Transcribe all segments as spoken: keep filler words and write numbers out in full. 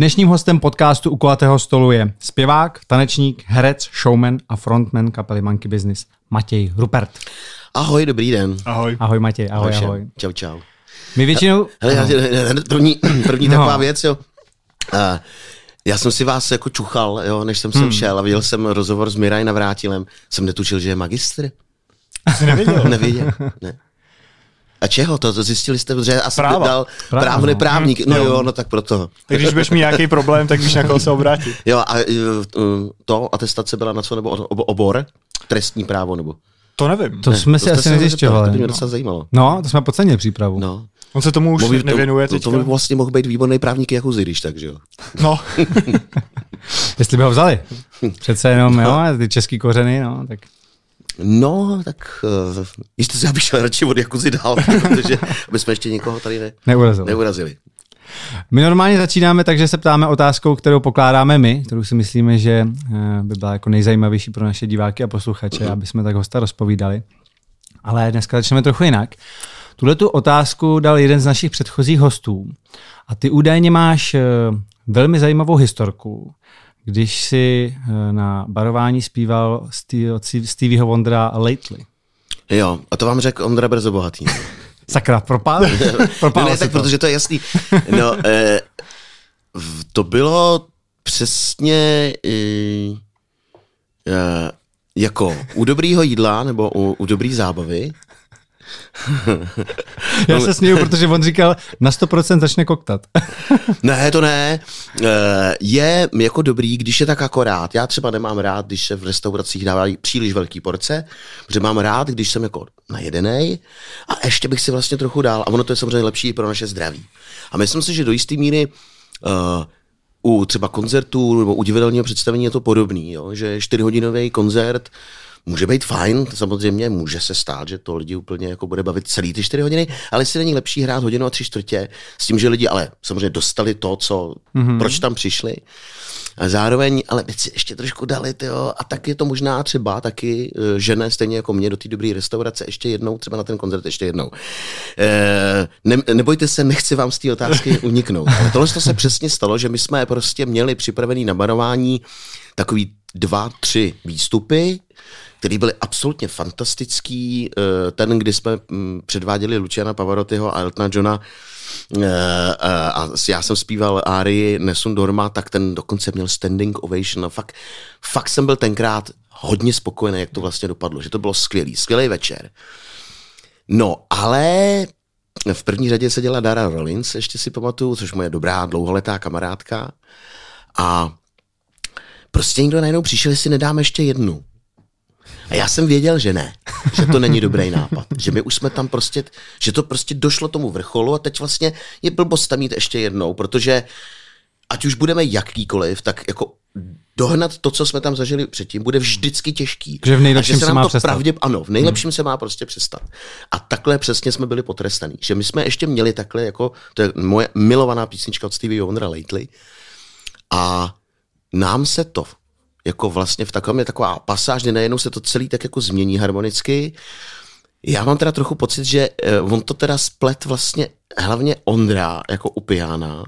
Dnešním hostem podcastu U kulatého stolu je zpěvák, tanečník, herec, showman a frontman kapely Monkey Business Matěj Rupert. Ahoj, dobrý den. Ahoj. Ahoj Matěj, ahoj, ahoj. ahoj. Čau, čau. My většinou... Hele, ahoj. první, první no. taková věc, jo. A já jsem si vás jako čuchal, jo, než jsem sem hmm. šel a viděl jsem rozhovor s Miraj Navrátilem. Jsem netučil, že je magistr. Jsi neviděl? Neviděl, ne. A čeho to? To zjistili jste, protože asi Práva. dal Práva, právný no. právník. No jo. jo, no tak proto. Tak když budeš mít nějaký problém, tak víš, na koho se obrátit. Jo, a to atestace byla na co, nebo obor? Trestní právo, nebo? To nevím. To ne, jsme to si asi nezjišťovali. To by mě docela zajímalo. No, to jsme podcenili přípravu. No. On se tomu už Mohl, nevěnuje to, teďka. To by vlastně mohl být výborný právník jako Zyriš, takže jo. No. Jestli by ho vzali. Přece jenom, no. jo, ty český kořeny, no, tak... No, tak uh, jistě si abych radši od Jakuzy dál, protože aby jsme ještě nikoho tady ne, neurazili. neurazili. My normálně začínáme tak, že se ptáme otázkou, kterou pokládáme my, kterou si myslíme, že uh, by byla jako nejzajímavější pro naše diváky a posluchače, mm. aby jsme tak hosta rozpovídali. Ale dneska začneme trochu jinak. Tuhle tu otázku dal jeden z našich předchozích hostů. A ty údajně máš uh, velmi zajímavou historku. Když si na barování zpíval Stevieho Wondera Lately. Jo, a to vám řekl Ondra Brzo Bohatý. Sakra, propál? propál no, ne, tak to. Protože to je jasný. No, eh, to bylo přesně eh, jako u dobrýho jídla nebo u, u dobrý zábavy. Já se směju, protože on říkal, na sto procent začne koktat. Ne, to ne. Je jako dobrý, když je tak akorát. Já třeba nemám rád, když se v restauracích dávají příliš velký porce, protože mám rád, když jsem jako najedenej a ještě bych si vlastně trochu dal. A ono to je samozřejmě lepší i pro naše zdraví. A myslím si, že do jisté míry uh, u třeba koncertů nebo u divadelního představení je to podobný, jo? Že čtyřhodinový koncert může být fajn, samozřejmě může se stát, že to lidi úplně jako bude bavit celý ty čtyři hodiny, ale jestli není lepší hrát hodinu a tři čtvrtě s tím, že lidi ale samozřejmě dostali to, co, mm-hmm. proč tam přišli. A zároveň, ale věc si ještě trošku dali, tyjo, a taky to možná třeba taky žene, stejně jako mě, do té dobré restaurace ještě jednou, třeba na ten koncert ještě jednou. E, ne, nebojte se, nechci vám z té otázky uniknout. Ale tohle to se přesně stalo, že my jsme prostě měli připravený na barování takový dva, tři výstupy, který byly absolutně fantastický. Ten, kdy jsme předváděli Luciana Pavarottiho a Eltona Johna a já jsem zpíval árii Nessun Dorma, tak ten dokonce měl standing ovation a fakt, fakt jsem byl tenkrát hodně spokojený, jak to vlastně dopadlo, že to bylo skvělý, skvělý večer. No, ale v první řadě seděla Dara Rollins, ještě si pamatuju, což moje dobrá dlouholetá kamarádka a prostě někdo najednou přišel, jestli nedám ještě jednu. A já jsem věděl, že ne, že to není dobrý nápad, že my už jsme tam prostě, že to prostě došlo tomu vrcholu a teď vlastně je blbost tam jít ještě jednou, protože ať už budeme jakýkoliv, tak jako dohnat to, co jsme tam zažili předtím, bude vždycky těžký. Že v nejlepším a že se, se má to pravdě, Ano, v nejlepším hmm. se má prostě přestat. A takhle přesně jsme byli potrestaní, že my jsme ještě měli takhle, jako to je moje milovaná písnička od Stevieho Wondera Lately a nám se to jako vlastně v takovém je taková pasáž, kdy najednou se to celý tak jako změní harmonicky. Já mám teda trochu pocit, že on to teda splet vlastně hlavně Ondra jako u piana.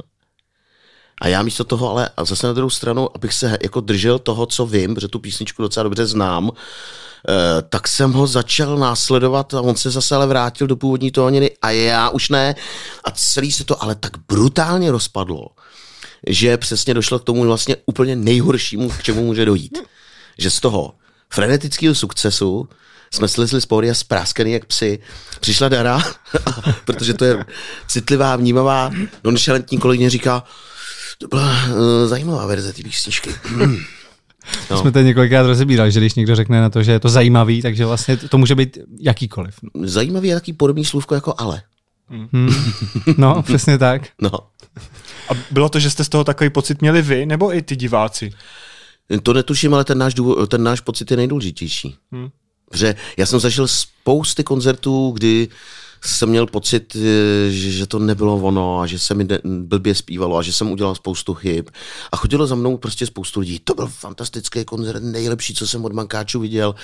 A já místo toho, ale a zase na druhou stranu, abych se jako držel toho, co vím, protože tu písničku docela dobře znám, tak jsem ho začal následovat a on se zase ale vrátil do původní tóniny a já už ne. A celý se to ale tak brutálně rozpadlo, že přesně došlo k tomu vlastně úplně nejhoršímu, k čemu může dojít. Že z toho frenetického sukcesu jsme slizli z pódia spráskaný jak psi. Přišla Dara, protože to je citlivá, vnímavá, nonšalentní kolegyně říká, to byla uh, zajímavá verze té písničky. No. Jsme to několikrát rozebírali, že když někdo řekne na to, že je to zajímavý, takže vlastně to může být jakýkoliv. Zajímavý je takový podobný slůvko jako ale. Hmm. No, přesně tak. No. A bylo to, že jste z toho takový pocit měli vy, nebo i ty diváci? To netuším, ale ten náš, důvod, ten náš pocit je nejdůležitější. Hmm. Protože já jsem zažil spousty koncertů, kdy jsem měl pocit, že to nebylo ono a že se mi blbě zpívalo a že jsem udělal spoustu chyb. A chodilo za mnou prostě spoustu lidí. To byl fantastický koncert, nejlepší, co jsem od Mankáčů viděl.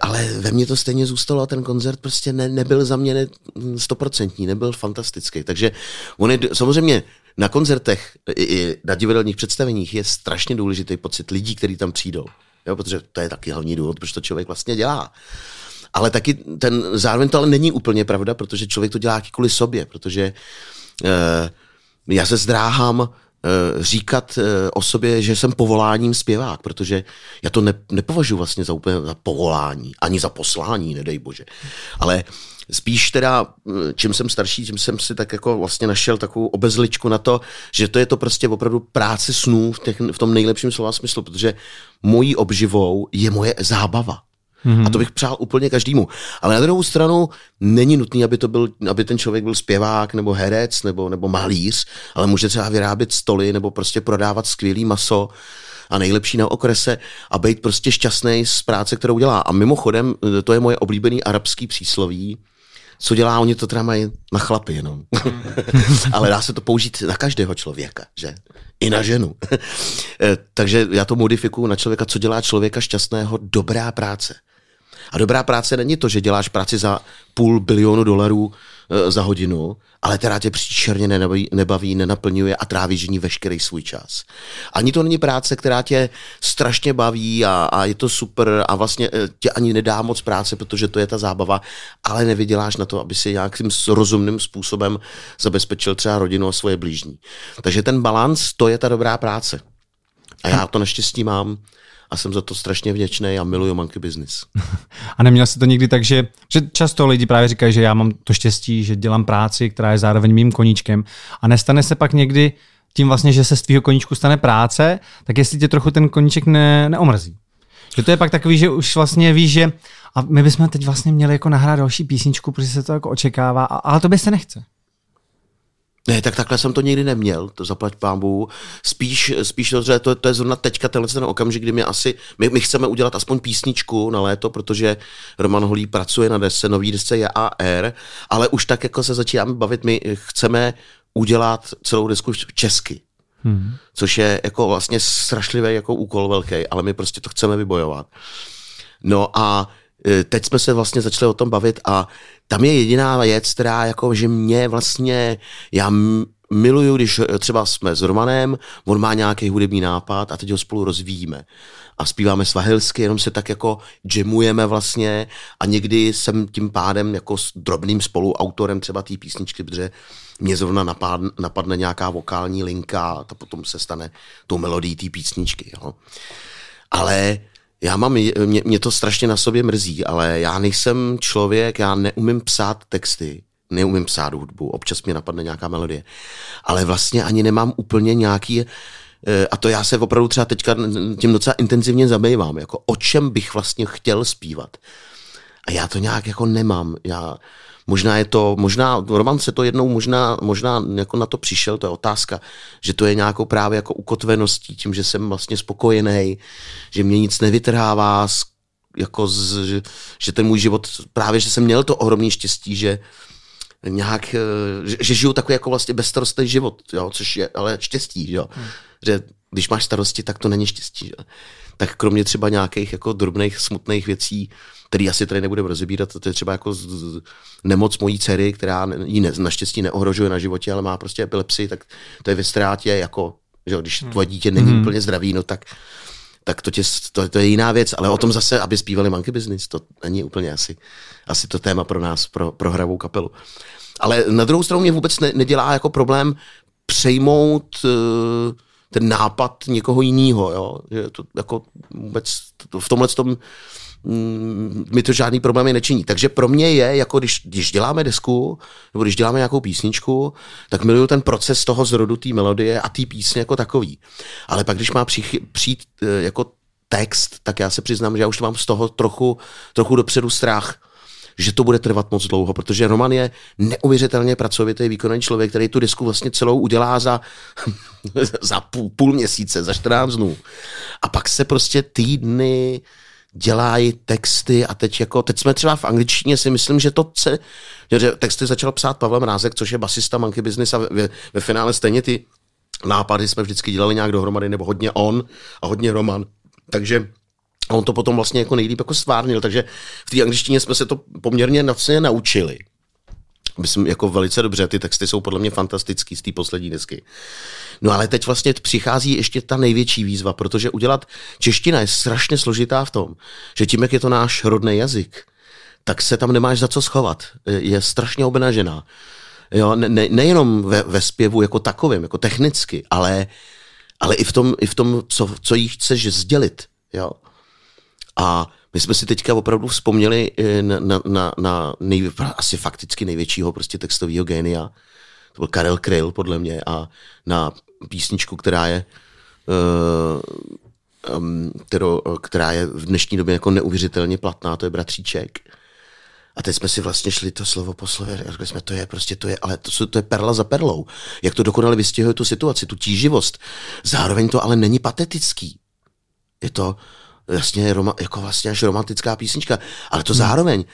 ale ve mně to stejně zůstalo a ten koncert prostě ne, nebyl za mě stoprocentní, nebyl fantastický. Takže on je, samozřejmě na koncertech i na divadelních představeních je strašně důležitý pocit lidí, kteří tam přijdou. Jo, protože to je taky hlavní důvod, proč to člověk vlastně dělá. Ale taky ten, zároveň to ale není úplně pravda, protože člověk to dělá kvůli sobě, protože uh, já se zdráhám uh, říkat uh, o sobě, že jsem povoláním zpěvák, protože já to ne, nepovažuji vlastně za úplně za povolání, ani za poslání, nedej bože. Ale spíš teda, čím jsem starší, tím jsem si tak jako vlastně našel takovou obezličku na to, že to je to prostě opravdu práce snů v, těch, v tom nejlepším slova smyslu, protože mojí obživou je moje zábava. Mm-hmm. A to bych přál úplně každému. Ale na druhou stranu není nutný, aby, to byl, aby ten člověk byl zpěvák nebo herec nebo, nebo malíř, ale může třeba vyrábět stoly nebo prostě prodávat skvělý maso a nejlepší na okrese a být prostě šťastný z práce, kterou dělá. A mimochodem, to je moje oblíbený arabský přísloví, co dělá, oni to teda mají na chlapy jenom. Ale dá se to použít na každého člověka, že? I na ženu. Takže já to modifikuju na člověka, co dělá člověka šťastného, dobrá práce. A dobrá práce není to, že děláš práci za půl bilionu dolarů e, za hodinu, ale která tě příčerně nebaví, nebaví, nenaplňuje a trávíš v ní veškerý svůj čas. Ani to není práce, která tě strašně baví a, a je to super a vlastně e, tě ani nedá moc práce, protože to je ta zábava, ale nevyděláš na to, aby si nějakým rozumným způsobem zabezpečil třeba rodinu a svoje blížní. Takže ten balanc, to je ta dobrá práce. A já to naštěstí mám. A jsem za to strašně vděčný a miluju monkey business. A neměl jsi to nikdy tak, že, že často lidi právě říkají, že já mám to štěstí, že dělám práci, která je zároveň mým koníčkem. A nestane se pak někdy tím vlastně, že se z tvýho koníčku stane práce, tak jestli tě trochu ten koníček ne, neomrzí. Že to je pak takový, že už vlastně víš, že a my bychom teď vlastně měli jako nahrát další písničku, protože se to jako očekává, a, ale tobě se nechce. Ne, tak takhle jsem to nikdy neměl, to zaplať pánbů. Spíš, spíš to, to, to je zrovna teďka tenhle ten okamžik, kdy mě asi, my, my chceme udělat aspoň písničku na léto, protože Roman Holý pracuje na desce, nový desce je A R, ale už tak jako se začínáme bavit, my chceme udělat celou desku česky. Hmm. Což je jako vlastně strašlivý jako úkol velký, ale my prostě to chceme vybojovat. No a teď jsme se vlastně začali o tom bavit a tam je jediná věc, která jako, že mě vlastně, já miluju, když třeba jsme s Romanem, on má nějaký hudební nápad a teď ho spolu rozvíjíme. A zpíváme svahilsky, jenom se tak jako jamujeme vlastně a někdy jsem tím pádem jako s drobným spoluautorem třeba té písničky, protože mě zrovna napadne, napadne nějaká vokální linka a to potom se stane tou melodií té písničky. Jo. Ale Já mám, mě, mě to strašně na sobě mrzí, ale já nejsem člověk, já neumím psát texty, neumím psát hudbu, občas mě napadne nějaká melodie, ale vlastně ani nemám úplně nějaký, a to já se opravdu třeba teďka tím docela intenzivně zabývám, jako o čem bych vlastně chtěl zpívat. A já to nějak jako nemám, já... Možná je to, možná, Roman se to jednou možná, možná jako na to přišel, to je otázka, že to je nějakou právě jako ukotveností, tím, že jsem vlastně spokojený, že mě nic nevytrhává, jako z, že, že ten můj život, právě, že jsem měl to ohromné štěstí, že nějak, že, že žiju takový jako vlastně bezstarostný život, jo, což je ale štěstí, jo, hmm. že když máš starosti, tak to není štěstí, jo. Tak kromě třeba nějakých jako drobných smutných věcí, který asi tady nebudeme rozebírat, to je třeba jako z, z, nemoc mojí dcery, která ji ne, naštěstí neohrožuje na životě, ale má prostě epilepsii, tak to je ve ztrátě, jako, že když tvoje dítě není mm. úplně zdravý, no tak, tak to, tě, to, to je jiná věc, ale o tom zase, aby zpívali monkey business, to není úplně asi, asi to téma pro nás, pro, pro hravou kapelu. Ale na druhou stranu mě vůbec ne, nedělá jako problém přejmout uh, ten nápad někoho jiného, jo, že to jako vůbec to, v tomhle tom mi to žádný problémy nečiní. Takže pro mě je, jako když, když děláme desku, nebo když děláme nějakou písničku, tak miluju ten proces toho zrodu té melodie a té písně jako takový. Ale pak, když má přijít, přijít jako text, tak já se přiznám, že já už mám z toho trochu, trochu dopředu strach, že to bude trvat moc dlouho, protože Roman je neuvěřitelně pracovitý, výkonný člověk, který tu desku vlastně celou udělá za, za půl, půl měsíce, za čtrnáct dnů. A pak se prostě týdny dělají texty a teď jako, teď jsme třeba v angličtině si myslím, že to se, že texty začal psát Pavel Mrázek, což je basista monkey business a ve, ve finále stejně ty nápady jsme vždycky dělali nějak dohromady, nebo hodně on a hodně Roman. Takže A on to potom vlastně jako nejlíp jako stvárnil, takže v té angličtině jsme se to poměrně nacně naučili. Myslím, jako velice dobře, ty texty jsou podle mě fantastický z té poslední desky. No ale teď vlastně přichází ještě ta největší výzva, protože udělat čeština je strašně složitá v tom, že tím, jak je to náš rodný jazyk, tak se tam nemáš za co schovat. Je strašně obnažená. Jo, ne, nejenom ve, ve zpěvu jako takovým, jako technicky, ale, ale i v tom, i v tom co, co jí chceš sdělit. Jo. A my jsme si teďka opravdu vzpomněli na, na, na, na nej, asi fakticky největšího prostě textového génia. To byl Karel Kryl, podle mě, a na písničku, která je, uh, um, kterou, která je v dnešní době jako neuvěřitelně platná, to je Bratříček. A teď jsme si vlastně šli to slovo po slově, řekli jsme, to je prostě, to je, ale to, to je perla za perlou. Jak to dokonale vystihuje tu situaci, tu tíživost. Zároveň to ale není patetický. Je to jasně jako vlastně až romantická písnička, ale to zároveň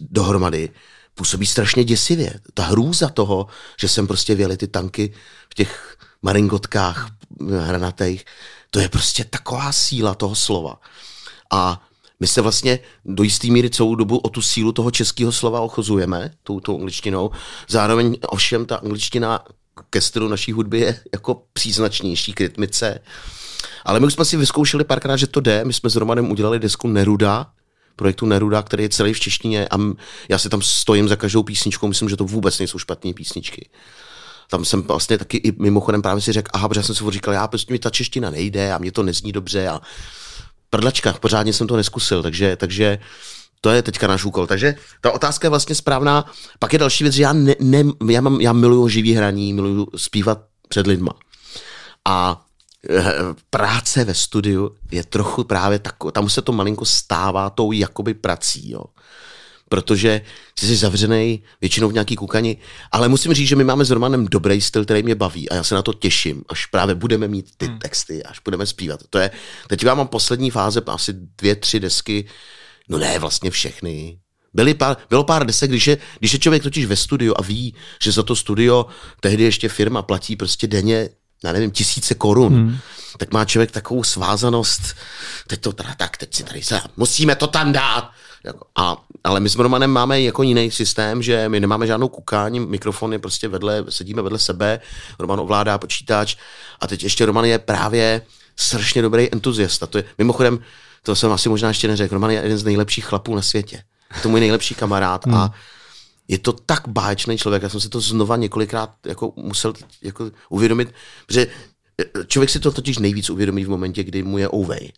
dohromady působí strašně děsivě. Ta hrůza toho, že sem prostě vyjeli ty tanky v těch maringotkách hranatejch, to je prostě taková síla toho slova. A my se vlastně do jisté míry celou dobu o tu sílu toho českého slova ochozujeme, tou, tou angličtinou. Zároveň ovšem ta angličtina ke stylu naší hudby je jako příznačnější k rytmice. Ale my už jsme si vyzkoušeli párkrát, že to jde. My jsme s Romanem udělali desku Neruda, projektu Neruda, který je celý v češtině a já si tam stojím za každou písničkou, myslím, že to vůbec nejsou špatné písničky. Tam jsem vlastně taky i mimochodem právě si řekl, aha, protože jsem si říkal, já prostě mi ta čeština nejde a mě to nezní dobře a prdlačka, pořádně jsem to neskusil, takže, takže to je teďka náš úkol. Takže ta otázka je vlastně správná. Pak je další věc, že já, ne, ne, já, mám, já miluju živý hraní, miluju zpívat před lidma. A práce ve studiu je trochu právě taková, tam se to malinko stává tou jakoby prací, jo. Protože jsi zavřenej většinou v nějaký kukani, ale musím říct, že my máme s Romanem dobrý styl, který mě baví a já se na to těším, až právě budeme mít ty texty, až budeme zpívat. To je, teď já mám poslední fáze, asi dvě, tři desky, no ne, vlastně všechny. Byly pár, bylo pár desek, když je, když je člověk totiž ve studiu a ví, že za to studio, tehdy ještě firma platí prostě denně já nevím, tisíce korun, hmm. tak má člověk takovou svázanost, teď to teda tak, teď si tady se, musíme to tam dát. A, ale my s Romanem máme jako jiný systém, že my nemáme žádnou kukání, mikrofon je prostě vedle, sedíme vedle sebe, Roman ovládá počítač a teď ještě Roman je právě strašně dobrý entuziasta. To je, mimochodem, to jsem asi možná ještě neřekl, Roman je jeden z nejlepších chlapů na světě. Je to můj nejlepší kamarád hmm. a je to tak báječný člověk, já jsem si to znova několikrát jako musel jako uvědomit, protože člověk si to totiž nejvíc uvědomí v momentě, kdy mu je ouvej.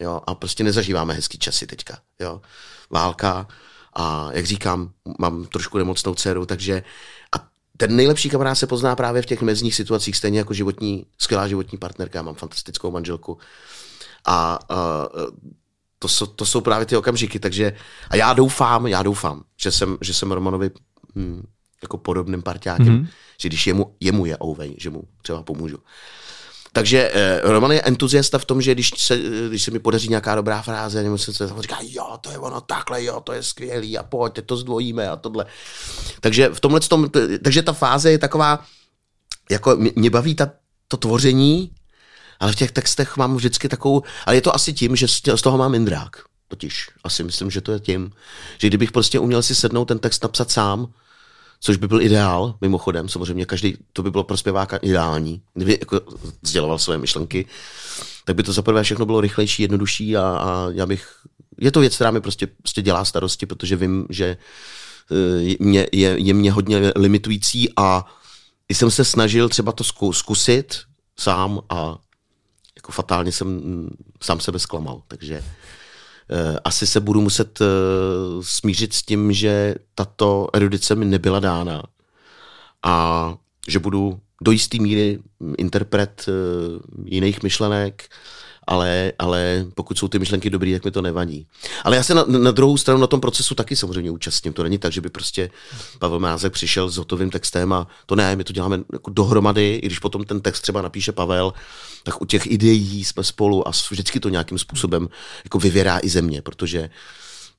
Jo? A prostě nezažíváme hezký časy teďka. Jo? Válka a jak říkám, mám trošku nemocnou dceru, takže a ten nejlepší kamarád se pozná právě v těch mezních situacích, stejně jako životní, skvělá životní partnerka, mám fantastickou manželku a, a To jsou, to jsou právě ty okamžiky, takže a já doufám, já doufám, že jsem, že jsem Romanovi hm, jako podobným parťákem, mm-hmm. že když jemu, jemu je ouvej, že mu třeba pomůžu. Takže eh, Roman je entuziasta v tom, že když se, když se mi podaří nějaká dobrá fráze, nebo jsem se říká, jo, to je ono takhle, jo, to je skvělý a pojďte, to zdvojíme a tohle. Takže v tomhle tom, takže ta fáze je taková, jako mě baví ta, to tvoření, ale v těch textech mám vždycky takovou, ale je to asi tím, že z toho mám Indrák. Totiž asi myslím, že to je tím, že kdybych prostě uměl si sednout ten text napsat sám, což by byl ideál, mimochodem, samozřejmě každý, to by bylo pro zpěváka ideální, kdyby jako sděloval své myšlenky, tak by to zaprvé všechno bylo rychlejší, jednodušší a, a já bych, je to věc, která mi prostě, prostě dělá starosti, protože vím, že je mě, je, je mě hodně limitující a jsem se snažil třeba to zkusit sám a jako fatálně jsem sám sebe zklamal, takže eh, asi se budu muset eh, smířit s tím, že tato erudice mi nebyla dána a že budu do jistý míry interpret eh, jiných myšlenek, ale, ale pokud jsou ty myšlenky dobrý, tak mi to nevadí. Ale já se na, na druhou stranu na tom procesu taky samozřejmě účastním. To není tak, že by prostě Pavel Mrázek přišel s hotovým textem a to ne, my to děláme jako dohromady, i když potom ten text třeba napíše Pavel, tak u těch ideí jsme spolu a vždycky to nějakým způsobem jako vyvěrá i ze mě, protože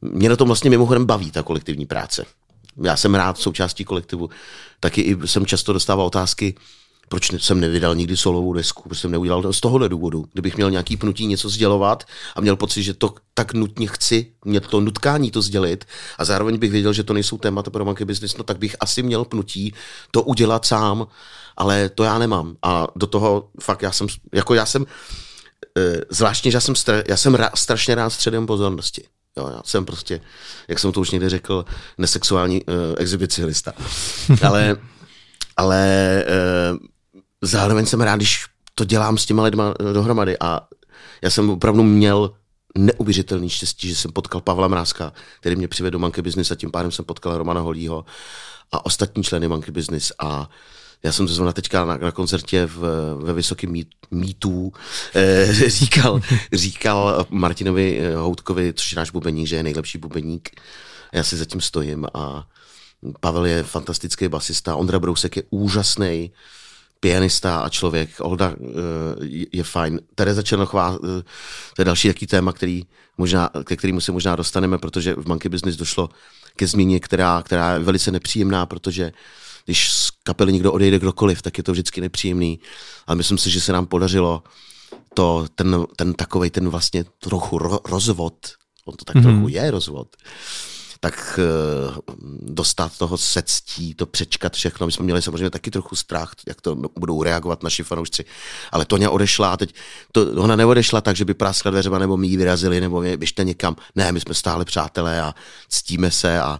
mě na tom vlastně mimochodem baví ta kolektivní práce. Já jsem rád součástí kolektivu, taky jsem často dostával otázky, proč jsem nevydal nikdy solovou desku, proč jsem neudělal z tohohle důvodu. Kdybych měl nějaký pnutí něco sdělovat a měl pocit, že to tak nutně chci, mě to nutkání to sdělit a zároveň bych věděl, že to nejsou témata pro monkey business, no tak bych asi měl pnutí to udělat sám, ale to já nemám. A do toho fakt já jsem, jako já jsem, zvláštně, že já jsem, stra, já jsem ra, strašně rád středem pozornosti. Jo, já jsem prostě, jak jsem to už někde řekl, nesexuální uh, exhibicionista. Ale, ale uh, zároveň jsem rád, když to dělám s těma lidma dohromady. A já jsem opravdu měl neuvěřitelný štěstí, že jsem potkal Pavla Mrázka, který mě přivedl do Monkey Business a tím pádem jsem potkal Romana Holího a ostatní členy Monkey Business. A já jsem zrovna teďka na, na koncertě v, ve Vysokém mítu eh, říkal, říkal Martinovi Houtkovi, což je náš bubeník, že je nejlepší bubeník. Já si zatím stojím a Pavel je fantastický basista, Ondra Brousek je úžasný pianista a člověk, Olda eh, je fajn. Tereza Černochová, eh, to je další taký téma, který možná, ke kterému se možná dostaneme, protože v Monkey Business došlo ke změně, která, která je velice nepříjemná, protože když z kapely někdo odejde kdokoliv, tak je to vždycky nepříjemný. Ale myslím si, že se nám podařilo to, ten, ten takovej, ten vlastně trochu ro, rozvod, on to tak mm-hmm. trochu je rozvod, tak uh, dostat toho se ctí, to přečkat všechno. My jsme měli samozřejmě taky trochu strach, jak to budou reagovat naši fanoušci. Ale Toňa odešla a teď to, ona neodešla tak, že by práskla dveřma nebo my ji vyrazili, nebo my, běžte někam. Ne, my jsme stále přátelé a ctíme se a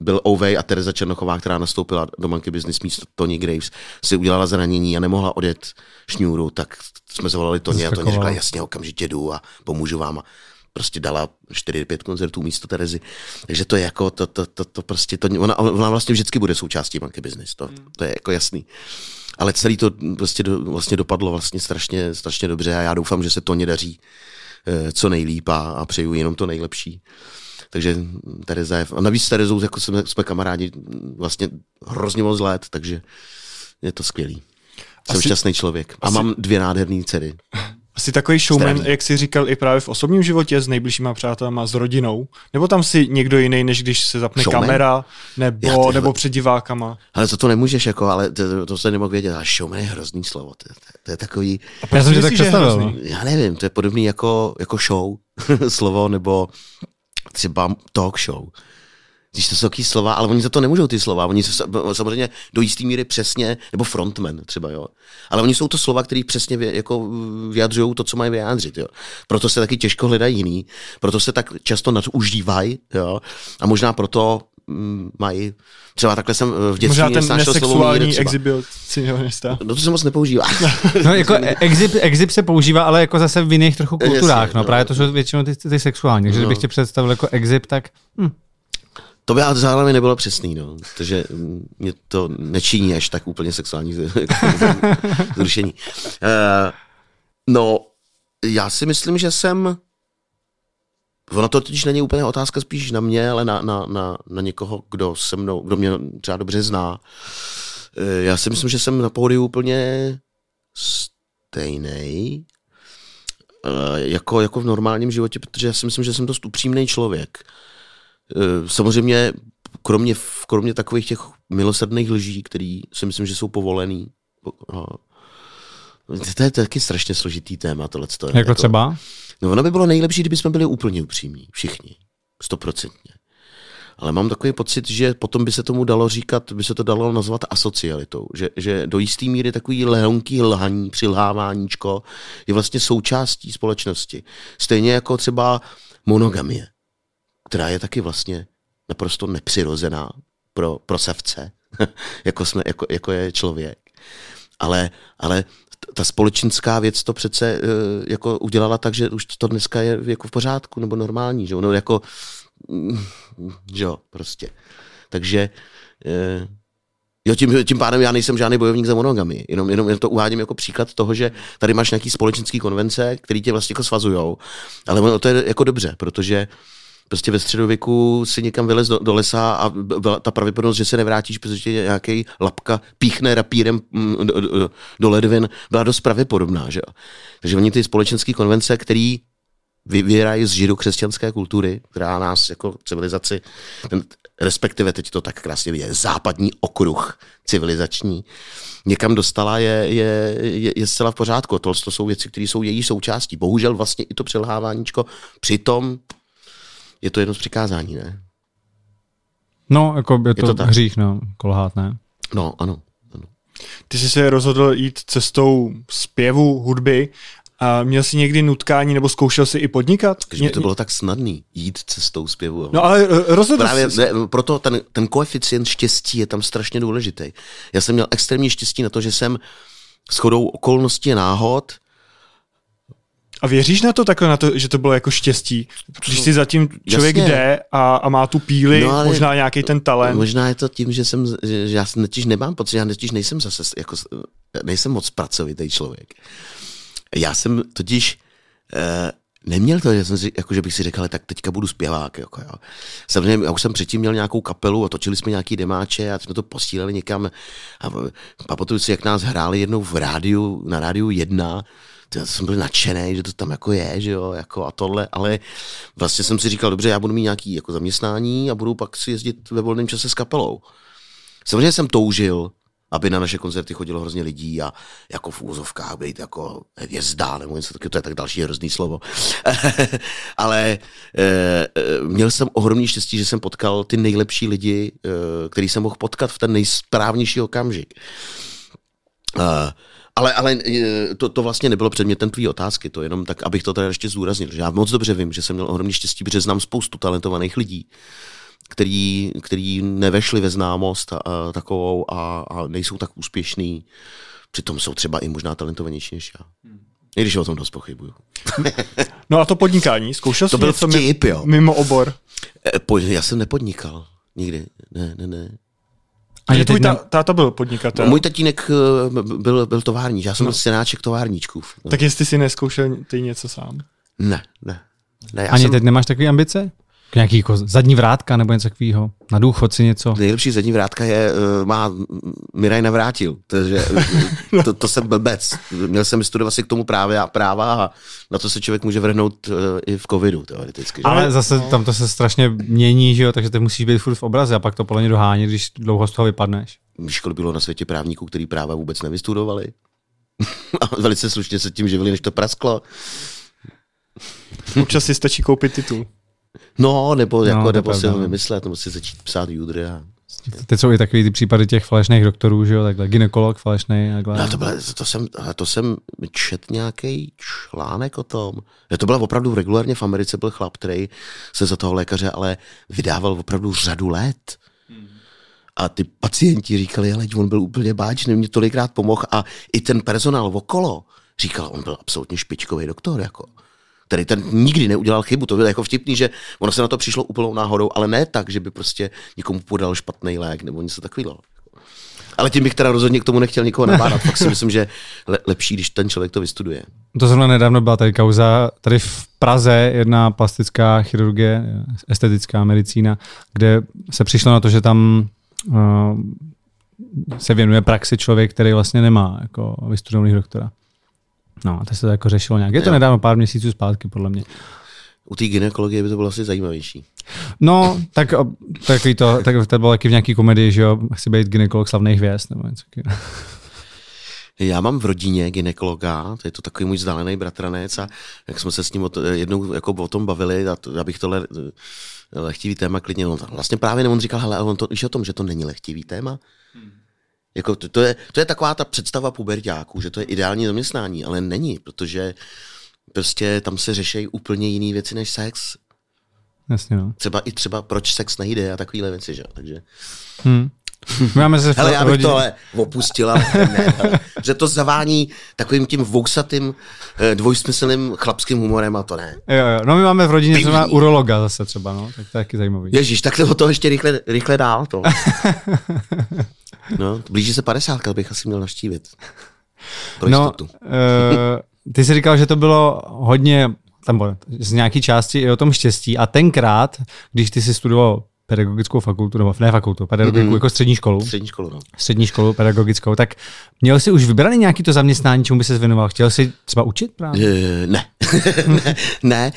byl Ouvej a Tereza Černochová, která nastoupila do Monkey Business místo Tony Graves, si udělala zranění a nemohla odjet šňůru, tak jsme zavolali Tony a Tony řekla, jasně, okamžitě jdu a pomůžu vám. A prostě dala čtyři pět koncertů místo Terezy. Takže to je jako, to, to, to, to prostě, to, ona, ona vlastně vždycky bude součástí Monkey Business, to, to je jako jasný. Ale celý to prostě do, vlastně dopadlo vlastně strašně, strašně dobře a já doufám, že se Tony daří eh, co nejlíp a, a přeju jenom to nejlepší. Takže Tereza je... A navíc s Terezou jako jsme, jsme kamarádi vlastně hrozně moc let, takže je to skvělý. Jsem asi, šťastný člověk. A asi, mám dvě nádherné dcery. Asi takový showman, Stravní. Jak jsi říkal, i právě v osobním životě s nejbližšíma přátelama, s rodinou? Nebo tam si někdo jiný, než když se zapne showman? Kamera nebo, to, nebo před divákama? Ale to to nemůžeš, jako, ale to, to se nemohl vědět. Ale showman je hrozný slovo. To, to, to je takový... A já jsem si tak představil. Já nevím, to je podobný jako, jako show slovo nebo... třeba talk show. Když to jsou takové slova, ale oni za to nemůžou ty slova. Oni se, samozřejmě do jistý míry přesně, nebo frontman třeba, jo. Ale oni jsou to slova, které přesně vě, jako vyjadřují to, co mají vyjádřit, jo. Proto se taky těžko hledají jiný, proto se tak často nadužívají, jo. A možná proto m, mají, třeba takhle jsem v dětství nesnášel slovo mír. Možná ten nesexuální exhibicionista. No to se moc nepoužívá. No jako exhib, exhib se používá, ale jako zase v jiných trochu kulturách, no. Právě to jsou většinou ty, ty sexuální, takže no. Kdybych tě představil jako exhib, tak... Hm. To by zároveň nebylo přesný, no, protože mě to nečiní až tak úplně sexuální zrušení. Uh, no, já si myslím, že jsem... Ono to totiž není úplně otázka spíš na mě, ale na, na, na, na někoho, kdo se mnou, kdo mě třeba dobře zná. Uh, já si myslím, že jsem na pódiu úplně stejnej, uh, jako, jako v normálním životě, protože já si myslím, že jsem dost upřímnej člověk. Samozřejmě, kromě, kromě takových těch milosrdných lží, které si myslím, že jsou povolený. To je taky strašně složitý téma, tohleto. Jako, jako třeba? No, ono by bylo nejlepší, kdyby jsme byli úplně upřímní. Všichni. Stoprocentně. Ale mám takový pocit, že potom by se tomu dalo říkat, by se to dalo nazvat asocialitou. Že, že do jistý míry takový lehonký lhaní, přilháváníčko je vlastně součástí společnosti. Stejně jako třeba monogamie, která je taky vlastně naprosto nepřirozená pro, pro savce, jako, jsme, jako, jako je člověk. Ale, ale ta společenská věc to přece uh, jako udělala tak, že už to dneska je jako v pořádku nebo normální. Že? No, jako, že jo, prostě. Takže uh, jo, tím, tím pádem já nejsem žádný bojovník za monogamii. Jenom, jenom to uvádím jako příklad toho, že tady máš nějaký společenský konvence, který tě vlastně jako svazujou. Ale to je jako dobře, protože prostě ve středověku si někam vylez do, do lesa a byla ta pravděpodobnost, že se nevrátíš, protože nějaký lapka píchne rapírem do, do, do ledvin, byla dost pravděpodobná. Že? Takže oni ty společenské konvence, které vyvírají z židokřesťanské kultury, která nás jako civilizaci, ten, respektive teď to tak krásně je, západní okruh civilizační, někam dostala, je, je, je, je zcela v pořádku. Tohle to jsou věci, které jsou její součástí. Bohužel vlastně i to přelháváníčko, přitom je to jedno z přikázání, ne? No, jako je to, je to hřích, no, kolhát, ne? No, ano, ano. Ty jsi se rozhodl jít cestou zpěvu, hudby. A měl jsi někdy nutkání nebo zkoušel jsi i podnikat? Že to bylo tak snadný jít cestou zpěvu. No ale rozhodl Právě, jsi... ne, proto ten, ten koeficient štěstí je tam strašně důležitý. Já jsem měl extrémní štěstí na to, že jsem shodou okolností náhod. A věříš na to takhle, na to, že to bylo jako štěstí? Když si zatím člověk Jasně. jde a, a má tu píli, no, možná nějaký ten talent. Možná je to tím, že, jsem, že já netiž nemám pocit, já netiž nejsem zase, jako, nejsem moc pracovitý člověk. Já jsem totiž e, neměl to, že, jsem si, jako, že bych si řekl, tak teďka budu zpěvák. Jako, jo. Samozřejmě, já už jsem předtím měl nějakou kapelu a točili jsme nějaký demáče a jsme to posílali někam. A pamatuju si, jak nás hráli jednou v rádiu, na rádiu jedna. Já jsem byl nadšený, že to tam jako je, že jo, jako a tohle, ale vlastně jsem si říkal, dobře, já budu mít nějaký jako zaměstnání a budu pak si jezdit ve volném čase s kapelou. Samozřejmě jsem toužil, aby na naše koncerty chodilo hrozně lidí a jako v úzovkách být jako hvězda, nebo něco takového, to je tak další hrozný slovo. Ale e, měl jsem ohromný štěstí, že jsem potkal ty nejlepší lidi, e, který jsem mohl potkat v ten nejsprávnější okamžik. E, Ale, ale to, to vlastně nebylo předmětem tvý otázky, to jenom tak, abych to teda ještě zdůraznil. Že já moc dobře vím, že jsem měl ohromný štěstí, protože znám spoustu talentovaných lidí, který, který nevešli ve známost a, a takovou a, a nejsou tak úspěšný. Přitom jsou třeba i možná talentovanější než já. I když o tom dost pochybuju. No a to podnikání, zkoušel jsi to byl něco vtip, jo. Mimo obor? Já jsem nepodnikal nikdy, ne, ne, ne. A tvůj ne... táta byl podnikatel? Můj tatínek byl, byl továrníč, já jsem no. synáček továrníčků. No. Tak jestli si neskoušel ty něco sám? Ne, ne. ne Ani jsem... teď nemáš takové ambice? Nějaký jako zadní vrátka nebo něco takového? Na důchod si něco? Nejlepší zadní vrátka je, má Miraj Navrátil, takže no. to, to jsem blbec. Měl jsem studovat si k tomu právě a práva a na to se člověk může vrhnout i v covidu teoreticky. Že? Ale zase tam to se strašně mění, že jo? Takže ty musíš být furt v obraze a pak to podle mě dohání, když dlouho z toho vypadneš. Víš, kolik bylo na světě právníků, který práva vůbec nevystudovali a velice slušně se tím živili, než to prasklo. Občas si stačí koupit titul. No, nebo, jako, no, nebo si ho vymyslet, nebo si začít psát judry. A... Teď jsou i takový ty případy těch falešných doktorů, že jo, takhle, gynekolog falešnej. Takhle. No, to, byla, to, jsem, to jsem čet nějaký článek o tom. To byla opravdu regulárně v Americe, byl chlap, který se za toho lékaře ale vydával opravdu řadu let. A ty pacienti říkali, ale on byl úplně báčný, mě tolikrát pomohl. A i ten personál okolo říkal, on byl absolutně špičkový doktor, jako. Který ten nikdy neudělal chybu, to bylo jako vtipný, že ono se na to přišlo úplnou náhodou, ale ne tak, že by prostě někomu podal špatný lék nebo něco takového. Ale tím bych teda rozhodně k tomu nechtěl nikoho nabádat, fakt si myslím, že le- lepší, když ten člověk to vystuduje. To zrovna nedávno byla tady kauza, tady v Praze jedna plastická chirurgie, estetická medicína, kde se přišlo na to, že tam uh, se věnuje praxi člověk, který vlastně nemá jako vystudovaný doktora. No a to se to jako řešilo nějak. Je to nedávno pár měsíců zpátky, podle mě. U té gynekologie by to bylo asi zajímavější. No, tak, takový to, tak to bylo taky v nějaký komedii, že jo, chci být gynekolog slavných hvězd, nebo něco. Já mám v rodině gynekologa, to je to takový můj vzdálený bratranec a jak jsme se s ním o to, jednou jako o tom bavili, a to, abych tohle lehtivý téma klidně, on vlastně právě on říkal, hele, on to, víš o tom, že to není lehtivý téma? Hmm. Jako to, to, je, to je taková ta představa puberťáků, že to je ideální zaměstnání, ale není, protože prostě tam se řeší úplně jiné věci než sex. Jasně, no. Třeba i třeba proč sex nejde a takovýhle věci, že? Takže... Hmm. Máme se hele, já bych rodin... tohle opustila, ne, hele, že to zavání takovým tím vousatým, dvojsmyslným chlapským humorem a to ne. Jo, jo. No my máme v rodině zrovna urologa zase třeba, no, tak to je taky zajímavý. Ježíš, tak to toho ještě rychle, rychle dál to. No, blíží se padesátka, bych asi měl navštívit. Pro jistotu. No, uh, ty jsi říkal, že to bylo hodně, tam bylo z nějaký části i o tom štěstí a tenkrát, když ty jsi studoval pedagogickou fakultu, nebo ne fakultu, pedagogiku, mm-hmm. jako střední školu. Střední školu, no. Střední školu pedagogickou, tak měl jsi už vybraný nějaký to zaměstnání, čemu by ses věnoval? Chtěl jsi třeba učit právě? E, ne. ne, ne,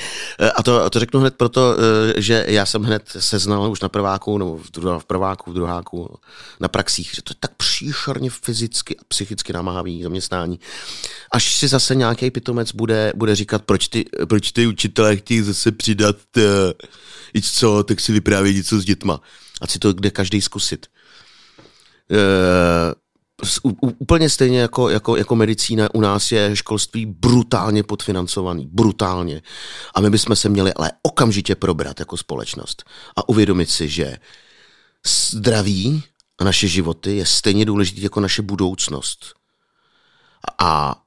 a to, to řeknu hned proto, že já jsem hned seznal už na prváku, nebo v, druh- v prváku, v druháku, na praxích, že to je tak příšerně fyzicky a psychicky namáhavý zaměstnání. Až si zase nějaký pitomec bude, bude říkat, proč ty, proč ty učitelé chtějí zase přidat, uh, co, tak si vyprávějí něco s dětma. Ať si to kde každý zkusit. Uh, Úplně stejně jako, jako, jako medicína, u nás je školství brutálně podfinancovaný, brutálně. A my bychom se měli ale okamžitě probrat jako společnost a uvědomit si, že zdraví a naše životy je stejně důležité jako naše budoucnost. A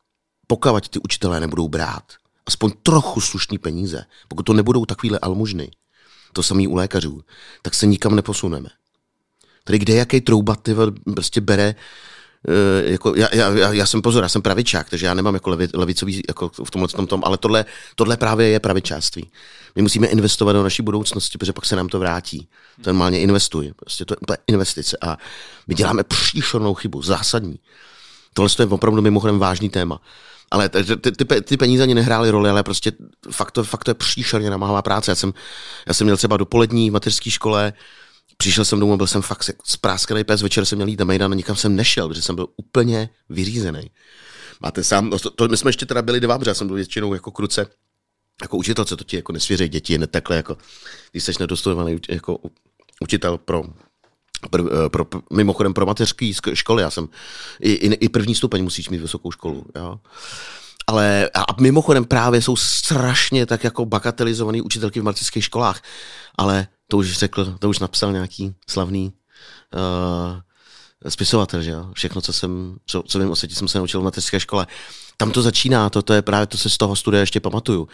pokud ty učitelé nebudou brát aspoň trochu slušný peníze, pokud to nebudou takovýhle almužny, to samý u lékařů, tak se nikam neposuneme. Tady kde jaký trouba ty prostě bere. Jako, já, já, já jsem pozor, já jsem pravičák, takže já nemám jako levi, levicový jako v tomhle tom, tom, ale tohle, tohle právě je pravičáctví. My musíme investovat do naší budoucnosti, protože pak se nám to vrátí. To normálně investuj, prostě to je investice a my děláme příšernou chybu, zásadní. Tohle je opravdu mimochodem vážný téma. Ale ty, ty, ty peníze ani nehrály roli, ale prostě fakt to, fakt to je příšerně namáhavá práce. Já jsem, já jsem měl třeba dopolední v mateřské škole. Přišel jsem domů, byl jsem fakt spráskaný pes, večer jsem měl jít na mejdan a nikam jsem nešel, protože jsem byl úplně vyřízený. Máte sám, to, to, my jsme ještě teda byli dva, protože já jsem byl většinou jako kruce, jako učitel, co to ti jako nesvěří děti, ne takhle jako, když jsi nedostudovaný jako učitel pro, pro, pro, pro mimochodem pro mateřské školy, já jsem, i, i, i první stupeň musíš mít vysokou školu, jo. Ale a mimochodem právě jsou strašně tak jako bagatelizovaný učitelky v mateřských školách, ale to už řekl, to už napsal nějaký slavný uh, spisovatel, že jo? Všechno, co jsem, co, co vím o světě, jsem se naučil v mateřské škole. Tam to začíná, to, to je právě, to se z toho studia ještě pamatuju,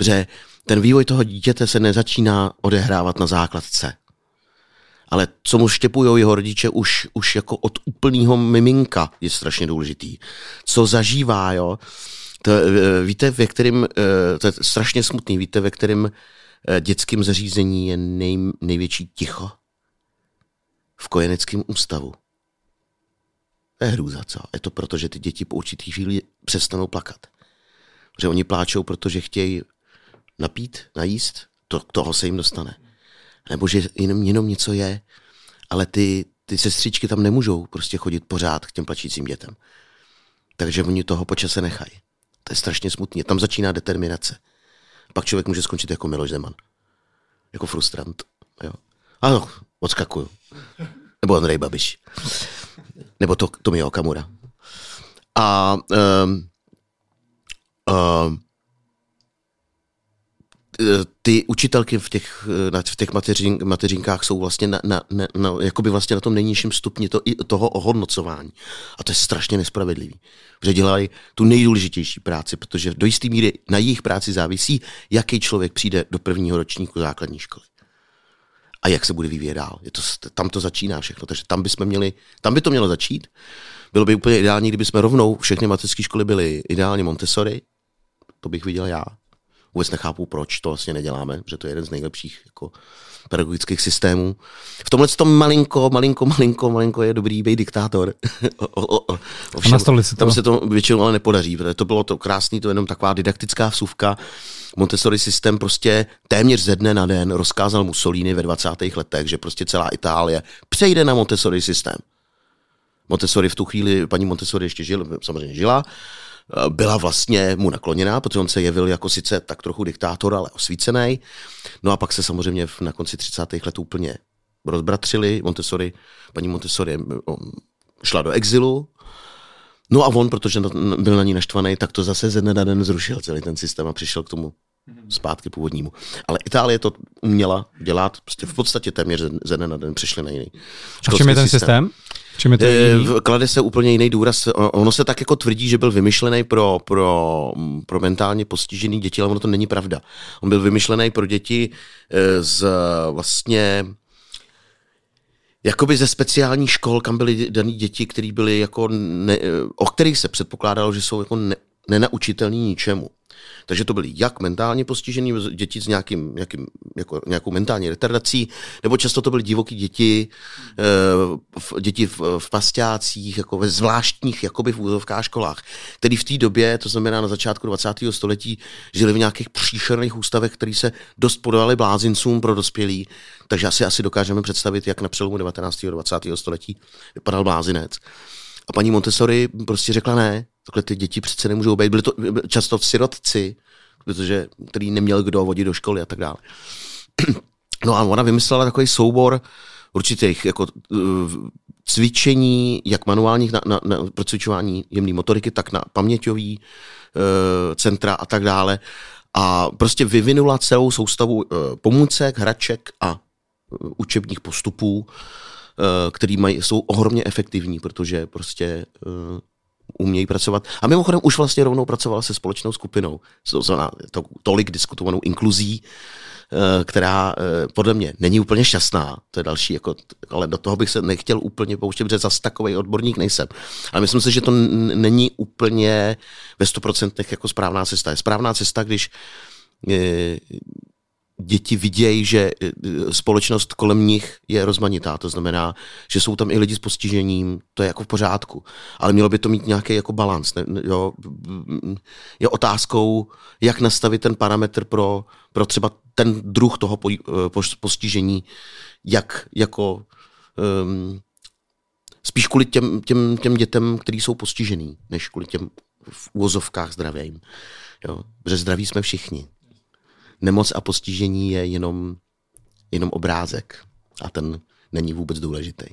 že ten vývoj toho dítěte se nezačíná odehrávat na základce. Ale co mu štěpují jeho rodiče už, už jako od úplného miminka je strašně důležitý. Co zažívá, jo? To, víte, ve kterým, to je strašně smutný, víte, ve kterým dětským zařízení je nej, největší ticho? V kojeneckém ústavu. To je hrůza, co? Je to proto, že ty děti po určitý chvíli přestanou plakat. Že oni pláčou, protože chtějí napít, najíst, to, toho se jim dostane. Nebo že jenom, jenom něco je, ale ty, ty sestřičky tam nemůžou prostě chodit pořád k těm plačícím dětem. Takže oni toho po čase nechají. To je strašně smutné. Tam začíná determinace. Pak člověk může skončit jako Miloš Zeman. Jako frustrant. Jo. Ano, odskakuju. Nebo Andrej Babiš. Nebo to, to mi je Okamura. A um, um, ty učitelky v těch, v těch mateřin, mateřinkách jsou vlastně na, na, na, na, jakoby vlastně na tom nejnižším stupni to, toho ohodnocování. A to je strašně nespravedlivý. Protože dělají tu nejdůležitější práci, protože do jisté míry na jejich práci závisí, jaký člověk přijde do prvního ročníku základní školy. A jak se bude vyvíjet dál. Je to, tam to začíná všechno. Takže tam, bychom měli, tam by to mělo začít. Bylo by úplně ideální, kdyby jsme rovnou všechny mateřské školy byly ideálně Montessori. To bych viděl já. Vůbec nechápu, proč to vlastně neděláme, protože to je jeden z nejlepších jako pedagogických systémů. V tomhle tom malinko, malinko, malinko, malinko je dobrý být diktátor. o, o, o, ovšem, to. Tam se to většinou ale nepodaří, protože to bylo to krásný, to jenom taková didaktická vsuvka. Montessori systém prostě téměř ze dne na den rozkázal Mussolini ve dvacátých letech, že prostě celá Itálie přejde na Montessori systém. Montessori v tu chvíli, paní Montessori ještě žil, samozřejmě žila, byla vlastně mu nakloněná, protože on se jevil jako sice tak trochu diktátor, ale osvícený. No a pak se samozřejmě na konci třicátých let úplně rozbratřili. Montessori, paní Montessori šla do exilu. No a on, protože byl na ní naštvaný, tak to zase ze dne na den zrušil celý ten systém a přišel k tomu zpátky původnímu. Ale Itálie to uměla dělat, prostě v podstatě téměř ze dne na den přišli na jiný. A v čem je ten systém? Čím to klade se úplně jiný důraz. Ono se tak jako tvrdí, že byl vymyšlený pro, pro, pro mentálně postižený děti, ale ono to není pravda. On byl vymyšlený pro děti z vlastně jakoby ze speciální škol, kam byly daný děti, který byly jako ne, o kterých se předpokládalo, že jsou jako ne, nenaučitelní ničemu. Takže to byly jak mentálně postižený děti s nějakým, nějakým, jako, nějakou mentální retardací, nebo často to byly divoký děti, e, děti v, v pasťácích, jako ve zvláštních jakoby v úzovkách školách, který v té době, to znamená na začátku dvacátého století, žili v nějakých příšerných ústavech, které se dost podobaly blázincům pro dospělí. Takže asi, asi dokážeme představit, jak na přelomu devatenáctého a dvacátého století vypadal blázinec. A paní Montessori prostě řekla ne, takhle ty děti přece nemůžou být. Byli to často sirotci, protože který neměl kdo vodit do školy a tak dále. No a ona vymyslela takový soubor určitých jako cvičení, jak manuálních na, na, na procvičování jemné motoriky, tak na paměťový e, centra a tak dále. A prostě vyvinula celou soustavu e, pomůcek, hraček a e, učebních postupů, e, který mají, jsou ohromně efektivní, protože prostě e, umějí pracovat. A mimochodem už vlastně rovnou pracovala se společnou skupinou, to znamená to, tolik diskutovanou inkluzí, která podle mě není úplně šťastná, to je další, jako, ale do toho bych se nechtěl úplně pouštět, protože zase takovej odborník nejsem. Ale myslím si, že to n- není úplně ve sto procent jako správná cesta. Je správná cesta, když e- děti vidějí, že společnost kolem nich je rozmanitá, to znamená, že jsou tam i lidi s postižením, to je jako v pořádku, ale mělo by to mít nějaký jako balans. Jo? Je otázkou, jak nastavit ten parametr pro, pro třeba ten druh toho po, po, postižení, jak jako um, spíš kvůli těm, těm, těm dětem, který jsou postižený, než kvůli těm v úvozovkách zdravým. Jo? Protože zdraví jsme všichni. Nemoc a postižení je jenom, jenom obrázek a ten není vůbec důležitý.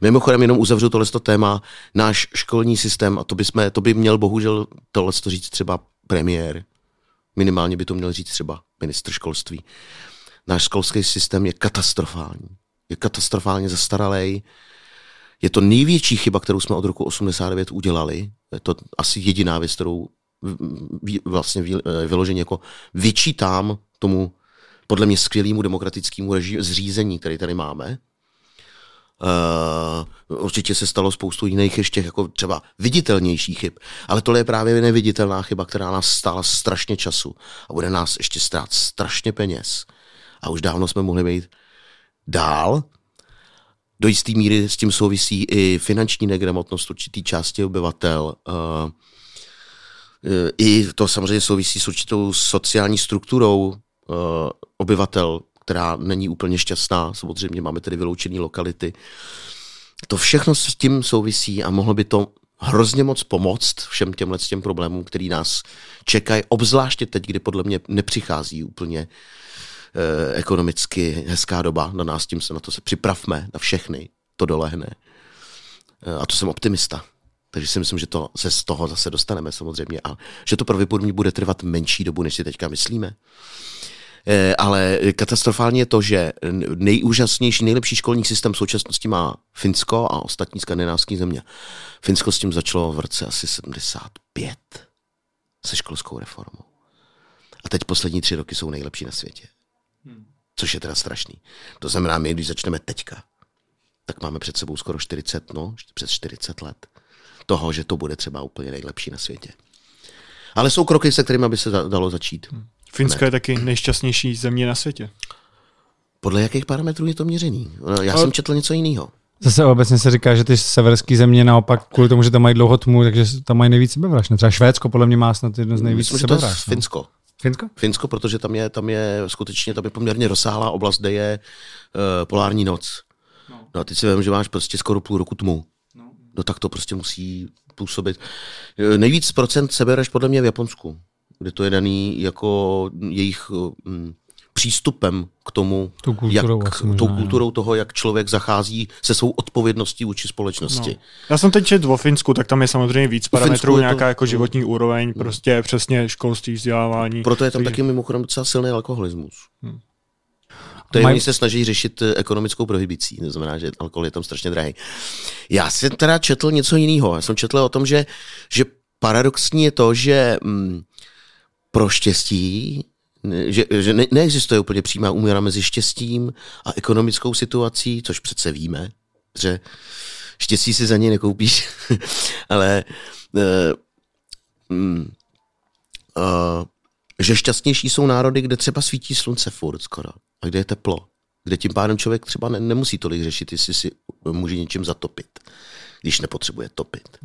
Mimochodem jenom uzavřu tohleto téma, náš školní systém, a to by, jsme, to by měl bohužel tohleto říct třeba premiér, minimálně by to měl říct třeba ministr školství. Náš školský systém je katastrofální, je katastrofálně zastaralý. Je to největší chyba, kterou jsme od roku osmdesát devět udělali, je to asi jediná věc, kterou vlastně vyloženě jako vyčítám tomu podle mě skvělému demokratickému zřízení, který tady máme. Uh, určitě se stalo spoustu jiných ještě jako třeba viditelnější chyb, ale tohle je právě neviditelná chyba, která nás stála strašně času a bude nás ještě stát strašně peněz. A už dávno jsme mohli být dál. Do jisté míry s tím souvisí i finanční negramotnost určitý části obyvatel, uh, i to samozřejmě souvisí s určitou sociální strukturou uh, obyvatel, která není úplně šťastná. Samozřejmě máme tedy vyloučené lokality. To všechno s tím souvisí a mohlo by to hrozně moc pomoct všem těmhle těm problémům, který nás čekají, obzvláště teď, kdy podle mě nepřichází úplně uh, ekonomicky hezká doba. Na nás tím se na to se připravme, na všechny to dolehne. Uh, a to jsem optimista. Takže si myslím, že to se z toho zase dostaneme samozřejmě a že to pravděpodobně bude trvat menší dobu, než si teďka myslíme. E, ale katastrofálně je to, že nejúžasnější, nejlepší školní systém v současnosti má Finsko a ostatní skandinávské země. Finsko s tím začalo v roce asi sedmdesát pět se školskou reformou. A teď poslední tři roky jsou nejlepší na světě. Což je teda strašný. To znamená, my když začneme teďka, tak máme před sebou skoro čtyřicet, no, přes čtyřicet let. Toho, že to bude třeba úplně nejlepší na světě. Ale jsou kroky, se kterými by se dalo začít. Finsko je taky nejšťastnější země na světě. Podle jakých parametrů je to měřený? Já Ale... jsem četl něco jiného. Zase obecně se říká, že ty severské země naopak kvůli tomu, že tam mají dlouho tmu, takže tam mají nejvíc sebevražd. Třeba Švédsko podle mě má snad jedno z nejvíc sebevražd. Finsko. Finsko? Finsko, protože tam je, tam je skutečně tam je poměrně rozsáhlá oblast, kde je uh, polární noc. No. No a teď si vem, že máš prostě skoro půl roku tmu. No tak to prostě musí působit. Nejvíc procent sebevražd podle mě v Japonsku, kde to je daný jako jejich m, přístupem k tomu, tou kulturou, jak, vlastně, tou kulturou toho, jak člověk zachází se svou odpovědností vůči společnosti. No. Já jsem teď četl o Finsku, tak tam je samozřejmě víc parametrů, nějaká to, jako životní no, úroveň, prostě no. Přesně školství, vzdělávání. Proto je tam taky mimochodem docela silný alkoholismus. Hmm. To je, oni se snaží řešit ekonomickou prohibicí, to znamená, že alkohol je tam strašně drahý. Já jsem teda četl něco jiného. Já jsem četl o tom, že, že paradoxní je to, že m, pro štěstí, že, že ne, neexistuje úplně přímá úměra mezi štěstím a ekonomickou situací, což přece víme, že štěstí si za něj nekoupíš, ale... E, m, Uh, že šťastnější jsou národy, kde třeba svítí slunce furt skoro a kde je teplo. Kde tím pádem člověk třeba ne, nemusí tolik řešit, jestli si může něčím zatopit, když nepotřebuje topit.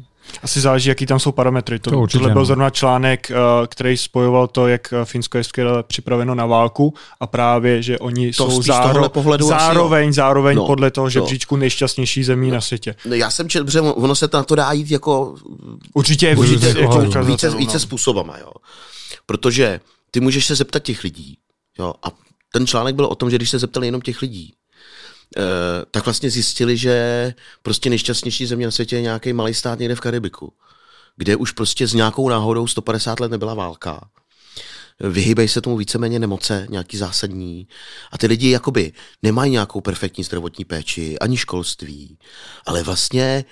Asi záleží, jaký tam jsou parametry. To, to tohle byl zrovna článek, který spojoval to, jak Finsko je skvěle připraveno na válku a právě, že oni to jsou záro, zároveň, zároveň no, podle toho žebříčku no, nejšťastnější zemí no, na světě. Já jsem četl, že ono se na to dá jít jako určitě, určitě jako více, více způsobama. Jo. Protože ty můžeš se zeptat těch lidí jo, a ten článek byl o tom, že když se zeptali jenom těch lidí, tak vlastně zjistili, že prostě nejšťastnější země na světě je nějaký malý stát někde v Karibiku, kde už prostě s nějakou náhodou sto padesát let nebyla válka. Vyhýbají se tomu víceméně nemoce, nějaký zásadní. A ty lidi jakoby nemají nějakou perfektní zdravotní péči, ani školství. Ale vlastně,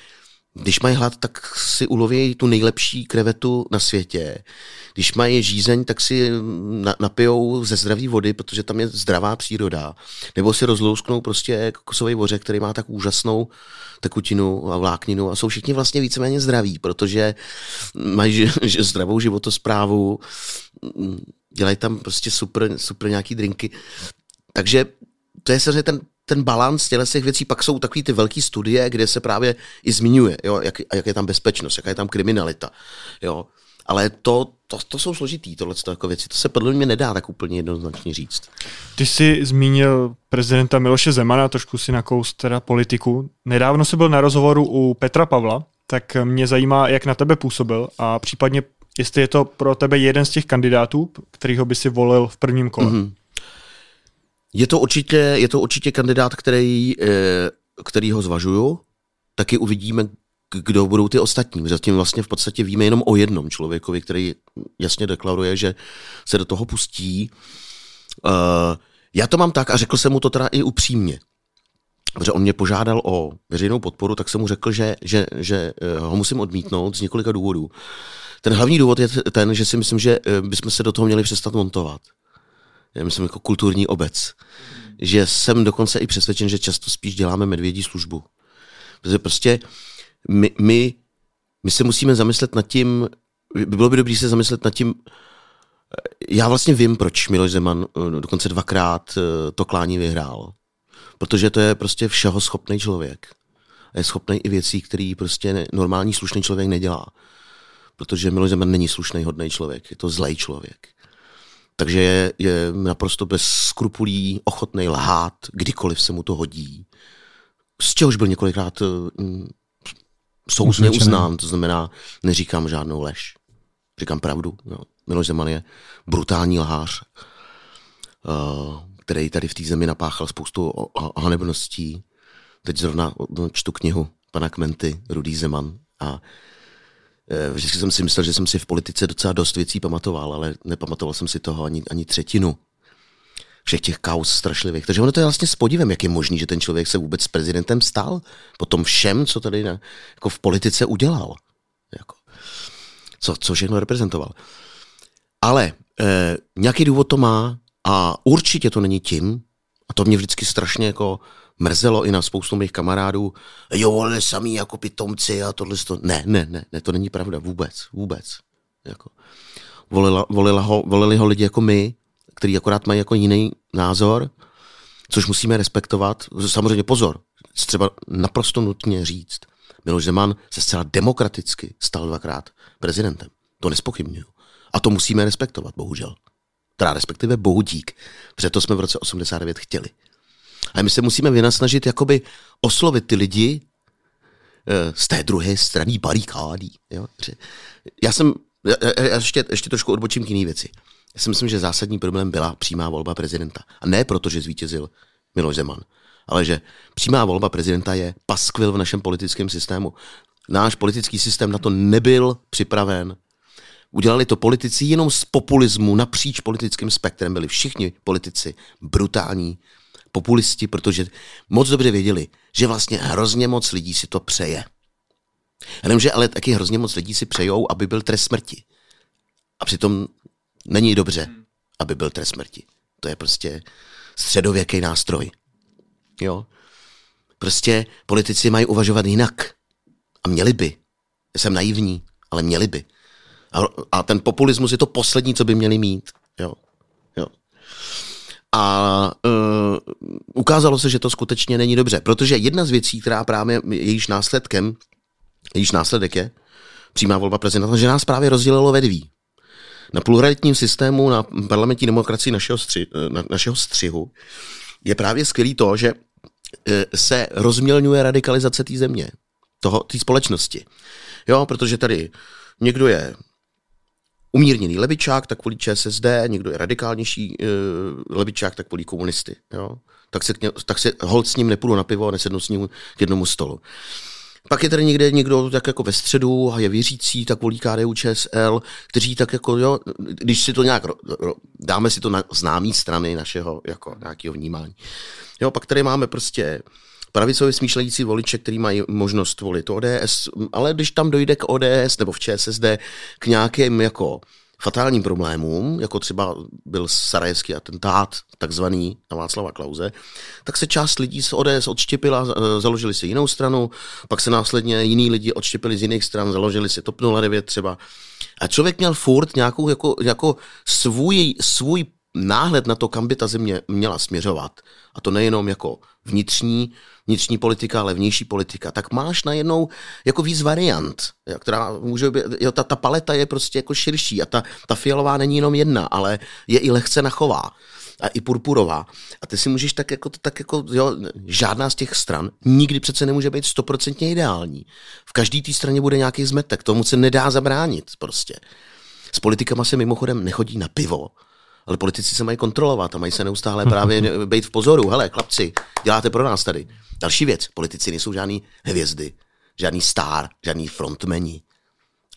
když mají hlad, tak si uloví tu nejlepší krevetu na světě. Když mají žízeň, tak si na, napijou ze zdravé vody, protože tam je zdravá příroda. Nebo si rozlousknou prostě kokosový ořech, který má tak úžasnou tekutinu a vlákninu. A jsou všichni vlastně víceméně zdraví, protože mají že, zdravou životosprávu, dělají tam prostě super, super nějaký drinky. Takže to je samozřejmě ten ten balans těch věcí, pak jsou takový ty velký studie, kde se právě i zmiňuje, jo, jak, jak je tam bezpečnost, jaká je tam kriminalita. Jo. Ale to, to, to jsou složitý, tohle jako věci. To se podle mě nedá tak úplně jednoznačně říct. Ty jsi zmínil prezidenta Miloše Zemana, trošku si nakous teda politiku. Nedávno jsi byl na rozhovoru u Petra Pavla, tak mě zajímá, jak na tebe působil a případně, jestli je to pro tebe jeden z těch kandidátů, kterýho by si volil v prvním kole. Mm-hmm. Je to určitě, je to určitě kandidát, který, který ho zvažuju. Taky uvidíme, kdo budou ty ostatní. Zatím vlastně v podstatě víme jenom o jednom člověkovi, který jasně deklaruje, že se do toho pustí. Já to mám tak a řekl jsem mu to teda i upřímně. Protože on mě požádal o veřejnou podporu, tak jsem mu řekl, že, že, že ho musím odmítnout z několika důvodů. Ten hlavní důvod je ten, že si myslím, že bychom se do toho měli přestat montovat. Já myslím jako kulturní obec, že jsem dokonce i přesvědčen, že často spíš děláme medvědí službu. Protože prostě my, my, my se musíme zamyslet nad tím, bylo by dobré se zamyslet nad tím, já vlastně vím, proč Miloš Zeman dokonce dvakrát to klání vyhrál. Protože to je prostě všeho schopný člověk. A je schopný i věcí, které prostě normální slušný člověk nedělá. Protože Miloš Zeman není slušný, hodný člověk, je to zlej člověk. Takže je, je naprosto bez skrupulí, ochotnej lhát, kdykoliv se mu to hodí. Z čehož byl několikrát mm, soudně uznán, to znamená, neříkám žádnou lež. Říkám pravdu. Jo. Miloš Zeman je brutální lhář, uh, který tady v té zemi napáchal spoustu hanebností. Teď zrovna čtu knihu pana Kmenty, Rudý Zeman a vždycky jsem si myslel, že jsem si v politice docela dost věcí pamatoval, ale nepamatoval jsem si toho ani, ani třetinu všech těch kauz strašlivých. Takže ono to je vlastně s podívem, jak je možný, že ten člověk se vůbec s prezidentem stal po tom všem, co tady na, jako v politice udělal. Jako, co, co všechno reprezentoval. Ale eh, nějaký důvod to má a určitě to není tím, a to mě vždycky strašně jako mrzelo i na spoustu mých kamarádů, jo, ale samý jako pitomci a tohle. To... Ne, ne, ne, ne, to není pravda vůbec, vůbec. Jako. Volila, volila ho, volili ho lidi jako my, kteří akorát mají jako jiný názor, což musíme respektovat. Samozřejmě pozor, třeba naprosto nutně říct, Miloš Zeman se zcela demokraticky stal dvakrát prezidentem. To nespochybnuju. A to musíme respektovat, bohužel. Teda respektive bohu dík. Proto jsme v roce osmdesát devět chtěli. A my se musíme vynasnažit jakoby oslovit ty lidi z té druhé strany barikády. Jo? Já jsem, já ještě, ještě trošku odbočím k jiný věci. Já si myslím, že zásadní problém byla přímá volba prezidenta. A ne proto, že zvítězil Miloš Zeman, ale že přímá volba prezidenta je paskvil v našem politickém systému. Náš politický systém na to nebyl připraven. Udělali to politici jenom z populismu, napříč politickým spektrem. Byli všichni politici brutální populisti, protože moc dobře věděli, že vlastně hrozně moc lidí si to přeje. Jenomže ale taky hrozně moc lidí si přejou, aby byl trest smrti. A přitom není dobře, aby byl trest smrti. To je prostě středověký nástroj. Jo? Prostě politici mají uvažovat jinak. A měli by. Jsem naivní, ale měli by. A, a ten populismus je to poslední, co by měli mít. Jo. Jo. A uh, ukázalo se, že to skutečně není dobře, protože jedna z věcí, která právě jejíž následkem, jejíž následek je přímá volba prezidenta, že nás právě rozdělilo ve dví. Na pluralitním systému, na parlamentní demokracii našeho, stři, na, našeho střihu je právě skvělý to, že se rozmělňuje radikalizace té země, té společnosti. Jo, protože tady někdo je umírněný levičák, tak volí ČSSD, někdo je radikálnější e, levičák, tak volí komunisty. Jo? Tak se, tak se holt s ním nepůjdu na pivo a nesednu s ním k jednomu stolu. Pak je tady někde někdo tak jako ve středu a je věřící, tak volí K D U Č S L, kteří tak jako, jo, když si to nějak, dáme si to na známý strany našeho jako nějakého vnímání. Jo, pak tady máme prostě pravicově smýšlející voliče, který mají možnost volit O D S, ale když tam dojde k O D S nebo v Č S S D k nějakým jako fatálním problémům, jako třeba byl sarajevský atentát, takzvaný na Václava Klause, tak se část lidí z O D S odštěpila, založili si jinou stranu, pak se následně jiní lidi odštěpili z jiných stran, založili si T O P nula devět třeba. A člověk měl furt nějakou jako, jako svůj, svůj náhled na to, kam by ta země měla směřovat. A to nejenom jako vnitřní, vnitřní politika, ale vnější politika. Tak máš najednou jako víc variant, která může být, jo, ta, ta paleta je prostě jako širší a ta, ta fialová není jenom jedna, ale je i lehce nachová a i purpurová. A ty si můžeš tak jako, tak jako jo, žádná z těch stran nikdy přece nemůže být stoprocentně ideální. V každé té straně bude nějaký zmetek, tomu se nedá zabránit prostě. S politikama se mimochodem nechodí na pivo, ale politici se mají kontrolovat a mají se neustále právě být v pozoru. Hele, chlapci, děláte pro nás tady. Další věc, politici nejsou žádný hvězdy, žádný star, žádný frontmeni.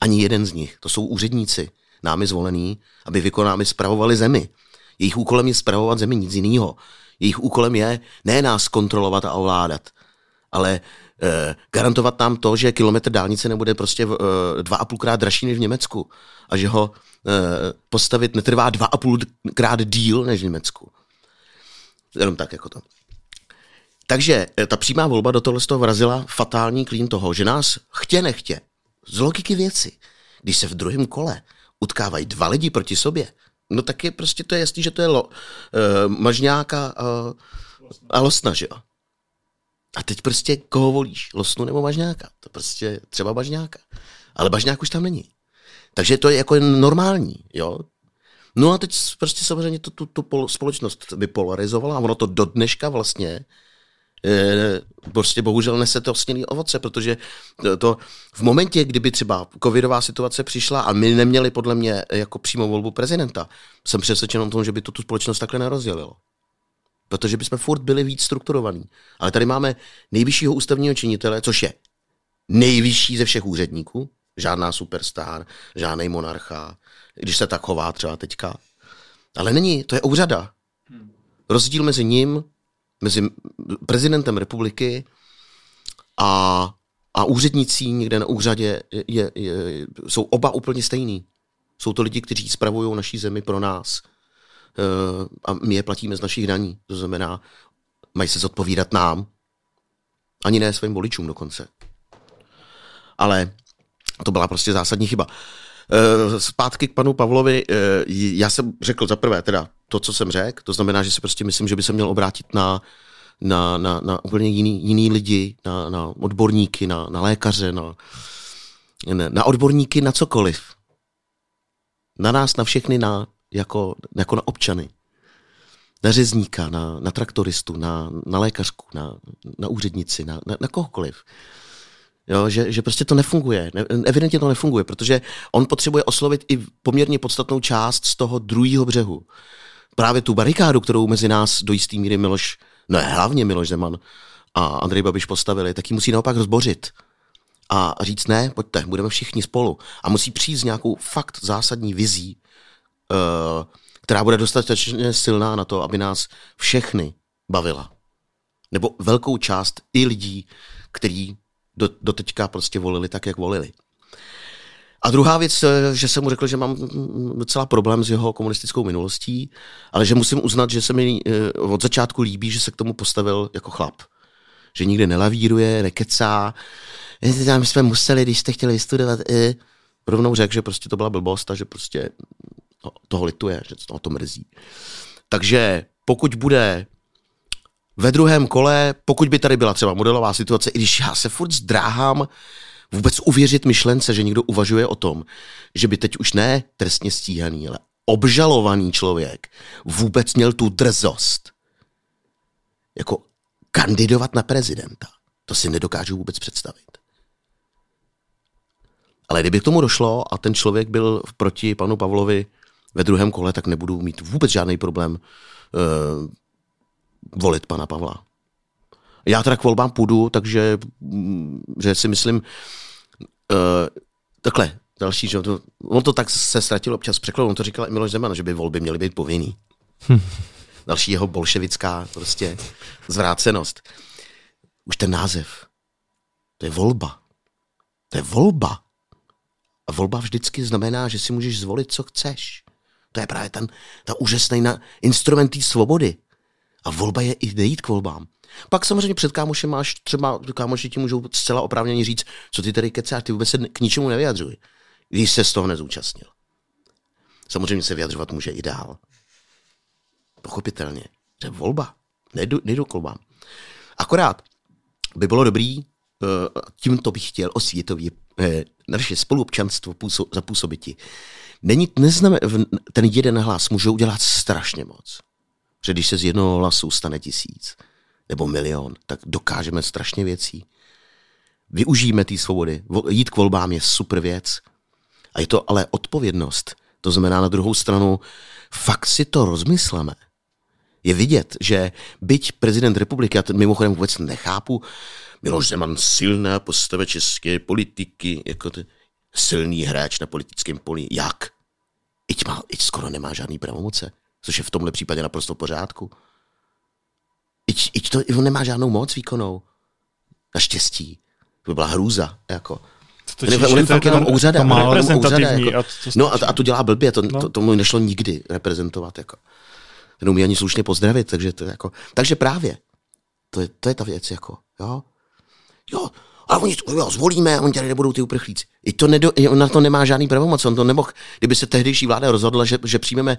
Ani jeden z nich. To jsou úředníci, námi zvolení, aby vykonámi spravovali zemi. Jejich úkolem je spravovat zemi, nic jiného. Jejich úkolem je ne nás kontrolovat a ovládat, ale eh, garantovat nám to, že kilometr dálnice nebude prostě eh, dva a půlkrát dražší než v Německu a že ho postavit netrvá dva a půlkrát díl než v Německu. Jenom tak jako to. Takže ta přímá volba do tohle z toho vrazila fatální klín toho, že nás chtě nechtě, z logiky věci, když se v druhém kole utkávají dva lidi proti sobě, no tak je prostě to je jasný, že to je lo, uh, Mažňáka a, a Losna, že jo? A teď prostě koho volíš? Losnu nebo Mažňáka? To prostě třeba Mažňáka. Ale Mažňák už tam není. Takže to je jako normální, jo. No a teď prostě samozřejmě tu, tu, tu společnost vypolarizovala a ono to do dneška vlastně e, prostě bohužel nese to sněný ovoce, protože to, to v momentě, kdyby třeba covidová situace přišla a my neměli podle mě jako přímou volbu prezidenta, jsem přesvědčen o tom, že by to tu společnost takhle nerozdělilo. Protože bychom furt byli víc strukturovaní. Ale tady máme nejvyššího ústavního činitele, což je nejvyšší ze všech úředníků, žádná superstar, žádnej monarcha, když se tak chová třeba teďka. Ale není, to je úřada. Rozdíl mezi ním, mezi prezidentem republiky a, a úřednicí někde na úřadě je, je, jsou oba úplně stejný. Jsou to lidi, kteří spravují naší zemi pro nás a my je platíme z našich daní. To znamená, mají se zodpovídat nám. Ani ne svým voličům dokonce. Ale to byla prostě zásadní chyba. Zpátky k panu Pavlovi. Já jsem řekl za prvé teda to, co jsem řekl. To znamená, že si prostě myslím, že by se měl obrátit na, na, na, na úplně jiný, jiný lidi, na, na odborníky, na, na lékaře, na, na odborníky, na cokoliv. Na nás, na všechny, na, jako, jako na občany. Na řezníka, na, na traktoristu, na, na lékařku, na, na úřednici, na, na, na kohokoliv. Jo, že, že prostě to nefunguje. Ne, evidentně to nefunguje, protože on potřebuje oslovit i poměrně podstatnou část z toho druhého břehu. Právě tu barikádu, kterou mezi nás do jistý míry Miloš, no hlavně Miloš Zeman a Andrej Babiš postavili, tak ji musí naopak rozbořit a říct ne, pojďte, budeme všichni spolu. A musí přijít s nějakou fakt zásadní vizí, která bude dostatečně silná na to, aby nás všechny bavila. Nebo velkou část i lidí, který Do, do teďka prostě volili tak, jak volili. A druhá věc, že jsem mu řekl, že mám docela problém s jeho komunistickou minulostí, ale že musím uznat, že se mi od začátku líbí, že se k tomu postavil jako chlap. Že nikdy nelavíruje, nekecá. My jsme museli, když jste chtěli vystudovat, rovnou řekl, že prostě to byla blbost a že prostě toho lituje, že to o tom mrzí. Takže pokud bude ve druhém kole, pokud by tady byla třeba modelová situace, i když já se furt zdráhám vůbec uvěřit myšlence, že někdo uvažuje o tom, že by teď už ne trestně stíhaný, ale obžalovaný člověk vůbec měl tu drzost jako kandidovat na prezidenta. To si nedokážu vůbec představit. Ale kdyby k tomu došlo a ten člověk byl proti panu Pavlovi ve druhém kole, tak nebudu mít vůbec žádný problém uh, volit pana Pavla. Já teda k volbám půjdu, takže že si myslím, uh, takhle, další, že to, on to tak se ztratil občas překladu, on to říkal i Miloš Zeman, že by volby měly být povinný. Hm. Další jeho bolševická prostě zvrácenost. Už ten název, to je volba. To je volba. A volba vždycky znamená, že si můžeš zvolit, co chceš. To je právě ten ta úžasný instrument té svobody. A volba je i nejít k volbám. Pak samozřejmě před kámošem máš třeba, kámoši ti můžou zcela oprávněně říct, co ty tady kecáš, ty vůbec se k ničemu nevyjadřuj, když se z toho nezúčastnil. Samozřejmě se vyjadřovat může i dál. Pochopitelně. To je volba. Nejdu, nejdu k volbám. Akorát by bylo dobrý, tímto bych chtěl osvětově naše spoluobčanstvo zapůsobiti. Není, neznamená, ten jeden hlas může udělat strašně moc. Že když se z jednoho hlasu stane tisíc nebo milion, tak dokážeme strašně věcí. Využijeme té svobody. Jít k volbám je super věc. A je to ale odpovědnost. To znamená na druhou stranu, fakt si to rozmysleme. Je vidět, že byť prezident republiky, já to mimochodem vůbec nechápu, Miloš Zeman silná postava české politiky, jako to, silný hráč na politickém poli. Jak? Iť, má, iť skoro nemá žádný pravomoce, což je v tomhle případě naprosto v pořádku. Iť, iť to, on nemá žádnou moc výkonnou. Naštěstí. To by byla hrůza, jako. To ne, on fakt jenom úřada. No a, a to dělá blbě, to, no. to, to mu nešlo nikdy reprezentovat, jako. Ten umí ani slušně pozdravit, takže to jako... Takže právě. To je, to je ta věc, jako, jo. Jo, ale oni jo, zvolíme, oni tady nebudou ty uprchlíci. I to nedo, on na to nemá žádný pravomoc, on to nemohl. Kdyby se tehdejší vláda rozhodla, že, že přijmeme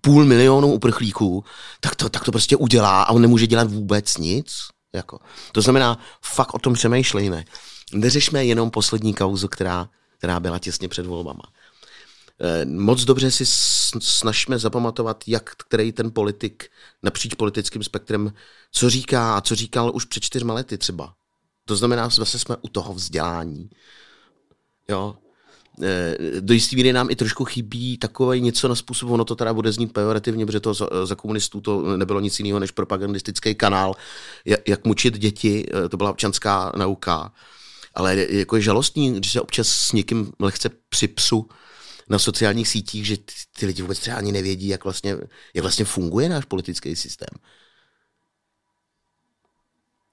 půl milionu uprchlíků, tak to, tak to prostě udělá a on nemůže dělat vůbec nic, jako. To znamená, fakt o tom přemýšlejme. Neřešme jenom poslední kauzu, která, která byla těsně před volbama. Moc dobře si snažíme zapamatovat, jak který ten politik napříč politickým spektrem, co říká a co říkal už před čtyřma lety třeba. To znamená, zase jsme u toho vzdělání. Jo. Do jistý míry nám i trošku chybí takové něco na způsob, ono to teda bude znít pejorativně, protože to za, za komunistů to nebylo nic jiného než propagandistický kanál, jak mučit děti, to byla občanská nauka. Ale jako je žalostný, když se občas s někým lehce připsu na sociálních sítích, že ty, ty lidi vůbec třeba ani nevědí, jak vlastně, jak vlastně funguje náš politický systém.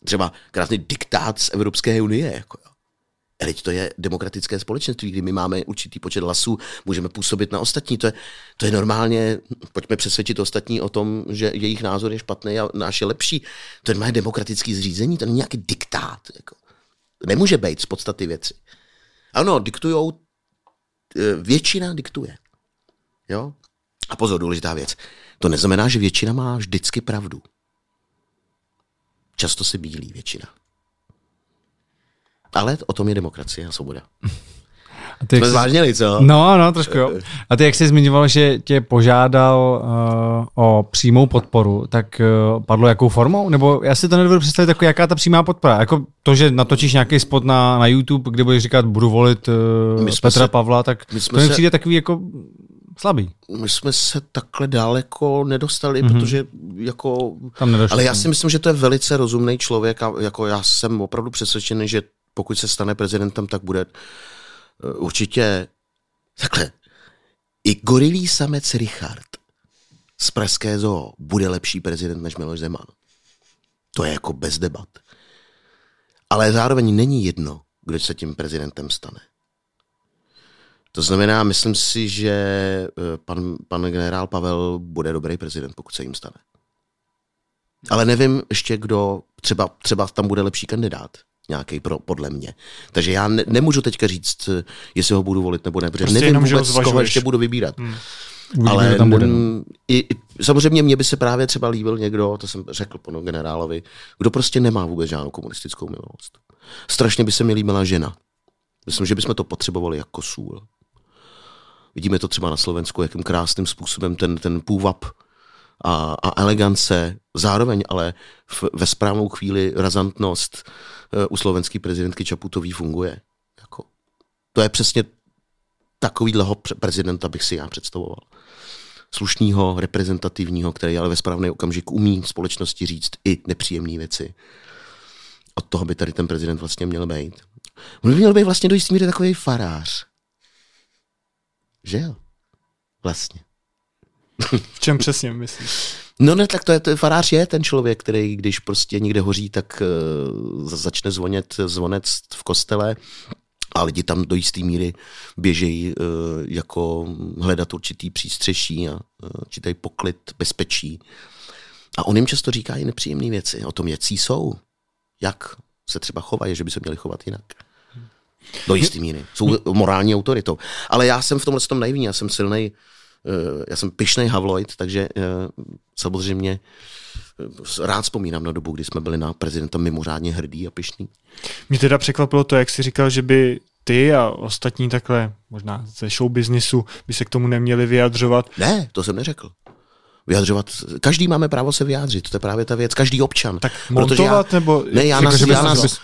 Třeba krásný diktát z Evropské unie. Jako jo. Teď to je demokratické společenství, kdy my máme určitý počet hlasů, můžeme působit na ostatní. To je, to je normálně, pojďme přesvědčit ostatní o tom, že jejich názor je špatný a náš je lepší. To je demokratické zřízení, to není nějaký diktát. Jako. Nemůže být z podstaty věci. Ano, diktujou většina diktuje. Jo? A pozor, důležitá věc. To neznamená, že většina má vždycky pravdu. Často se bílí většina. Ale o tom je demokracie a svoboda. A ty jsme zvážněli, co? No, no, trošku jo. A ty, jak jsi zmiňoval, že tě požádal uh, o přímou podporu, tak uh, padlo jakou formou? Nebo já si to nedovedu představit, jako jaká ta přímá podpora? Jako to, že natočíš nějaký spot na, na YouTube, kde budeš říkat, budu volit uh, Petra se, Pavla, tak to mi přijde takový jako slabý. My jsme se takhle daleko nedostali, mm-hmm. protože jako... Ale já si myslím, že to je velice rozumný člověk a jako já jsem opravdu přesvědčený, že pokud se stane prezidentem, tak bude... Určitě takhle. I gorilý samec Richard z pražské zoo bude lepší prezident než Miloš Zeman. To je jako bez debat. Ale zároveň není jedno, kdo se tím prezidentem stane. To znamená, myslím si, že pan, pan generál Pavel bude dobrý prezident, pokud se jim stane. Ale nevím ještě, kdo třeba, třeba tam bude lepší kandidát. nějaký pro, podle mě. Takže já ne, nemůžu teďka říct, jestli ho budu volit nebo ne, protože prostě nevím jenom, vůbec, z koho ještě budu vybírat. Hmm. Uvidíme, ale tam bude, no. i, samozřejmě mě by se právě třeba líbil někdo, to jsem řekl panu generálovi, kdo prostě nemá vůbec žádnou komunistickou milost. Strašně by se mi líbila žena. Myslím, že bychom to potřebovali jako sůl. Vidíme to třeba na Slovensku, jakým krásným způsobem ten, ten půvab a, a elegance, zároveň ale v, ve správnou chvíli razantnost u slovenské prezidentky Čaputový funguje. Jako, to je přesně takovýhleho prezidenta bych si já představoval. Slušnýho, reprezentativního, který ale ve správný okamžik umí společnosti říct i nepříjemné věci. Od toho by tady ten prezident vlastně měl být. On by měl být vlastně do jistý míry takový farář. Že jo? Vlastně. V čem přesně myslíš? No ne, tak to je, to je, farář je ten člověk, který když prostě někde hoří, tak uh, začne zvonit zvonec v kostele a lidi tam do jisté míry běžejí uh, jako hledat určitý přístřeší a uh, určitý poklid, bezpečí. A on jim často říká i nepříjemné věci o tom, jaký jsou, jak se třeba chovají, že by se měli chovat jinak. Do jisté míry. Jsou morální autoritou. Ale já jsem v tomhle tom naivní, já jsem silnej, já jsem pyšnej Havloid, takže samozřejmě rád vzpomínám na dobu, kdy jsme byli na prezidenta mimořádně hrdý a pyšný. Mě teda překvapilo to, jak jsi říkal, že by ty a ostatní takhle, možná ze show businessu, by se k tomu neměli vyjadřovat. Ne, to jsem neřekl. Vyjadřovat. Každý máme právo se vyjádřit, to je právě ta věc, každý občan. Tak montovat já, nebo... Ne, já nás...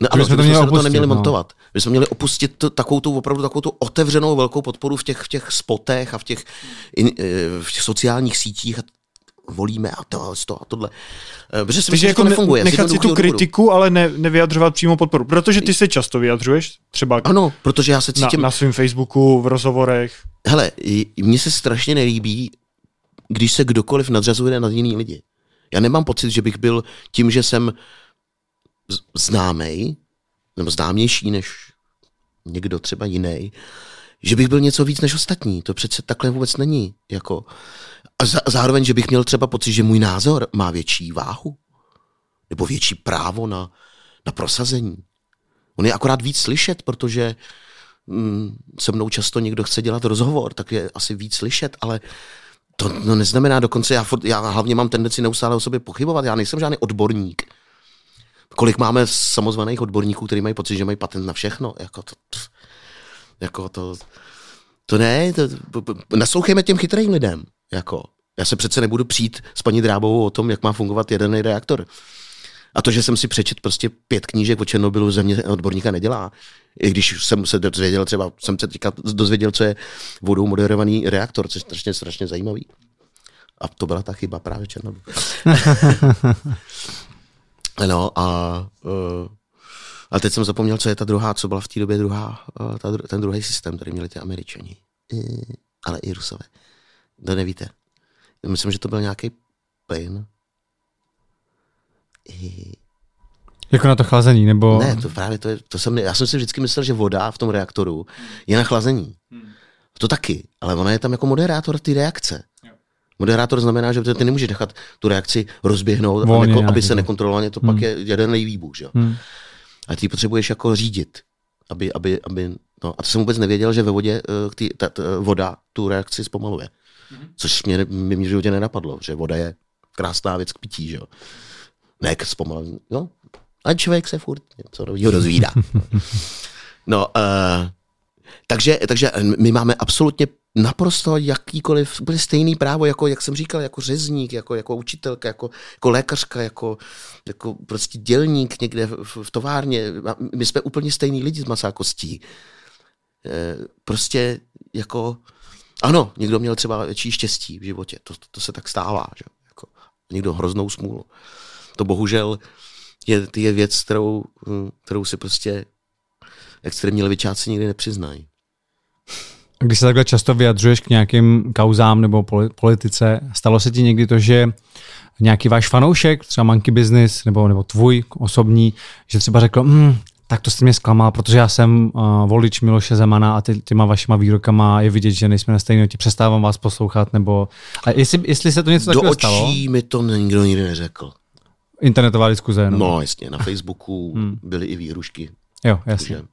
No, ano, bychom se to neměli montovat. My jsme měli opustit takovou tu, opravdu takovou tu otevřenou velkou podporu v těch, v těch spotech a v těch, in, v těch sociálních sítích a volíme a to a tohle. Protože si myslím, jako to nefunguje. Nechat si tu kritiku, důvodu. Ale ne, nevyjadřovat přímo podporu. Protože ty se často vyjadřuješ, třeba ano, protože já se cítím... na, na svém Facebooku, v rozhovorech. Hele, mně se strašně nelíbí, když se kdokoliv nadřazuje nad jiný lidi. Já nemám pocit, že bych byl tím, že jsem známej, nebo známější než někdo třeba jiný, že bych byl něco víc než ostatní. To přece takhle vůbec není. Jako. A zároveň, že bych měl třeba pocit, že můj názor má větší váhu. Nebo větší právo na, na prosazení. On je akorát víc slyšet, protože mm, se mnou často někdo chce dělat rozhovor, tak je asi víc slyšet, ale to no, neznamená dokonce, já, furt, já hlavně mám tendenci neustále o sobě pochybovat, já nejsem žádný odborník. Kolik máme samozvaných odborníků, kteří mají pocit, že mají patent na všechno. Jako to, jako to, to ne, to, naslouchejme těm chytrým lidem. Jako. Já se přece nebudu přijít s paní Drábovou o tom, jak má fungovat jaderný reaktor. A to, že jsem si přečet prostě pět knížek o Černobylu, ze mě odborníka nedělá. I když jsem se dozvěděl, třeba jsem se teďka dozvěděl, co je vodou moderovaný reaktor, což je strašně, strašně zajímavý. A to byla ta chyba právě Černobyl. No a, a teď jsem zapomněl, co je ta druhá, co byla v té době druhá, ta, ten druhý systém, který měli ty Američani, ale i Rusové. To nevíte. Myslím, že to byl nějaký plyn. Jako na to chlazení, nebo... Ne, to právě to je, to jsem, já jsem si vždycky myslel, že voda v tom reaktoru je na chlazení. To taky, ale ona je tam jako moderátor té reakce. Moderátor znamená, že ty nemůžeš nechat tu reakci rozběhnout, volně, neko, aby se nekontrolovaně, to hmm. pak je jaderný výbuch. Jo? Hmm. A ty potřebuješ jako řídit. Aby, aby, aby, no. A to jsem vůbec nevěděl, že ve vodě tý, ta, ta, voda tu reakci zpomaluje. Hmm. Což mě, mě, mě v životě nenapadlo, že voda je krásná věc k pití. Že jo? Ne k zpomalení. No. A člověk se furt něco rozvídá. No, uh, takže, takže my máme absolutně naprosto jakýkoliv, úplně stejný právo, jako, jak jsem říkal, jako řezník, jako, jako učitelka, jako, jako lékařka, jako, jako prostě dělník někde v, v továrně. My jsme úplně stejný lidi s masa a kostí. E, prostě jako, ano, někdo měl třeba větší štěstí v životě, to, to, to se tak stává, že? Jako, někdo hroznou smůlu. To bohužel je, je věc, kterou, kterou si prostě extrémní levičáci nikdy nepřiznají. Když se takhle často vyjadřuješ k nějakým kauzám nebo politice, stalo se ti někdy to, že nějaký váš fanoušek, třeba Monkey Business nebo, nebo tvůj osobní, že třeba řekl, mm, tak to jste mě zklamal, protože já jsem uh, volič Miloše Zemana a ty, těma vašima výrokama je vidět, že nejsme na stejného, ti přestávám vás poslouchat, nebo... A jestli, jestli se to něco do takového stalo? Do očí mi to nikdo nikdy neřekl. Internetová diskuze. No, no jasně, na Facebooku hmm. byly i výhrušky. Jo, jasně. Takže,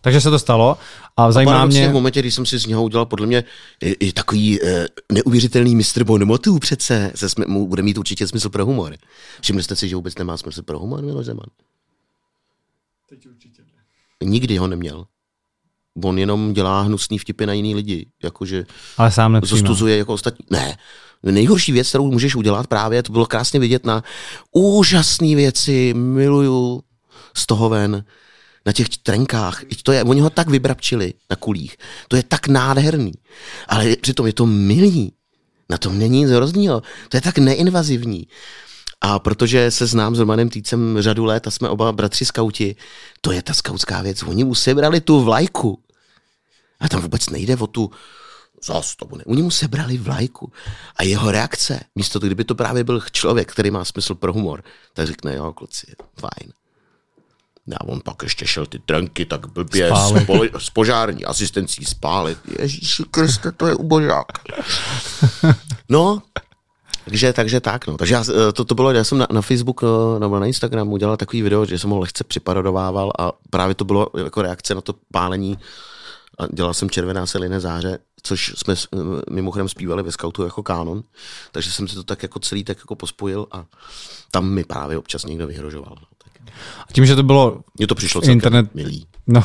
takže se to stalo a zajímá mě... V momentě, když jsem si z něho udělal, podle mě je, je takový e, neuvěřitelný mistr bonmotů přece, se sm- mu bude mít určitě smysl pro humor. Všimli jste si, že vůbec nemá smysl pro humor, Miloš Zeman? Teď určitě ne. Nikdy ho neměl. On jenom dělá hnusný vtipy na jiný lidi. Jakože ale sám nepřijímá. Zostuzuje jako ostatní. Ne. Nejhorší věc, kterou můžeš udělat právě, to bylo krásně vidět na úžasné věci, miluju z toho ven, na těch trenkách. To je, oni ho tak vybrabčili na kulích. To je tak nádherný. Ale přitom je to milý. Na tom není nic hroznýho. To je tak neinvazivní. A protože se znám s Romanem Týcem řadu let a jsme oba bratři skauti, to je ta skautská věc. Oni mu sebrali tu vlajku. A tam vůbec nejde o tu zástavu. Ne. Oni mu sebrali vlajku. A jeho reakce, místo to, kdyby to právě byl člověk, který má smysl pro humor, tak řekne, jo, kluci, fajn. A on pak ještě šel ty trenky tak blbě s, poli, s požární asistencí spálit. Ježíši Kriste, to je ubožák. No, takže, takže tak, no. Takže já, to, to bylo, já jsem na, na Facebook nebo na Instagramu udělal takový video, že jsem ho lehce připarodovával a právě to bylo jako reakce na to pálení. A dělal jsem Červená se line záře, což jsme mimochodem zpívali ve skautu jako kánon, takže jsem si to tak jako celý tak jako pospojil a tam mi právě občas někdo vyhrožoval. No, tak. A tím, že to bylo... Mně to přišlo celkem internet... milý. No,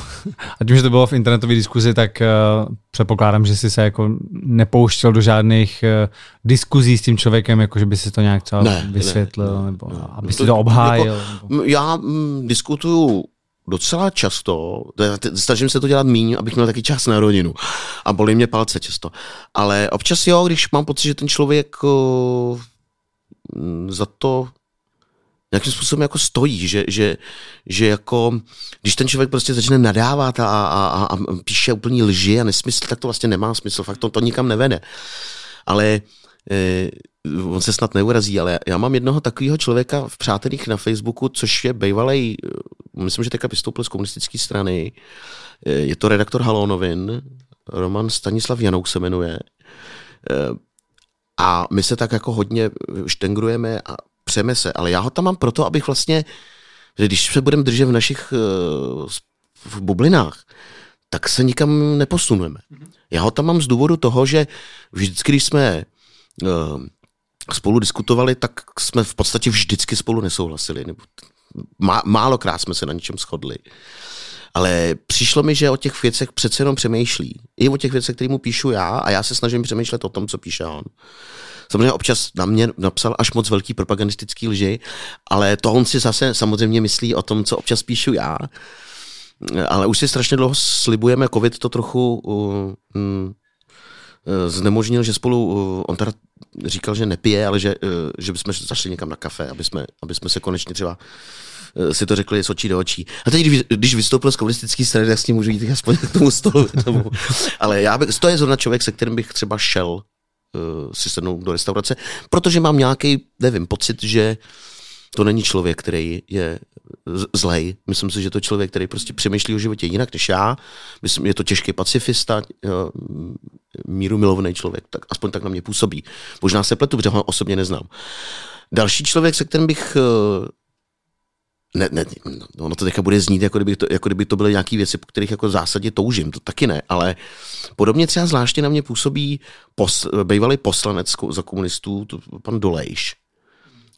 a tím, že to bylo v internetové diskuzi, tak uh, předpokládám, že jsi se jako nepouštěl do žádných uh, diskuzí s tím člověkem, jako že by si to nějak třeba ne, vysvětlil, ne, nebo ne, ne, aby to, si to obhájil. Jako, nebo... Já m, diskutuju docela často, snažím se to dělat míň, abych měl taky čas na rodinu a bolí mě palce často, ale občas jo, když mám pocit, že ten člověk uh, za to nějakým způsobem jako stojí, že, že, že jako, když ten člověk prostě začne nadávat a, a, a, a píše úplný lži a nesmysl, tak to vlastně nemá smysl, fakt to, to nikam nevede. Ale eh, on se snad neurazí, ale já mám jednoho takového člověka v přátelích na Facebooku, což je bývalej, myslím, že teďka vystoupil z komunistické strany, je to redaktor Halónovin, Roman Stanislav Janouk se jmenuje, a my se tak jako hodně štengrujeme a přeme se, ale já ho tam mám proto, abych vlastně, že když se budeme držet v našich v bublinách, tak se nikam neposunujeme. Já ho tam mám z důvodu toho, že vždycky, když jsme spolu diskutovali, tak jsme v podstatě vždycky spolu nesouhlasili. Nebo má, málokrát jsme se na něčem shodli. Ale přišlo mi, že o těch věcech přece jenom přemýšlí. I o těch věcech, které mu píšu já, a já se snažím přemýšlet o tom, co píše on. Samozřejmě občas na mě napsal až moc velký propagandistický lži, ale to on si zase samozřejmě myslí o tom, co občas píšu já. Ale už si strašně dlouho slibujeme, covid to trochu... Uh, um, znemožnil, že spolu, on teda říkal, že nepije, ale že, že bychom zašli někam na kafe, aby jsme, aby jsme se konečně třeba si to řekli z očí do očí. A teď, když vystoupil z komunistické strany, tak s ním můžu jít aspoň k tomu stolu. Tomu. Ale já bych, to je zrovna člověk, se kterým bych třeba šel uh, si sednout do restaurace, protože mám nějaký, nevím, pocit, že to není člověk, který je zlej. Myslím si, že to je člověk, který prostě přemýšlí o životě jinak než já. Myslím, je to těžký pacifista, mírumilovný člověk, tak aspoň tak na mě působí. Možná se pletu, protože ho osobně neznám. Další člověk, se kterým bych... Ne, ne, ono to teďka bude znít, jako kdyby to, jako kdyby to byly nějaké věci, po kterých jako v zásadě toužím, to taky ne, ale podobně třeba zvláště na mě působí pos, bývalý poslanec za komunistů, pan Dolejš.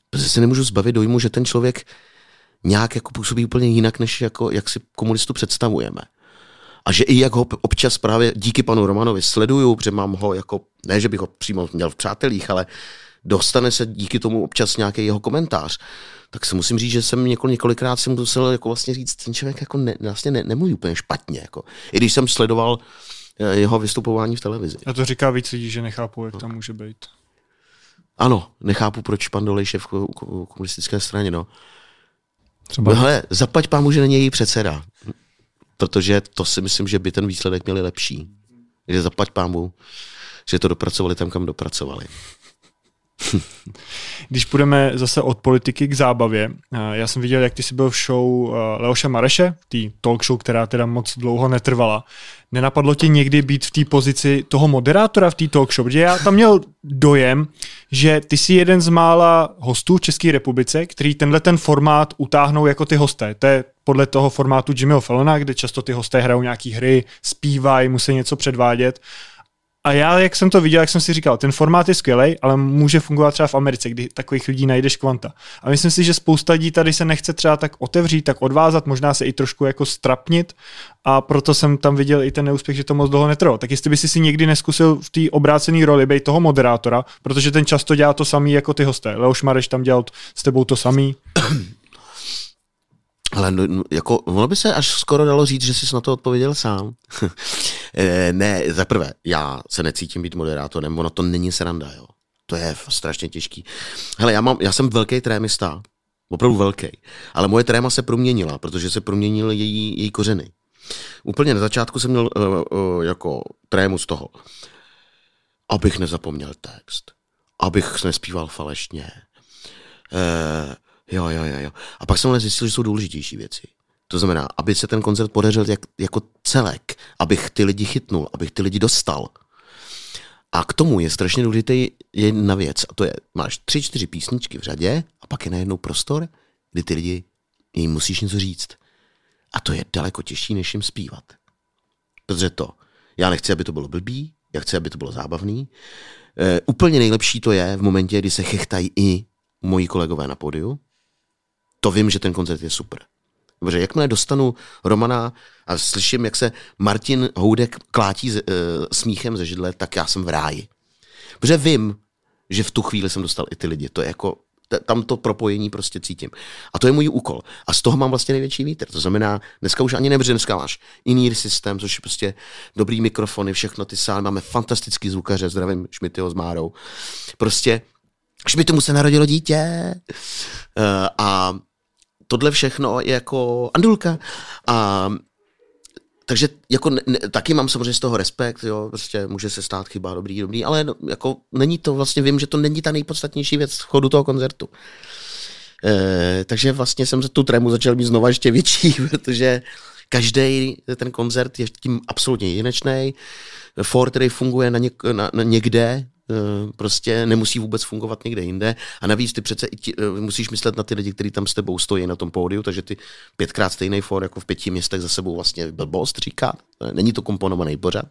Protože se nemůžu zbavit dojmu, že ten člověk nějak jako působí úplně jinak, než jako, jak si komunistu představujeme. A že i jak ho občas právě díky panu Romanovi sleduju, protože mám ho jako, ne, že bych ho přímo měl v přátelích, ale dostane se díky tomu občas nějaký jeho komentář. Tak se musím říct, že jsem několikrát si musel jako vlastně říct, ten člověk jako ne, vlastně ne, nemluví úplně špatně. Jako. I když jsem sledoval jeho vystupování v televizi. A to říká víc lidí, že nechápu, jak no. tam může být. Ano, nechápu, proč pan Dolejš je v komunistické straně, no. Třeba. No hele, zaplať pámu, že není její předseda. Protože to si myslím, že by ten výsledek měli lepší. Takže zaplať pámu, že to dopracovali tam, kam dopracovali. Když půjdeme zase od politiky k zábavě, já jsem viděl, jak ty jsi byl v show Leoše Mareše, tý talk show, která teda moc dlouho netrvala. Nenapadlo tě někdy být v té pozici toho moderátora v té talk show? Protože já tam měl dojem, že ty jsi jeden z mála hostů v České republice, který tenhle ten formát utáhnou jako ty hosté. To je podle toho formátu Jimmyho Fallona, kde často ty hosté hrajou nějaký hry, zpívají, musí něco předvádět. A já, jak jsem to viděl, jak jsem si říkal, ten formát je skvělej, ale může fungovat třeba v Americe, kdy takových lidí najdeš kvanta. A myslím si, že spousta lidí tady se nechce třeba tak otevřít, tak odvázat, možná se i trošku jako strapnit, a proto jsem tam viděl i ten neúspěch, že to moc dlouho netrvalo. Tak jestli by si si někdy neskusil v té obrácené roli být toho moderátora, protože ten často dělá to samý jako ty hosté. Leoš Mareš tam dělal s tebou to samý. Ale jako, ono by se až skoro dalo říct, že jsi na to odpověděl sám. Ne, zaprvé, já se necítím být moderátorem, ono to není sranda, jo. To je strašně těžký. Hele, já, mám, já jsem velký trémista, opravdu velký, ale moje tréma se proměnila, protože se proměnily její, její kořeny. Úplně na začátku jsem měl uh, uh, jako trému z toho, abych nezapomněl text, abych nespíval falešně, uh, Jo, jo, jo, jo. A pak jsem ale zjistil, že jsou důležitější věci. To znamená, aby se ten koncert podařil jak, jako celek, abych ty lidi chytnul, abych ty lidi dostal. A k tomu je strašně důležitá jedna věc. A to je, máš tři, čtyři písničky v řadě a pak je najednou prostor, kdy ty lidi, jim musíš něco říct. A to je daleko těžší, než jim zpívat. Protože to, já nechci, aby to bylo blbý, já chci, aby to bylo zábavný. E, úplně nejlepší to je v momentě, kdy se chechtají i moji kolegové na pódiu. To vím, že ten koncert je super. Dobře, jakmile dostanu Romana a slyším, jak se Martin Houdek klátí z, e, smíchem ze židle, tak já jsem v ráji. Protože vím, že v tu chvíli jsem dostal i ty lidi. To je jako, t- tam to propojení prostě cítím. A to je můj úkol. A z toho mám vlastně největší vítr. To znamená, dneska už ani nebře, dneska máš in-ear systém, což je prostě dobrý mikrofony, všechno ty sály, máme fantastický zvukaře, zdravím Šmityho s Márou. Prostě Šmitymu se narodilo dítě. E, a tohle všechno je jako Andulka. A, takže jako ne, ne, taky mám samozřejmě z toho respekt, jo, prostě může se stát chyba, dobrý, dobrý, ale no, jako není to vlastně, vím, že to není ta nejpodstatnější věc v chodu toho koncertu. E, takže vlastně jsem tu trému začal mít znova ještě větší, protože každý ten koncert je tím absolutně jedinečný. For, který funguje na, něk, na, na někde, prostě nemusí vůbec fungovat někde jinde a navíc ty přece i ti, musíš myslet na ty lidi, kteří tam s tebou stojí na tom pódiu, takže ty pětkrát stejný for jako v pěti městech za sebou vlastně blbost říká, není to komponovaný pořad,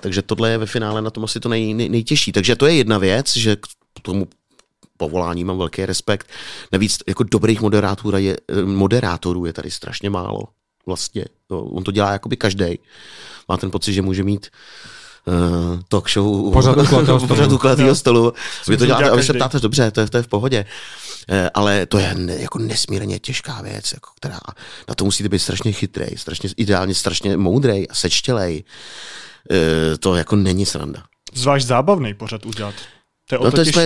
takže tohle je ve finále na tom asi to nej, nej, nejtěžší, takže to je jedna věc, že k tomu povolání mám velký respekt, navíc jako dobrých moderátorů je, moderátorů je tady strašně málo vlastně, to, on to dělá jakoby každej, má ten pocit, že může mít Uh, talk show pořad ukladného stolu. Vy to děláte a vy se ptáte, dobře, to je, to je v pohodě. Uh, ale to je ne, jako nesmírně těžká věc, jako, která na to musíte být strašně chytrej, strašně, ideálně strašně moudrej a sečtělej. Uh, to jako není sranda. Zvlášť zábavný pořad udělat. To je no to jsme,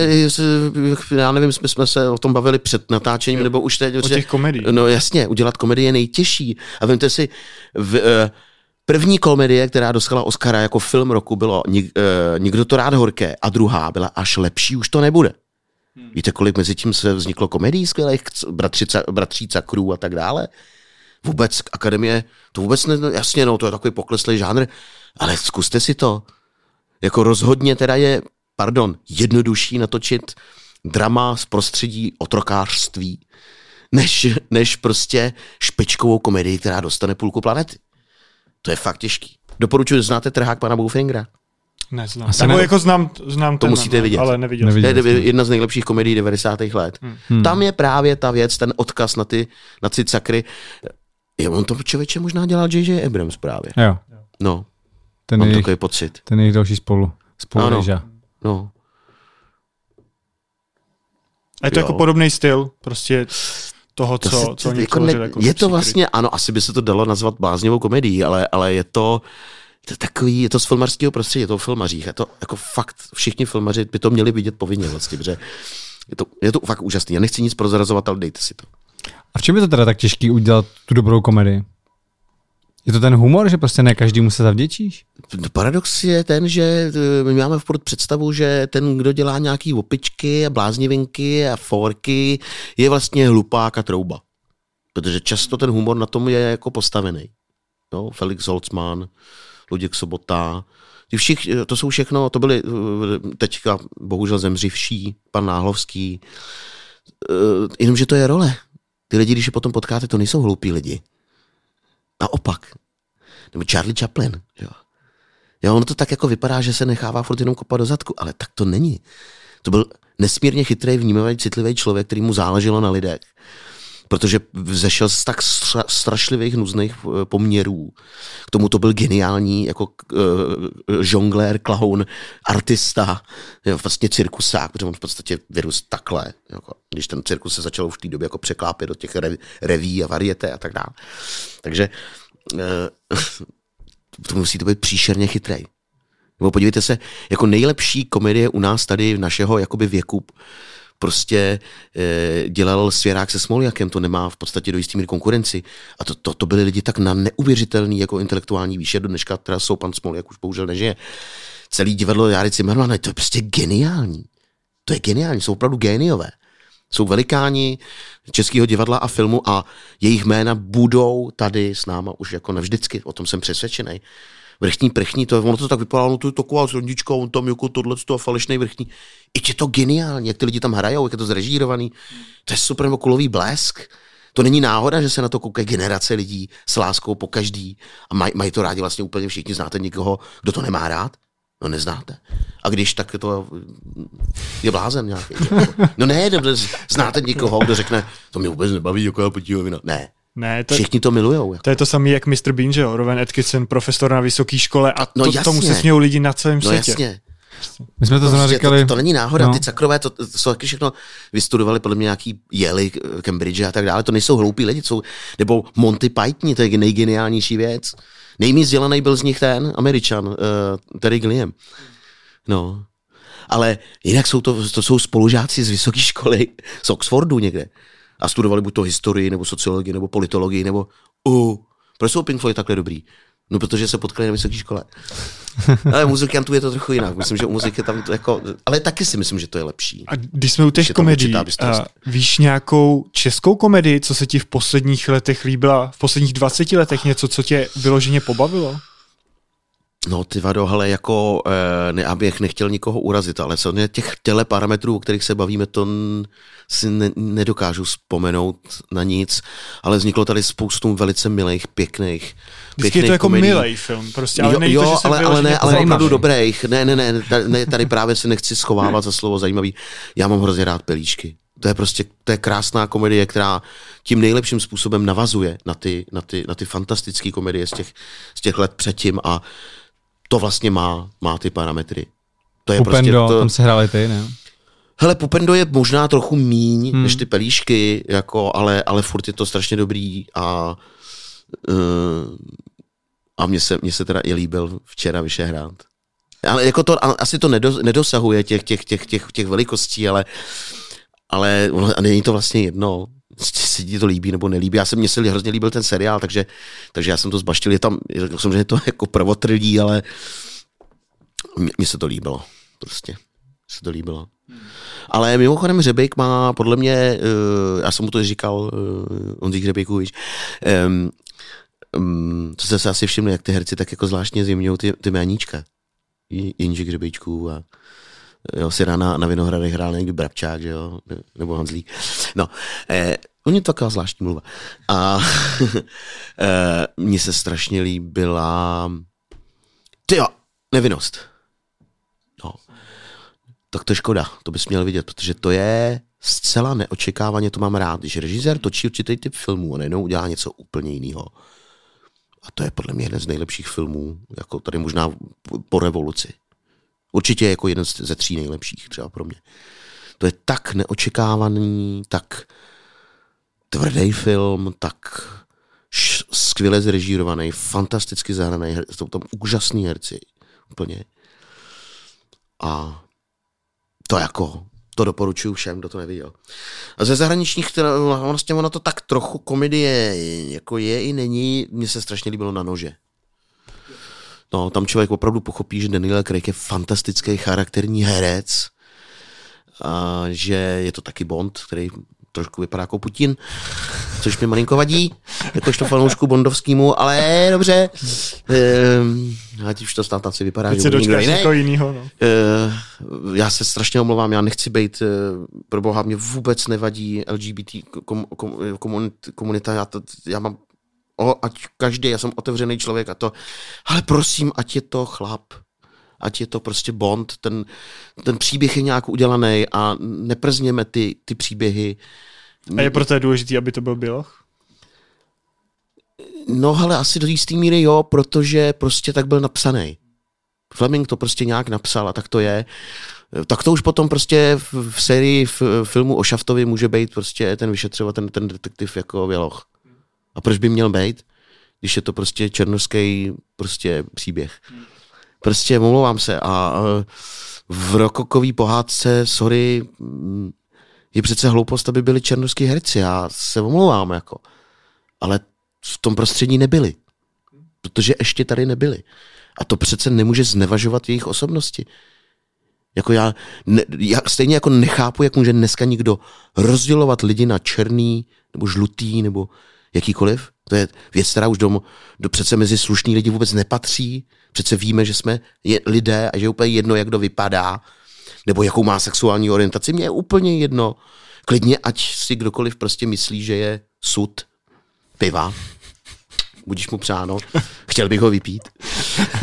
já nevím, jsme, jsme se o tom bavili před natáčením, je, nebo už teď. O těch, těch komedií. No jasně, udělat komedii je nejtěžší. A vemte si... V, uh, První komedie, která dostala Oscara jako film roku, bylo Nik, eh, Nikdo to rád horké a druhá byla Až lepší už to nebude. Hmm. Víte, kolik mezi tím se vzniklo komedií skvělých, Bratří Cakrů a tak dále? Vůbec akademie, to vůbec ne, jasně, no, to je takový pokleslý žánr, ale zkuste si to. Jako rozhodně teda je, pardon, jednodušší natočit drama z prostředí otrokářství, než, než prostě špičkovou komedii, která dostane půlku planety. To je fakt těžký. Doporučuji, znáte Trhák pana Boufingera? Neznám. Nebo jako znám, znám to ten, musíte vidět. Ale neviděl. neviděl to je jedna z nejlepších komedií devadesátých let. Hmm. Tam je právě ta věc, ten odkaz na ty, na ty cakry. Je on to člověče možná dělal J J Abrams právě. Jo. No. Ten mám jejich, takový pocit. Ten jejich další spolu. Spolu ano. No. A je to jo. Jako podobný styl. Prostě... toho, to co, co jako ne, jako je to vlastně, ano, asi by se to dalo nazvat bláznivou komedií, ale, ale je to, to takový, je to z filmařského prostředí, je to o filmařích, je to jako fakt, všichni filmaři by to měli vidět povinně vlastně, protože je to, je to fakt úžasný, já nechci nic prozrazovat, ale dejte si to. A v čem je to teda tak těžký udělat tu dobrou komedii? Je to ten humor, že prostě ne každému se zavděčíš? Paradox je ten, že my máme v představu, že ten, kdo dělá nějaký opičky a bláznivinky a forky, je vlastně hlupák a trouba. Protože často ten humor na tom je jako postavený. No, Felix Holzmann, Luděk Sobota, všich, to jsou všechno, to byly teďka bohužel zemřivší, pan Náhlovský, jenomže to je role. Ty lidi, když je potom potkáte, to nejsou hloupí lidi. Naopak. Nebo Charlie Chaplin. Jo. Jo, ono to tak jako vypadá, že se nechává furt jenom kopat do zadku, ale tak to není. To byl nesmírně chytrý, vnímavý, citlivý člověk, který mu záleželo na lidech. Protože vzešel z tak stra- strašlivých nuzných poměrů. K tomu to byl geniální jako uh, žonglér, klahoun, artista, jo, vlastně cirkusák, protože on v podstatě vyrůst takhle. Jako, když ten cirkus se začal v té době jako překlápět do těch rev- reví a varieté a tak dále. Takže uh, to musí to být příšerně chytrej. Nebo podívejte se, jako nejlepší komedie u nás tady v našeho jakoby věku prostě e, dělal Svěrák se Smoljakem, to nemá v podstatě do jistý míry konkurenci. A to, to, to byli lidi tak na neuvěřitelný jako intelektuální výše, do dneška teda jsou, pan Smoljak už bohužel nežije. Celý divadlo Járy Cimrmana, to je prostě geniální. To je geniální, jsou opravdu géniové. Jsou velikáni českého divadla a filmu a jejich jména budou tady s náma už jako navždycky, o tom jsem přesvědčený. Vrchní prchní, to, ono to tak vypadalo, no to je taková srodička, on tam jako tohleto a falešnej vrchní. I je to geniální, jak ty lidi tam hrajou, jak je to zrežírovaný. To je super kulový blesk. To není náhoda, že se na to koukají generace lidí s láskou po každý a maj, mají to rádi vlastně úplně všichni. Znáte někoho, kdo to nemá rád? No neznáte. A když, tak to je blázen nějaký. No ne, znáte někoho, kdo řekne, to mě vůbec nebaví, jako já potího vina. Ne. Ne, to, všichni to milujou. Jako. To je to samé, jak mister Bean, že jo? Rowan Atkinson, profesor na vysoké škole a no to, tomu se smějou lidi na celém no světě. Jasně. My jsme to zrovna říkali. To, to, to není náhoda, no. Ty cakrové, to, to jsou taky všechno vystudovali podle mě nějaký Yale, Cambridge a tak dále, to nejsou hloupí lidi, jsou, nebo Monty Python, to je nejgeniálnější věc. Nejméně vzdělaný byl z nich ten Američan, uh, Terry Gilliam. No, ale jinak jsou to, to jsou spolužáci z vysoké školy, z Oxfordu někde. A studovali buď to historii, nebo sociologii, nebo politologii, nebo uh, proč jsou Pink Floyd takhle dobrý? No, protože se potkali na vysoké škole. Ale muzikantů je to trochu jinak. Myslím, že u muziky tam to jako... Ale taky si myslím, že to je lepší. A když jsme u těch komedií, víš nějakou českou komedii, co se ti v posledních letech líbila? V posledních dvaceti letech něco, co tě vyloženě pobavilo? No ty vado, hele, jako ne, abych nechtěl nikoho urazit, ale samozřejmě těch těle parametrů, o kterých se bavíme, to n- si ne- nedokážu vzpomenout na nic, ale vzniklo tady spoustu velice milých, pěkných, vždycky pěkných je to jako komedií. Milej film, prostě, ale jo, nejde, jo, že ale, ale ne, ale opravdu dobrých, ne, ne, ne, tady, tady právě si nechci schovávat za slovo zajímavý, já mám hrozně rád Pelíšky. To je prostě, to je krásná komedie, která tím nejlepším způsobem navazuje na ty, na ty, na ty fantastické komedie z těch, z těch let předtím a to vlastně má, má ty parametry. To je Pupendo, prostě to... tam se hráli ty, ne? Hele, Pupendo je možná trochu míň hmm. než ty Pelíšky, jako, ale, ale furt je to strašně dobrý a uh, a mně se, mně se teda i líbil včera Vyšehrad. Ale jako to, asi to nedosahuje těch, těch, těch, těch, těch velikostí, ale, ale a není to vlastně jedno. Se ti to líbí nebo nelíbí. Já jsem mě se hrozně líbil ten seriál, takže, takže já jsem to zbaštil. Je tam, samozřejmě to jako prvotrlí, ale mně se to líbilo. Prostě se to líbilo. Ale mimochodem Hřebejk má podle mě, já jsem mu to říkal, Ondřej Hřebejku, víš, um, um, to jste se asi všimli, jak ty herci tak jako zvláštně zjemňují ty, ty jméníčka. Jindřich Hřebejčků a jo, si rána na Vinohradech hrál někdy Brabčák, že jo, nebo Hanzlík. No, eh, on je taková zvláštní mluva. A eh, mně se strašně líbila tyjo, Nevinnost. No, tak to je škoda, to bys měl vidět, protože to je zcela neočekávaně, to mám rád, když režisér točí určitý typ filmů a nejenom udělá něco úplně jiného. A to je podle mě jeden z nejlepších filmů, jako tady možná po revoluci. Určitě jako jeden ze tří nejlepších třeba pro mě. To je tak neočekávaný, tak tvrdý film, tak skvěle zrežírovaný, fantasticky zahraný, jsou tam úžasný herci úplně. A to jako, To doporučuji všem, kdo to neviděl. A ze zahraničních, vlastně ono to tak trochu komedie jako je i není, mně se strašně líbilo Na nože. No, tam člověk opravdu pochopí, že Daniel Craig je fantastický charakterní herec, a že je to taky Bond, který trošku vypadá jako Putin, což mi malinko vadí, jakožto fanoušku bondovskýmu, ale dobře. Ehm, ať už to snad asi vypadá, teď že nikdo jiný. No. Ehm, já se strašně omlouvám, já nechci být, e, pro boha, mě vůbec nevadí L G B T kom, kom, komun, komunita, já, to, já mám, o, ať každý, já jsem otevřený člověk a to, ale prosím, ať je to chlap. Ať je to prostě Bond, ten, ten příběh je nějak udělaný a neprzněme ty, ty příběhy. A je proto důležitý, aby to byl běloch? No hele, asi do jistý míry jo, protože prostě tak byl napsaný. Fleming to prostě nějak napsal a tak to je. Tak to už potom prostě v sérii v filmu o Shaftovi může být prostě ten vyšetřovat, ten, ten detektiv jako běloch. A proč by měl být, když je to prostě černoský prostě příběh. Prostě omlouvám se a v rokokový pohádce, sorry, je přece hloupost, aby byli černoský herci, já se omlouvám jako, ale v tom prostředí nebyli, protože ještě tady nebyli a to přece nemůže znevažovat jejich osobnosti. Jako já, ne, já stejně jako nechápu, jak může dneska nikdo rozdělovat lidi na černý nebo žlutý nebo jakýkoliv. To je věc, která už do, do přece mezi slušný lidi vůbec nepatří. Přece víme, že jsme je, lidé a že je úplně jedno, jak kdo vypadá, nebo jakou má sexuální orientaci. Mně je úplně jedno. Klidně, ať si kdokoliv prostě myslí, že je sud piva. Budíš mu přáno. Chtěl bych ho vypít.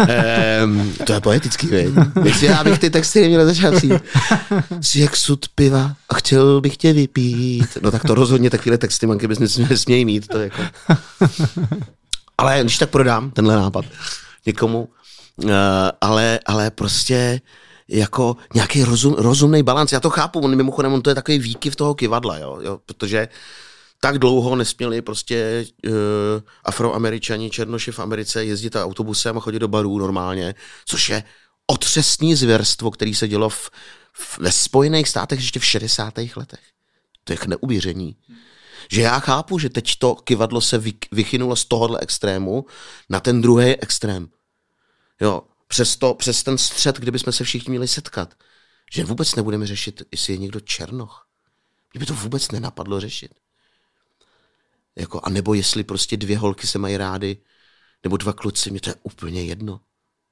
Ehm, to je poetický, věď. Myslím, já bych ty texty neměl začát přijít. Jsi jak sud piva a chtěl bych tě vypít. No tak to rozhodně takovýhle texty manky bys nesmějí mít. To jako. Ale když tak prodám tenhle nápad někomu, ale, ale prostě jako nějaký rozum, rozumnej balanc. Já to chápu, on, mimochodem on to je takový výkyv toho kyvadla, jo, jo, protože tak dlouho nesměli prostě uh, Afroameričani, černoši v Americe jezdit autobusem a chodit do barů normálně, což je otřesný zvěrstvo, který se dělo v, v, ve Spojených státech ještě v šedesátých letech. To je k neuvěření. Že já chápu, že teď to kyvadlo se vy, vychynulo z tohohle extrému na ten druhý extrém. Jo, přes, to, přes ten střed, kde bychom se všichni měli setkat. Že vůbec nebudeme řešit, jestli je někdo černoch. Mě by to vůbec nenapadlo řešit. Jako, a nebo jestli prostě dvě holky se mají rády, nebo dva kluci, mě to je úplně jedno.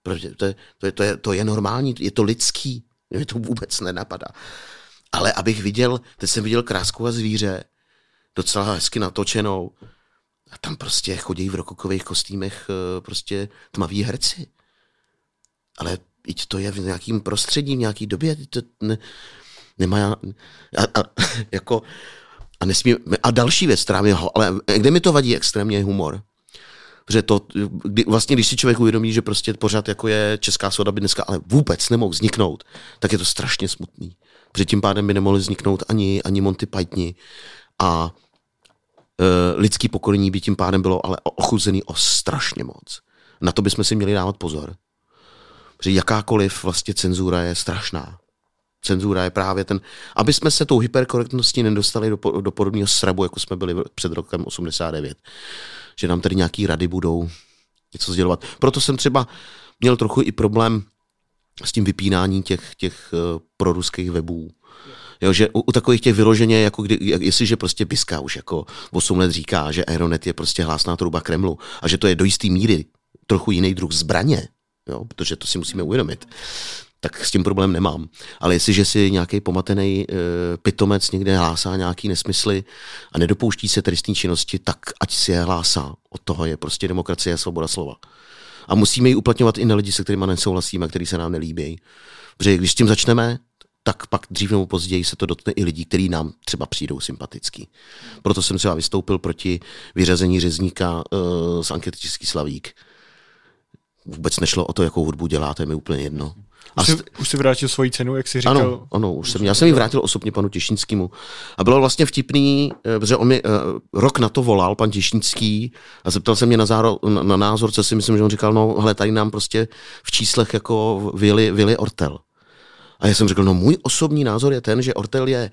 Protože to je, to je, to je, to je normální, je to lidský, mě to vůbec nenapadá. Ale abych viděl, teď jsem viděl Krásku a zvíře, docela hezky natočenou, a tam prostě chodí v rokokových kostýmech prostě tmaví herci. Ale to je v nějakým prostředí, v nějaký době, to ne, nemá, a, a, jako... A, nesmí, a další věc, která mi, ale kde mi to vadí extrémně, je humor. Protože to, kdy, vlastně když si člověk uvědomí, že prostě pořád jako je česká soda by dneska, ale vůbec nemohl vzniknout, tak je to strašně smutný. Protože tím pádem by nemohli vzniknout ani, ani Monty Pythoni a e, lidský pokorní by tím pádem bylo ale ochuzený o strašně moc. Na to bychom si měli dávat pozor. Protože jakákoliv vlastně cenzura je strašná. Cenzura je právě ten, aby jsme se tou hyperkorektností nedostali do, do podobného srabu, jako jsme byli před rokem osmdesát devět. Že nám tady nějaký rady budou něco sdělovat. Proto jsem třeba měl trochu i problém s tím vypínáním těch, těch uh, proruských webů. Jo, že u, u takových těch vyloženě, jako kdy, jestliže prostě Biska už jako osm let říká, že Aeronet je prostě hlásná trouba Kremlu a že to je do jistý míry trochu jiný druh zbraně, jo, protože to si musíme uvědomit. Tak s tím problém nemám. Ale jestliže si nějaký pomatený e, pitomec někde hlásá nějaký nesmysly a nedopouští se trestní činnosti, tak ať si je hlásá. Od toho je prostě demokracie a svoboda slova. A musíme ji uplatňovat i na lidi, se kterými nesouhlasíme, který se nám nelíbí. Protože když s tím začneme, tak pak dřív nebo později se to dotkne i lidí, kteří nám třeba přijdou sympatický. Proto jsem třeba vystoupil proti vyřazení řezníka e, z ankety Český Slavík. Vůbec nešlo o to, jakou hudbu dělá, to je mi úplně jedno. Už jsi, už jsi vrátil svoji cenu, jak jsi říkal? Ano, ano už jsem, já jsem ji vrátil osobně panu Těšínskému. A bylo vlastně vtipný, protože on mi rok na to volal, pan Těšínský, a zeptal se mě na, záro, na, na názor, co si myslím, že on říkal, no hele, tady nám prostě v číslech jako vyjeli Ortel. A já jsem řekl, no můj osobní názor je ten, že Ortel je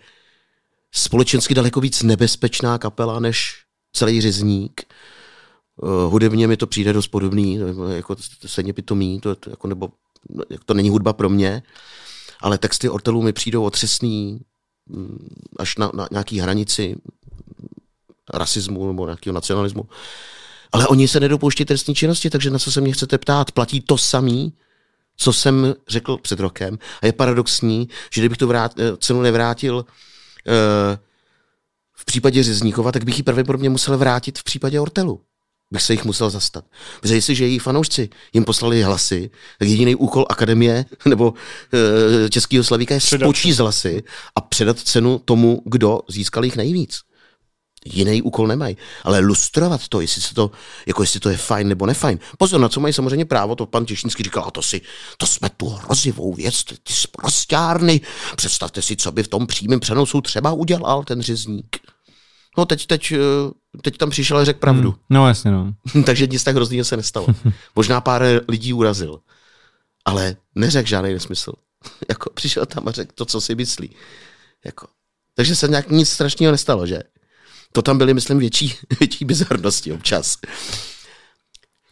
společensky daleko víc nebezpečná kapela než celý Řezník. Uh, hudebně mi to přijde dost podobný, jako stejně pitomí, to, to, jako, nebo, to není hudba pro mě, ale texty Ortelů mi přijdou otřesný až na, na nějaký hranici rasismu nebo nějakého nacionalismu. Ale oni se nedopouští trestní činnosti, takže na co se mě chcete ptát? Platí to samý, co jsem řekl před rokem. A je paradoxní, že kdybych tu vrát, cenu nevrátil e, v případě Řezníkova, tak bych ji pravděpodobně musel vrátit v případě Ortelu. Bych se jich musel zastat. Protože jestliže její fanoušci jim poslali hlasy, tak jediný úkol Akademie nebo e, Českého Slavíka je spočíst hlasy a předat cenu tomu, kdo získal jich nejvíc. Jiný úkol nemají. Ale lustrovat to, jestli se to, jako jestli to je fajn nebo nefajn. Pozor, na co mají samozřejmě právo, to pan Těšínský říkal, a to si, to jsme tu hrozivou věc, ty, ty sprosťárny. Představte si, co by v tom přímém přenosu třeba udělal ten Řezník. No teď, teď, teď tam přišel a řekl pravdu. Hmm, no jasně, no. Takže nic tak hroznýho se nestalo. Možná pár lidí urazil, ale neřekl žádný nesmysl. Jako přišel tam a řekl to, co si myslí. Jako. Takže se nějak nic strašného nestalo, že? To tam byly, myslím, větší, větší bizarnosti občas.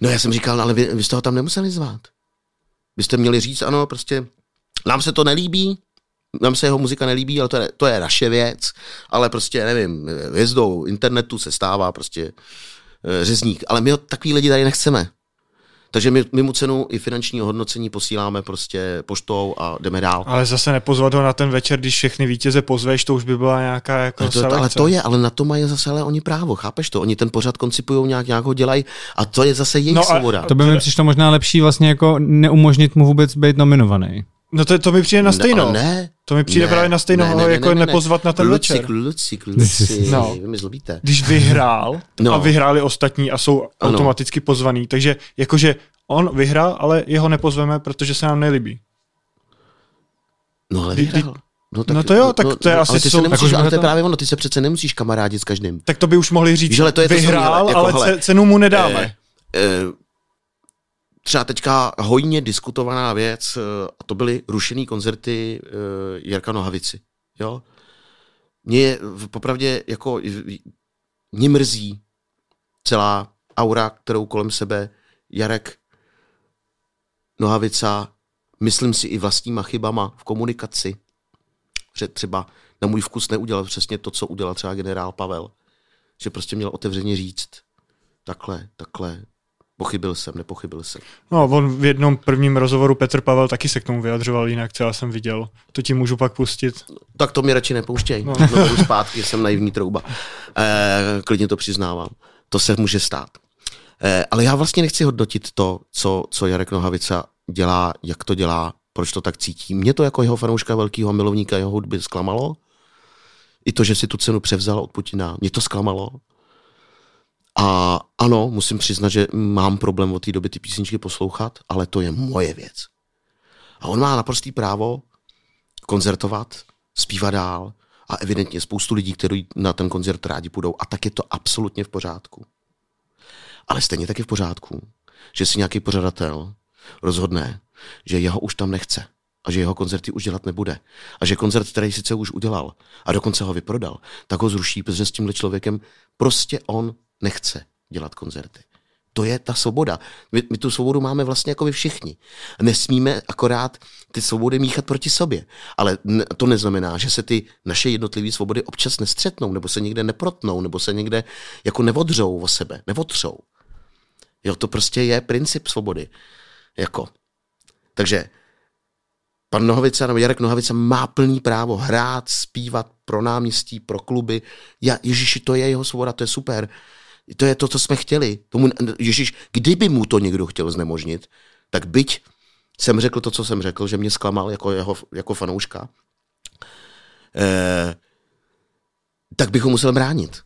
No já jsem říkal, ale vy, vy jste ho tam nemuseli zvát. Vy jste měli říct, ano, prostě, nám se to nelíbí, nám se jeho muzika nelíbí, ale to je, to je naše věc, ale prostě, nevím, hvězdou internetu se stává prostě e, Řezník. Ale my ho takový lidi tady nechceme. Takže my, my mu cenu i finančního hodnocení posíláme prostě poštou a jdeme dál. Ale zase nepozvat ho na ten večer, když všechny vítěze pozveš, to už by byla nějaká jako ale to, selekce. Ale to je, ale na to mají zase ale oni právo, chápeš to? Oni ten pořad koncipujou nějak, nějak ho dělají a to je zase jejich no svoboda. To by mi přišlo možná lepší vlastně jako neumožnit mu vůbec být nominovaný. No to, to mi přijde na stejnou. Ne, ne, to mi přijde ne, právě na stejnou, ne, ne, jako ne, ne, nepozvat ne, ne. na ten kluci, večer. Kluci, kluci, no. Vy mi zlobíte. Když vyhrál no. a vyhráli ostatní a jsou ano. automaticky pozvaný, takže jakože on vyhrál, ale jeho nepozveme, protože se nám nelíbí. No ale vyhrál. No, tak, no to jo, tak no, to je no, asi... Ale ty, jsou, nemusíš, ale to je právě ono, ty se přece nemusíš kamarádit s každým. Tak to by už mohli říct, že vyhrál, jako, ale hele, cenu mu nedáme. Eh, eh, Třeba teďka hojně diskutovaná věc, a to byly rušený koncerty Jirka Nohavici. Jo? Mě popravdě jako, mě mrzí celá aura, kterou kolem sebe Jarek Nohavica, myslím si i vlastníma chybama v komunikaci, že třeba na můj vkus neudělal přesně to, co udělal třeba generál Pavel, že prostě měl otevřeně říct takhle, takhle, pochybil jsem, nepochybil jsem. No, on v jednom prvním rozhovoru Petr Pavel taky se k tomu vyjadřoval jinak, co já jsem viděl. To ti můžu pak pustit. Tak to mě radši nepouštěj. No. No, jdu zpátky, jsem naivní trouba. E, klidně to přiznávám. To se může stát. E, ale já vlastně nechci hodnotit to, co, co Jarek Nohavica dělá, jak to dělá, proč to tak cítí. Mě to jako jeho fanouška velkého milovníka jeho hudby zklamalo. I to, že si tu cenu převzal od Putina, mě to zklamalo. A ano, musím přiznat, že mám problém od té doby ty písničky poslouchat, ale to je moje věc. A on má naprostý právo koncertovat, zpívat dál a evidentně spoustu lidí, kteří na ten koncert rádi půjdou. A tak je to absolutně v pořádku. Ale stejně tak je v pořádku, že si nějaký pořadatel rozhodne, že jeho už tam nechce a že jeho koncerty už dělat nebude. A že koncert, který sice už udělal a dokonce ho vyprodal, tak ho zruší, protože s tímhle člověkem prostě on nechce dělat koncerty. To je ta svoboda. My, my tu svobodu máme vlastně jako vy všichni. Nesmíme akorát ty svobody míchat proti sobě. Ale to neznamená, že se ty naše jednotlivé svobody občas nestřetnou, nebo se někde neprotnou, nebo se někde jako nevodřou o sebe. Nevodřou. Jo, to prostě je princip svobody. Jako. Takže pan Nohavica nebo Jarek Nohavica má plný právo hrát, zpívat pro náměstí, pro kluby. Já, Ježiši, to je jeho svoboda, to je super. To je to, co jsme chtěli. Tomu, Ježíš, kdyby mu to někdo chtěl znemožnit, tak byť jsem řekl to, co jsem řekl, že mě zklamal jako, jeho, jako fanouška, eh, tak bych ho musel bránit.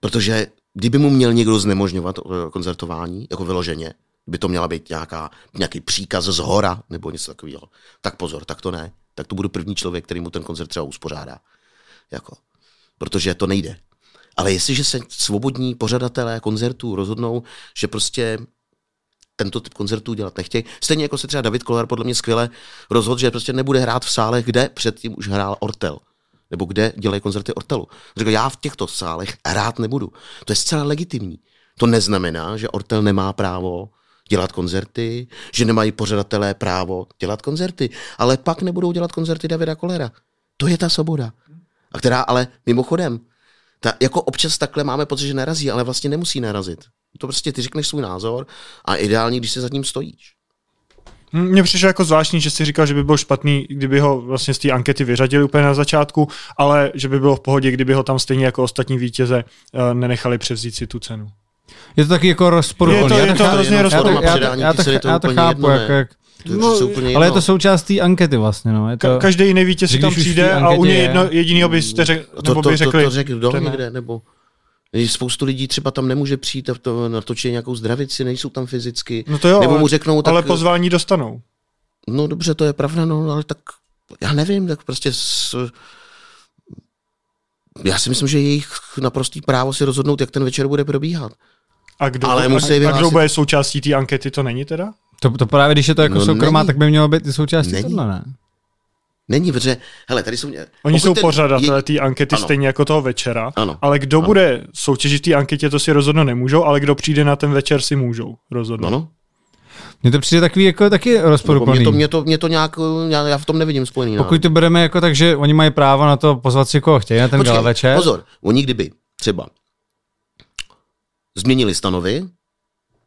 Protože kdyby mu měl někdo znemožňovat koncertování, jako vyloženě, by to měla být nějaká, nějaký příkaz z hora nebo něco takového, tak pozor, tak to ne. Tak to budu první člověk, který mu ten koncert třeba uspořádá. Jako, protože to nejde. Ale jestliže se svobodní pořadatelé koncertů rozhodnou, že prostě tento typ koncertů dělat nechtějí. Stejně jako se třeba David Koller podle mě skvěle rozhodl, že prostě nebude hrát v sálech, kde předtím už hrál Ortel, nebo kde dělají koncerty Ortelu. Řekl, já v těchto sálech hrát nebudu. To je zcela legitimní. To neznamená, že Ortel nemá právo dělat koncerty, že nemají pořadatelé právo dělat koncerty, ale pak nebudou dělat koncerty Davida Kollera. To je ta svoboda. A která ale mimochodem, ta, jako občas takhle máme pocit, že narazí, ale vlastně nemusí narazit. To prostě ty řekneš svůj názor a ideálně, když se za ním stojíš. Mně přišlo jako zvláštní, že si říkal, že by bylo špatný, kdyby ho vlastně z té ankety vyřadili úplně na začátku, ale že by bylo v pohodě, kdyby ho tam stejně jako ostatní vítěze nenechali převzít si tu cenu. Je to taky jako rozporuplný. Je to hrozně rozporuplný. Já to chápu, jak... jak to je no, úplně ale je to součást té ankety vlastně. No. Je to, Ka- každý jiný vítěz tam přijde a u něj jedno, jediný byste řek, nebo by řekli... To, to, to řekl kdo někde, nebo... Spoustu lidí třeba tam nemůže přijít a to, natočit nějakou zdravici, nejsou tam fyzicky. No to jo, nebo mu řeknou, ale, tak, ale pozvání dostanou. No dobře, to je pravda, no, ale tak já nevím, tak prostě... S, já si myslím, že jejich naprostý právo si rozhodnout, jak ten večer bude probíhat. A kdo, ale musí a, a kdo bude součástí té ankety, to není teda? To, to právě, když je to jako no, soukromá, není. Tak by mělo být i součástí není. Tohle, ne? Není, protože, hele, tady jsou... Oni jsou ten... pořadatelé té ankety ano. Stejně jako toho večera, ano. Ale kdo ano. bude soutěžit v té anketě, to si rozhodno nemůžou, ale kdo přijde na ten večer, si můžou rozhodnout. Mně to přijde takový jako taky rozporuplný. Mě to, mě to, mě to nějak, já, já v tom nevidím spojený. Pokud to bereme jako tak, že oni mají právo na to pozvat si koho chtějí na ten gala večer. Pozor, oni kdyby třeba změnili stanovy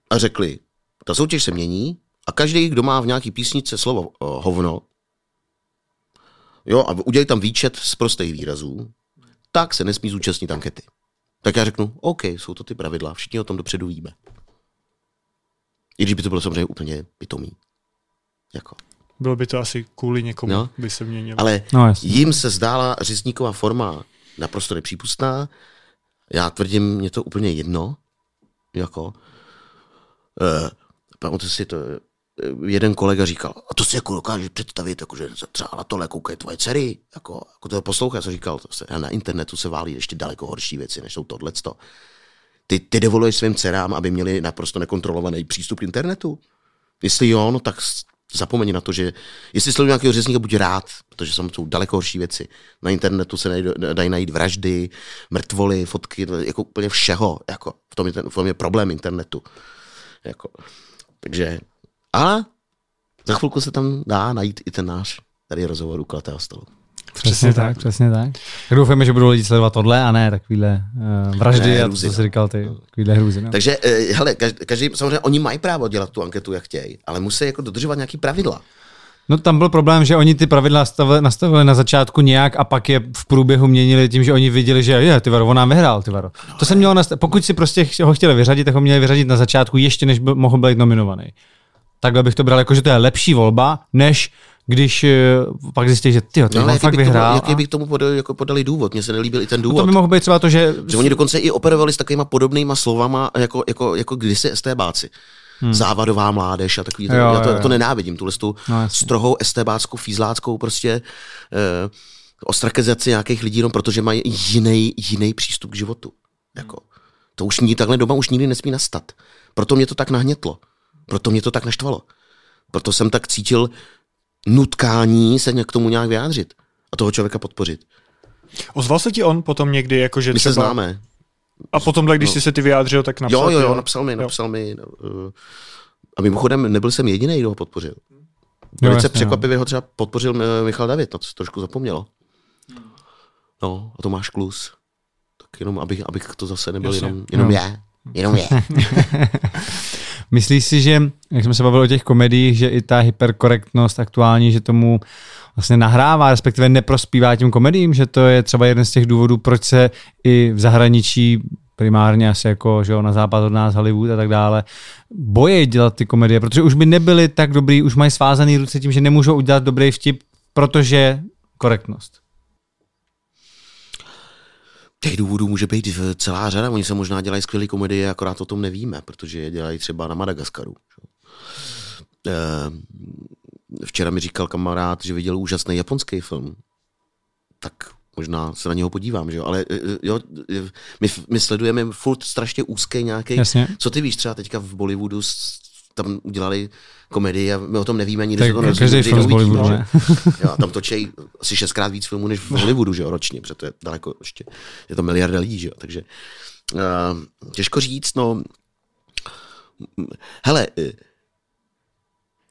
a řekli, ta soutěž se mění a každý, kdo má v nějaký písničce slovo hovno, jo, a udělají tam výčet z prostých výrazů, tak se nesmí zúčastnit ankety. Tak já řeknu, OK, jsou to ty pravidla, všichni o tom dopředu víme. I když by to bylo samozřejmě úplně pitomý. Jako. Bylo by to asi kvůli někomu, no, by se měnilo. Ale no, jim se zdála Řezníkova forma naprosto nepřípustná. Já tvrdím, mě to úplně jedno. Jako. Uh, si to... Jeden kolega říkal, a to si jako dokážeš představit, jako, že třeba na tohle koukají tvoje dcery, jako, jako toho poslouchá, co říkal, to se, na internetu se válí ještě daleko horší věci, než jsou tohleto. Ty, ty dovoluješ svým dcerám, aby měli naprosto nekontrolovaný přístup k internetu? Jestli jo, no tak zapomeň na to, že jestli sledují nějakého řezníka, buď rád, protože jsou daleko horší věci. Na internetu se dají najít vraždy, mrtvoly, fotky, jako úplně všeho. Jako, v tom je, ten, v tom je problém internetu. Jako, takže ale za chvilku se tam dá najít i ten náš tady rozhovor u kulatého stolu. Přesně, přesně tak, tak, přesně tak. Tak doufáme, že budou lidi sledovat tohle a ne takovýhle uh, vraždy, ne, hrůzy, a to, co jsi říkal, ty takovýhle hrůzy. No. Takže uh, hele, každý, samozřejmě oni mají právo dělat tu anketu, jak chtějí, ale musí jako dodržovat nějaký pravidla. No tam byl problém, že oni ty pravidla nastavili na začátku nějak a pak je v průběhu měnili tím, že oni viděli, že je, ty varo, on nám vyhrál, ty varo. To se mělo nastavit, pokud si prostě ho chtěli vyřadit, tak ho měli vyřadit na začátku, ještě než byl, mohl být nominovaný. Takhle bych to bral, jako že to je lepší volba, než když pak zjistíš, že tyjo, ten no, on fakt vyhrál. Jaký bych tomu podali, jako podali důvod? Mně se nelíbil i ten důvod. No to by mohl být třeba to, že... že oni dokonce i operovali s takovýma podobnýma slovama, jako, jako, jako kdysi estébáci. Hmm. Závadová mládež a takový. Jo, ten, já to, jo, jo. to nenávidím, tuhle tu no, strohou estébáckou, fízláckou prostě... Eh, ostrakizaci nějakých lidí, no, protože mají jiný, jiný přístup k životu. Jako. To už ní, takhle doba už nikdy nesmí nastat. Proto mě to tak nahnětlo. Proto mě to tak naštvalo. Proto jsem tak cítil nutkání se k tomu nějak vyjádřit a toho člověka podpořit. Ozval se ti on potom někdy? Jako, že My třeba... se známe. A potom, když no. jsi se ty vyjádřil, tak napsal? Jo, jo, jo, napsal mi, napsal jo. mi. A mimochodem nebyl jsem jediný, kdo ho podpořil. Velice překvapivě ho třeba podpořil Michal David, na to se trošku zapomnělo. No, a to máš klus. Tak jenom, abych, abych to zase nebyl Jasně. jenom, jenom no. já. Jenom já. Myslíš si, že, jak jsme se bavili o těch komediích, že i ta hyperkorektnost aktuální, že tomu vlastně nahrává, respektive neprospívá těm komediím, že to je třeba jeden z těch důvodů, proč se i v zahraničí, primárně asi jako že jo, na západ od nás, Hollywood a tak dále, bojí dělat ty komedie, protože už by nebyly tak dobrý, už mají svázaný ruce tím, že nemůžou udělat dobrý vtip, protože korektnost. Těch důvodů může být celá řada. Oni se možná dělají skvělé komedie, akorát o tom nevíme, protože je dělají třeba na Madagaskaru. Včera mi říkal kamarád, že viděl úžasný japonský film. Tak možná se na něho podívám, že jo? Ale jo, my, my sledujeme furt strašně úzký nějaký. Co ty víš třeba teďka v Bollywoodu tam udělali komedii a my o tom nevíme ani, když to každý film z Hollywoodu, ne? Jo, tam točí asi šestkrát víc filmů než v Hollywoodu, že jo, ročně, protože daleko ještě je to miliarda lidí, že jo, takže uh, těžko říct, no, hele,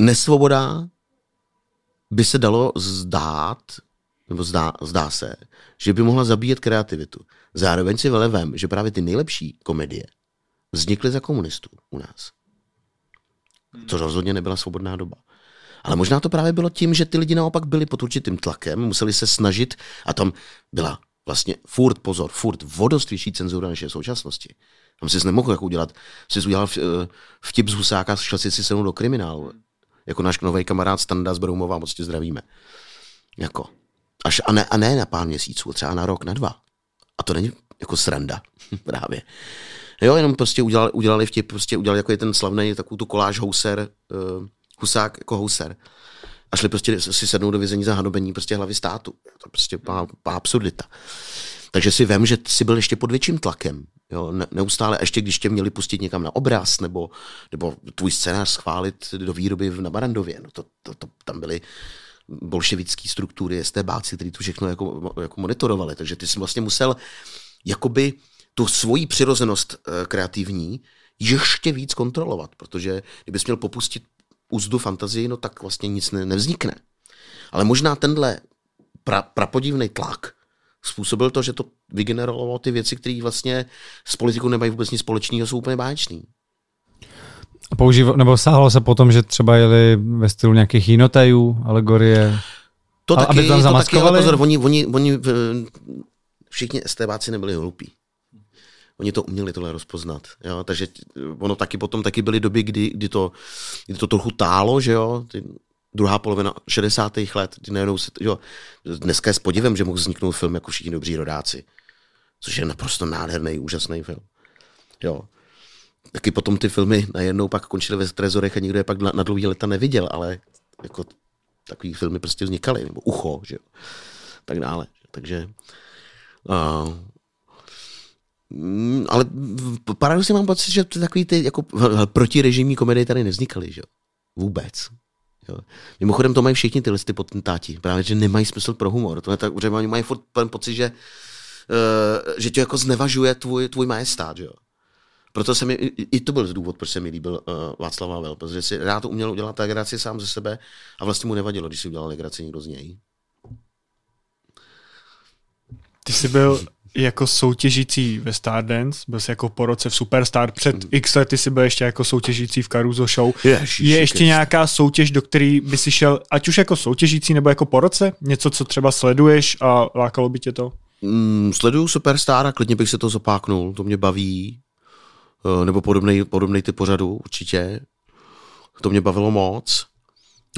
nesvoboda by se dalo zdát, nebo zdá, zdá se, že by mohla zabíjet kreativitu. Zároveň si vele vem, že právě ty nejlepší komedie vznikly za komunistů u nás. To rozhodně nebyla svobodná doba. Ale možná to právě bylo tím, že ty lidi naopak byli pod určitým tlakem, museli se snažit a tam byla vlastně furt pozor, furt o dost větší cenzura než je v současnosti. Tam jsi nemohl jako udělat, jsi udělal vtip z Husáka a šel jsi si sednout do kriminálu. Jako náš nový kamarád Standa z Broumova, moc tě zdravíme. Jako. Až a ne, a ne na pár měsíců, třeba na rok, na dva. A to není jako sranda právě. Jo, jenom prostě udělali, udělali vtip, prostě udělali jako je ten slavný takovou tu koláž Houser, uh, Husák jako Houser. A šli prostě si sednou do vězení za hanobení prostě hlavy státu. To prostě pá, pá absurdita. Takže si vem, že jsi byl ještě pod větším tlakem. Jo, neustále, ještě když tě měli pustit někam na obraz, nebo, nebo tvůj scénář schválit do výroby na Barandově. No to, to, to, tam byly bolševické struktury, estébáci, kteří to všechno jako, jako monitorovali. Takže ty jsi vlastně musel jakoby tu svoji přirozenost kreativní ještě víc kontrolovat, protože kdybys měl popustit úzdu fantazii, no tak vlastně nic ne, nevznikne. Ale možná tenhle pra, prapodivný tlak způsobil to, že to vygenerovalo ty věci, které vlastně s politikou nemají vůbec nic společného, jsou úplně báječný. Používal, nebo sáhlo se potom, že třeba jeli ve stylu nějakých jinotajů, alegorie, to taky, aby tam zamaskovali? To taky, ale pozor, oni, oni, oni všichni estébáci nebyli hloupí. Oni to uměli tohle rozpoznat. Jo? Takže ono taky potom taky byly doby, kdy, kdy, to, kdy to trochu tálo, že jo, ty, druhá polovina šedesátých let, kdy nejednou se, jo, dneska je s podivem, že mohl vzniknout film jako Všichni dobří rodáci, což je naprosto nádherný, úžasný film. Jo. Taky potom ty filmy najednou pak končily ve trezorech a nikdo je pak na, na dlouhý leta neviděl, ale jako takový filmy prostě vznikaly, nebo Ucho, že jo, tak dále. Takže uh, ale paradoxně mám pocit, že takový ty jako protirežimní komedie tady nevznikaly, že jo, vůbec. Jo. Mimochodem to mají všichni ty listy potentáti, právě, že nemají smysl pro humor. To je tak, že mají furt pocit, že, uh, že tě jako znevažuje tvůj, tvůj majestát, že jo. Proto se mi, i to byl důvod, proč se mi líbil uh, Václav Havel, protože si rád uměl udělat legraci sám ze sebe a vlastně mu nevadilo, když si udělal legraci někdo z něj. Ty jsi byl jako soutěžící ve Stardance, byl jsi jako po roce v Superstar, před mm. x lety jsi byl ještě jako soutěžící v Caruso Show. Ježiši, je ještě nějaká soutěž, do který by si šel, ať už jako soutěžící nebo jako po roce? Něco, co třeba sleduješ a lákalo by tě to? Mm, sleduju Superstar a klidně bych se to zapáknul, to mě baví. Nebo podobnej, podobnej typ pořadu, určitě. To mě bavilo moc.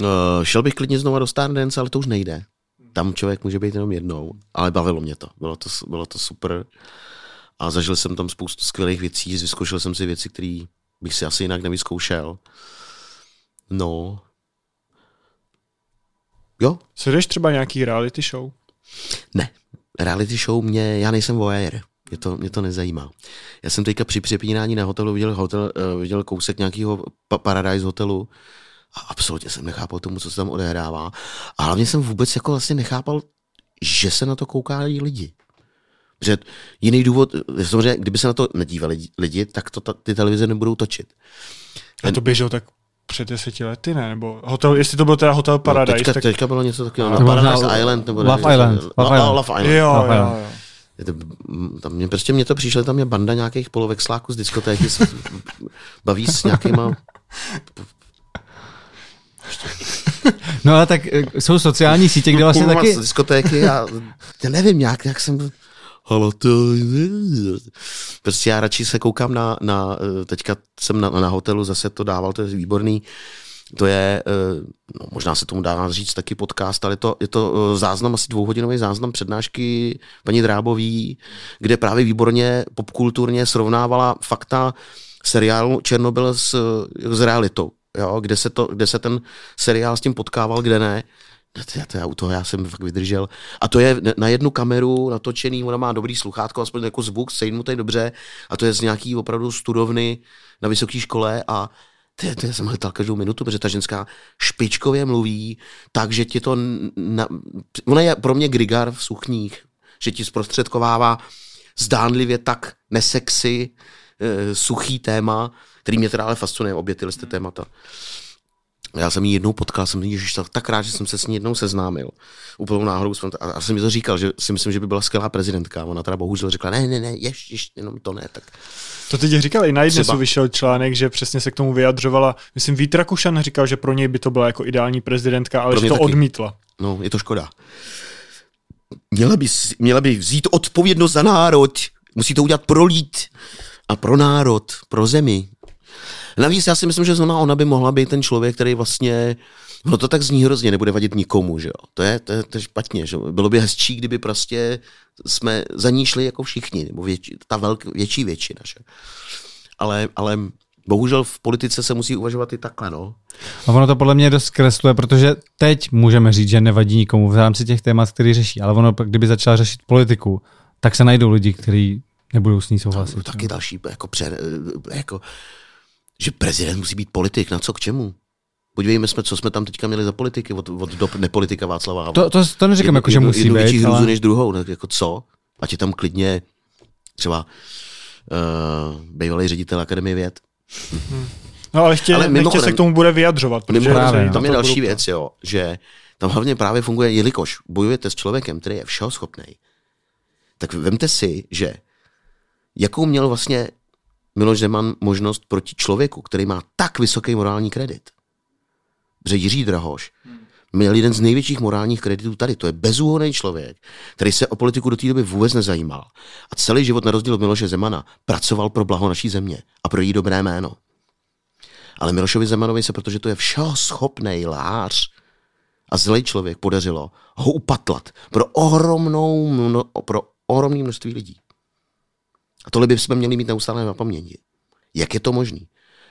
Uh, šel bych klidně znova do Stardance, ale to už nejde. Tam člověk může být jenom jednou, ale bavilo mě to. Bylo to, bylo to super. A zažil jsem tam spoustu skvělých věcí, vyzkoušel jsem si věci, které bych si asi jinak nevyzkoušel. No. Jo. Sleduješ třeba nějaký reality show? Ne. Reality show mě, já nejsem voyeur. Mě to, mě to nezajímá. Já jsem teďka při přepínání na hotelu viděl, hotel, viděl kousek nějakého pa- Paradise hotelu a absolutně jsem nechápal tomu, co se tam odehrává. A hlavně jsem vůbec jako vlastně nechápal, že se na to koukají lidi. Protože jiný důvod, samozřejmě, kdyby se na to nedívali lidi, tak to ta, ty televize nebudou točit. A to běželo tak před deseti lety, ne? Nebo hotel, jestli to byl teda Hotel Paradise. No, teďka, tak... teďka bylo něco takového. No, Paradise na, Island. Nebo Love, ne, Island. Ne, Love Island. Love Island. Jo, Love Island. Jo, jo. Tam mě, prostě mě to přišlo, tam je banda nějakých polovexláků z diskotéky, se baví s nějakýma... No ale tak jsou sociální sítě, kde vlastně taky... Z diskotéky a já nevím, nějak, jak jsem... Prostě já radši se koukám na... na teďka jsem na, na hotelu, zase to dával, to je výborný. To je, no možná se tomu dá říct taky podcast, ale to, je to záznam, asi dvouhodinový záznam přednášky paní Drábový, kde právě výborně popkulturně srovnávala fakta seriálu Černobyl s, s realitou, jo? Kde, se to, kde se ten seriál s tím potkával, kde ne. Já, u toho já jsem fakt vydržel. A to je na jednu kameru natočený, ona má dobrý sluchátko, aspoň jako zvuk, sejmu tady dobře, a to je z nějaký opravdu studovny na vysoké škole a Ty, ty, já jsem hledal každou minutu, protože ta ženská špičkově mluví, takže ti to... Na... Ona je pro mě Grigar v sukních, že ti zprostředkovává zdánlivě tak nesexy, e, suchý téma, který mě teda ale fascinuje, obě tyhle ty témata. Já jsem ji jednou potkal, jsem ji tak rád, že jsem se s ní jednou seznámil. Úplnou náhodou jsem, a jsem mi to říkal, že si myslím, že by byla skvělá prezidentka. Ona teda bohužel řekla, ne, ne, ne, ještě, ještě jenom to ne. Tak... To teď říkal, i na Idnesu vyšel článek, že přesně se k tomu vyjadřovala. Myslím, Vít Rakušan říkal, že pro něj by to byla jako ideální prezidentka, ale že to taky odmítla. No, je to škoda. Měla by, měla by vzít odpovědnost za národ. Musí to udělat pro lid a pro národ, pro zemi. Navíc já si myslím, že zrovna ona by mohla být ten člověk, který vlastně, no to tak zní hrozně, nebude vadit nikomu, že jo. To je, to je, to je špatně, že jo. Bylo by hezčí, kdyby prostě jsme za ní šli jako všichni, nebo větši, ta velk, větší většina, že? Ale, ale bohužel v politice se musí uvažovat i takhle, no. A ono to podle mě dost kresluje, protože teď můžeme říct, že nevadí nikomu v rámci těch témat, který řeší, ale ono, kdyby začala řešit politiku, tak se najdou lidi, kteří nebudou s ní souhlasit. No, taky no. Další, jako, pře, jako že prezident musí být politik, na co k čemu? Podívejme se, co jsme tam teďka měli za politiky, od, od dob nepolitika Václava Havla. To, to, to neříkám, jednu, jako, že jednu, musí jednu být. Jednu větší hrůzu ale... než druhou, tak jako co? Ať je tam klidně třeba uh, bývalý ředitel Akademie věd. Hmm. No ale ještě ale mimochodem, se k tomu bude vyjadřovat. Protože právě, tam je další budou... věc, jo, že tam hlavně právě funguje, jelikož bojujete s člověkem, který je všeho schopnej, tak vemte si, že jakou měl vlastně Miloš Zeman možnost proti člověku, který má tak vysoký morální kredit. Že Jiří Drahoš měl jeden z největších morálních kreditů tady. To je bezúhonný člověk, který se o politiku do té doby vůbec nezajímal. A celý život, na rozdíl od Miloše Zemana, pracoval pro blaho naší země a pro její dobré jméno. Ale Milošovi Zemanovi se, protože to je všeho schopnej lář a zlej člověk, podařilo ho upatlat pro ohromnou, mno, pro ohromné množství lidí. A tohle bychom měli mít neustále na paměti. Jak je to možný?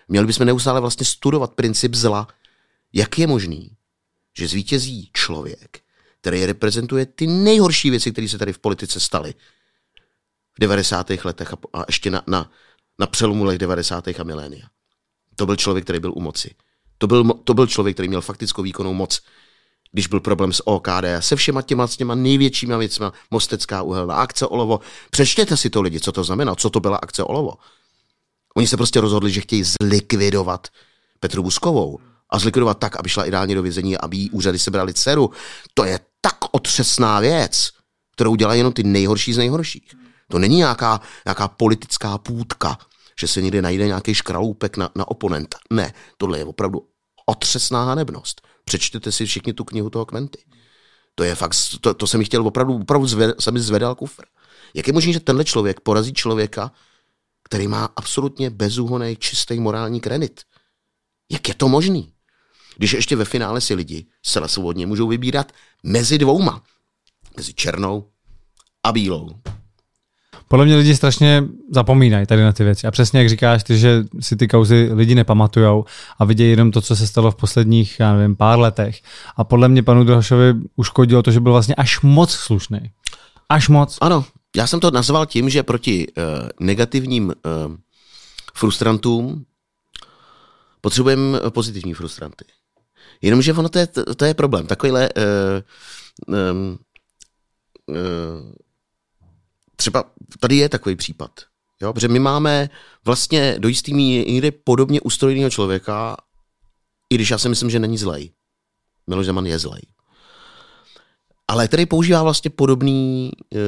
Měli bychom neustále vlastně studovat princip zla. Jak je možný, že zvítězí člověk, který reprezentuje ty nejhorší věci, které se tady v politice staly v devadesátých letech a, a ještě na, na, na přelomu let devadesátých a milénia. To byl člověk, který byl u moci. To byl, to byl člověk, který měl faktickou výkonnou moc, když byl problém s O K D a se všema těma, těma největšíma věcma, Mostecká uhelná, akce Olovo. Přečtěte si to lidi, co to znamená, co to byla akce Olovo. Oni se prostě rozhodli, že chtějí zlikvidovat Petru Buzkovou a zlikvidovat tak, aby šla ideálně do vězení, aby jí úřady sebrali dceru. To je tak otřesná věc, kterou dělají jenom ty nejhorší z nejhorších. To není nějaká, nějaká politická půtka, že se někde najde nějaký škraloupek na, na oponenta. Ne, tohle je opravdu otřesná hanebnost. Přečtěte si všichni tu knihu toho Kmenty. To je fakt, to, to jsem mi chtěl opravdu, opravdu zve, jsem zvedal kufr. Jak je možné, že tenhle člověk porazí člověka, který má absolutně bezúhonný, čistý morální kredit? Jak je to možný? Když ještě ve finále si lidi zcela svobodně můžou vybírat mezi dvouma. Mezi černou a bílou. Podle mě lidi strašně zapomínají tady na ty věci. A přesně jak říkáš ty, že si ty kauzy lidi nepamatujou a vidějí jenom to, co se stalo v posledních, já nevím, pár letech. A podle mě panu Drahošovi uškodilo to, že byl vlastně až moc slušný. Až moc. Ano, já jsem to nazval tím, že proti uh, negativním uh, frustrantům potřebujeme pozitivní frustranty. Jenomže ono to je, to je problém. Takovýhle uh, um, uh, třeba tady je takový případ, jo? Protože my máme vlastně do jistý míry podobně ustrojeného člověka, i když já si myslím, že není zlej. Miloš Zeman je zlej. Ale tady používá vlastně podobný, eh,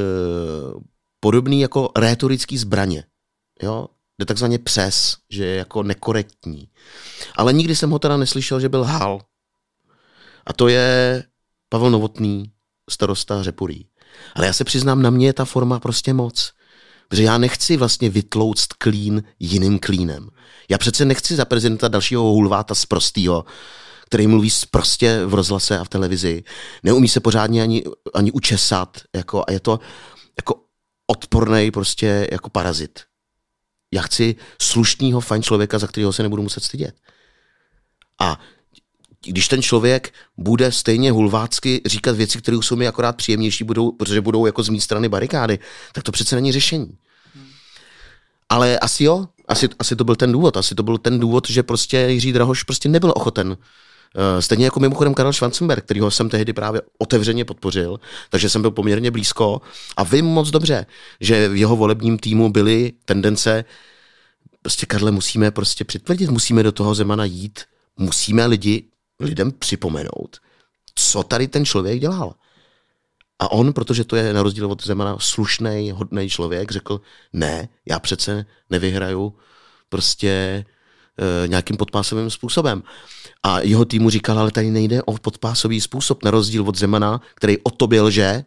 podobný jako rétorický zbraně. Jo? Jde takzvaně přes, že je jako nekorektní. Ale nikdy jsem ho teda neslyšel, že byl hal. A to je Pavel Novotný, starosta Řeporí. Ale já se přiznám, na mě je ta forma prostě moc. Protože já nechci vlastně vytlouct klín jiným klínem. Já přece nechci za prezidenta dalšího hulváta z prostýho, který mluví prostě v rozhlase a v televizi. Neumí se pořádně ani, ani učesat. Jako, a je to jako odpornej prostě jako parazit. Já chci slušnýho fajn člověka, za kterého se nebudu muset stydět. A když ten člověk bude stejně hulvácky říkat věci, které jsou mi akorát příjemnější, budou, protože budou jako z mý strany barikády, tak to přece není řešení. Ale asi jo, Asi, asi to byl ten důvod, asi to byl ten důvod, že prostě Jiří Drahoš prostě nebyl ochoten. Stejně jako mimochodem Karel Schwarzenberg, kterýho jsem tehdy právě otevřeně podpořil, takže jsem byl poměrně blízko a vím moc dobře, že v jeho volebním týmu byly tendence prostě Karle musíme prostě přitvrdit, musíme do toho Zemana jít, musíme lidi, lidem připomenout, co tady ten člověk dělal. A on, protože to je na rozdíl od Zemana slušnej, hodnej člověk, řekl, ne, já přece nevyhraju prostě e, nějakým podpásovým způsobem. A jeho týmu říkal, ale tady nejde o podpásový způsob, na rozdíl od Zemana, který o tobě lže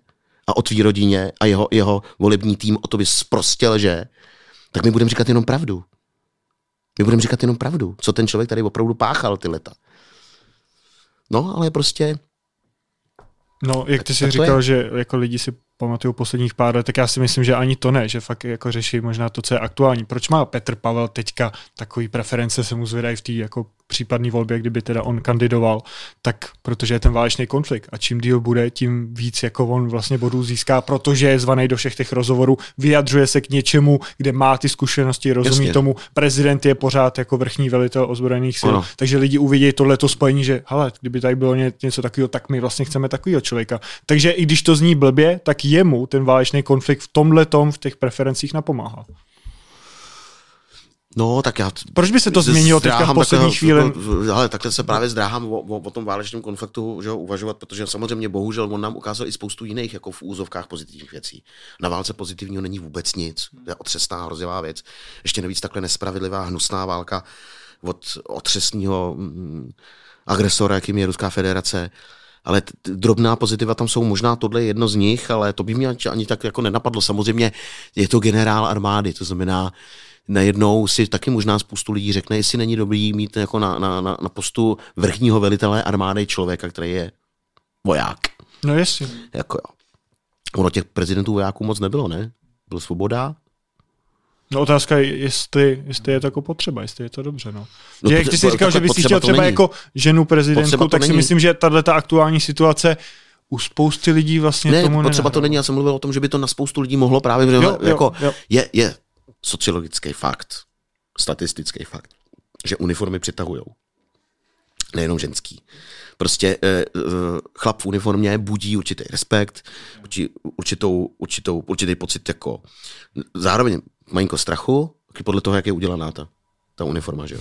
a o tvý rodině a jeho, jeho volební tým o tobě sprostě lže, tak my budeme říkat jenom pravdu. My budeme říkat jenom pravdu, co ten člověk tady opravdu páchal ty leta. No, ale prostě... No, jak ty jsi říkal, je. že jako lidi si pamatují posledních pár let, tak já si myslím, že ani to ne, že fakt jako řeší možná to, co je aktuální. Proč má Petr Pavel teďka takový preference, se mu zvedají v té jako případné volbě, kdyby teda on kandidoval, tak protože je ten válečný konflikt a čím díl bude, tím víc jako on vlastně bodů získá, protože je zvaný do všech těch rozhovorů, vyjadřuje se k něčemu, kde má ty zkušenosti, rozumí Jasně. tomu, prezident je pořád jako vrchní velitel ozbrojených sil, ano. takže lidi uvidí tohleto spojení, že hele, kdyby tady bylo něco takového, tak my vlastně chceme takového člověka. Takže i když to zní blbě, tak jemu ten válečný konflikt v tomhletom v těch preferencích napomáhá. No, tak já... Proč by se to změnilo teďka v poslední chvíli? Ale takhle se právě zdráhám o, o, o tom válečném konfliktu, že ho, uvažovat, protože samozřejmě bohužel on nám ukázal i spoustu jiných jako v úzovkách pozitivních věcí. Na válce pozitivního není vůbec nic. To je otřesná, hrozivá věc. Ještě navíc takhle nespravedlivá, hnusná válka od otřesného mm, agresora, jakým je Ruská federace. Ale t- t- drobná pozitiva tam jsou, možná tohle je jedno z nich, ale to by mě ani tak jako nenapadlo. Samozřejmě je to generál armády, to znamená, najednou si taky možná spoustu lidí řekne, jestli není dobrý mít jako na, na, na postu vrchního velitele armády člověka, který je voják. No jestli. Jako jo. Ono těch prezidentů vojáků moc nebylo, ne? Byl Svoboda. No otázka je, jestli, jestli je to jako potřeba, jestli je to dobře. No. No, jak ty jsi říkal, že bys chtěl třeba není. Jako ženu prezidentku, tak si není. myslím, že tato aktuální situace u spousty lidí vlastně ne, tomu nenahrává. Ne, potřeba to není, já jsem mluvil o tom, že by to na spoustu lidí mohlo právě, jo, jo, jako jo. je, je. sociologický fakt, statistický fakt, že uniformy přitahujou. Nejenom ženský. Prostě eh, chlap v uniformě budí určitý respekt, určitou, určitou, určitý pocit jako zároveň malinko strachu, podle toho, jak je udělaná ta, ta uniforma, že jo.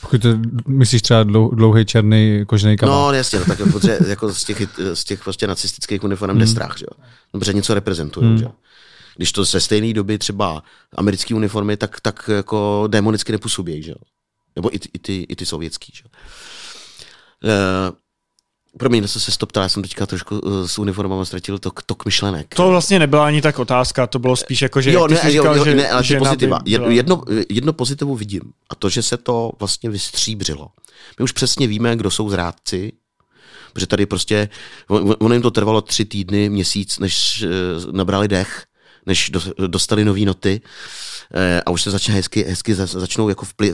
Pokud myslíš třeba dlouhý černý kožený kabát. No jasně, no, tak protože jako z těch, z těch prostě nacistických uniform jde strach, že jo. Dobře, něco reprezentuje, hmm. že jo. Když to ze stejné doby třeba americké uniformy, tak, tak jako démonicky nepůsobějí, že? Nebo i, i, ty, i ty sovětský. Že? E, promiň, se se stoptal, já jsem teďka trošku s uniformama ztratil tok, tok myšlenek. To vlastně nebyla ani tak otázka, to bylo spíš jako, že jo, ne, říkal, jo, jo, že, ne, ale že pozitiva. Jedno, jedno pozitivu vidím a to, že se to vlastně vystříbřilo. My už přesně víme, kdo jsou zrádci, protože tady prostě, ono jim to trvalo tři týdny, měsíc, než nabrali dech, než dostali nový noty a už se začne hezky, hezky začnou jako vpli,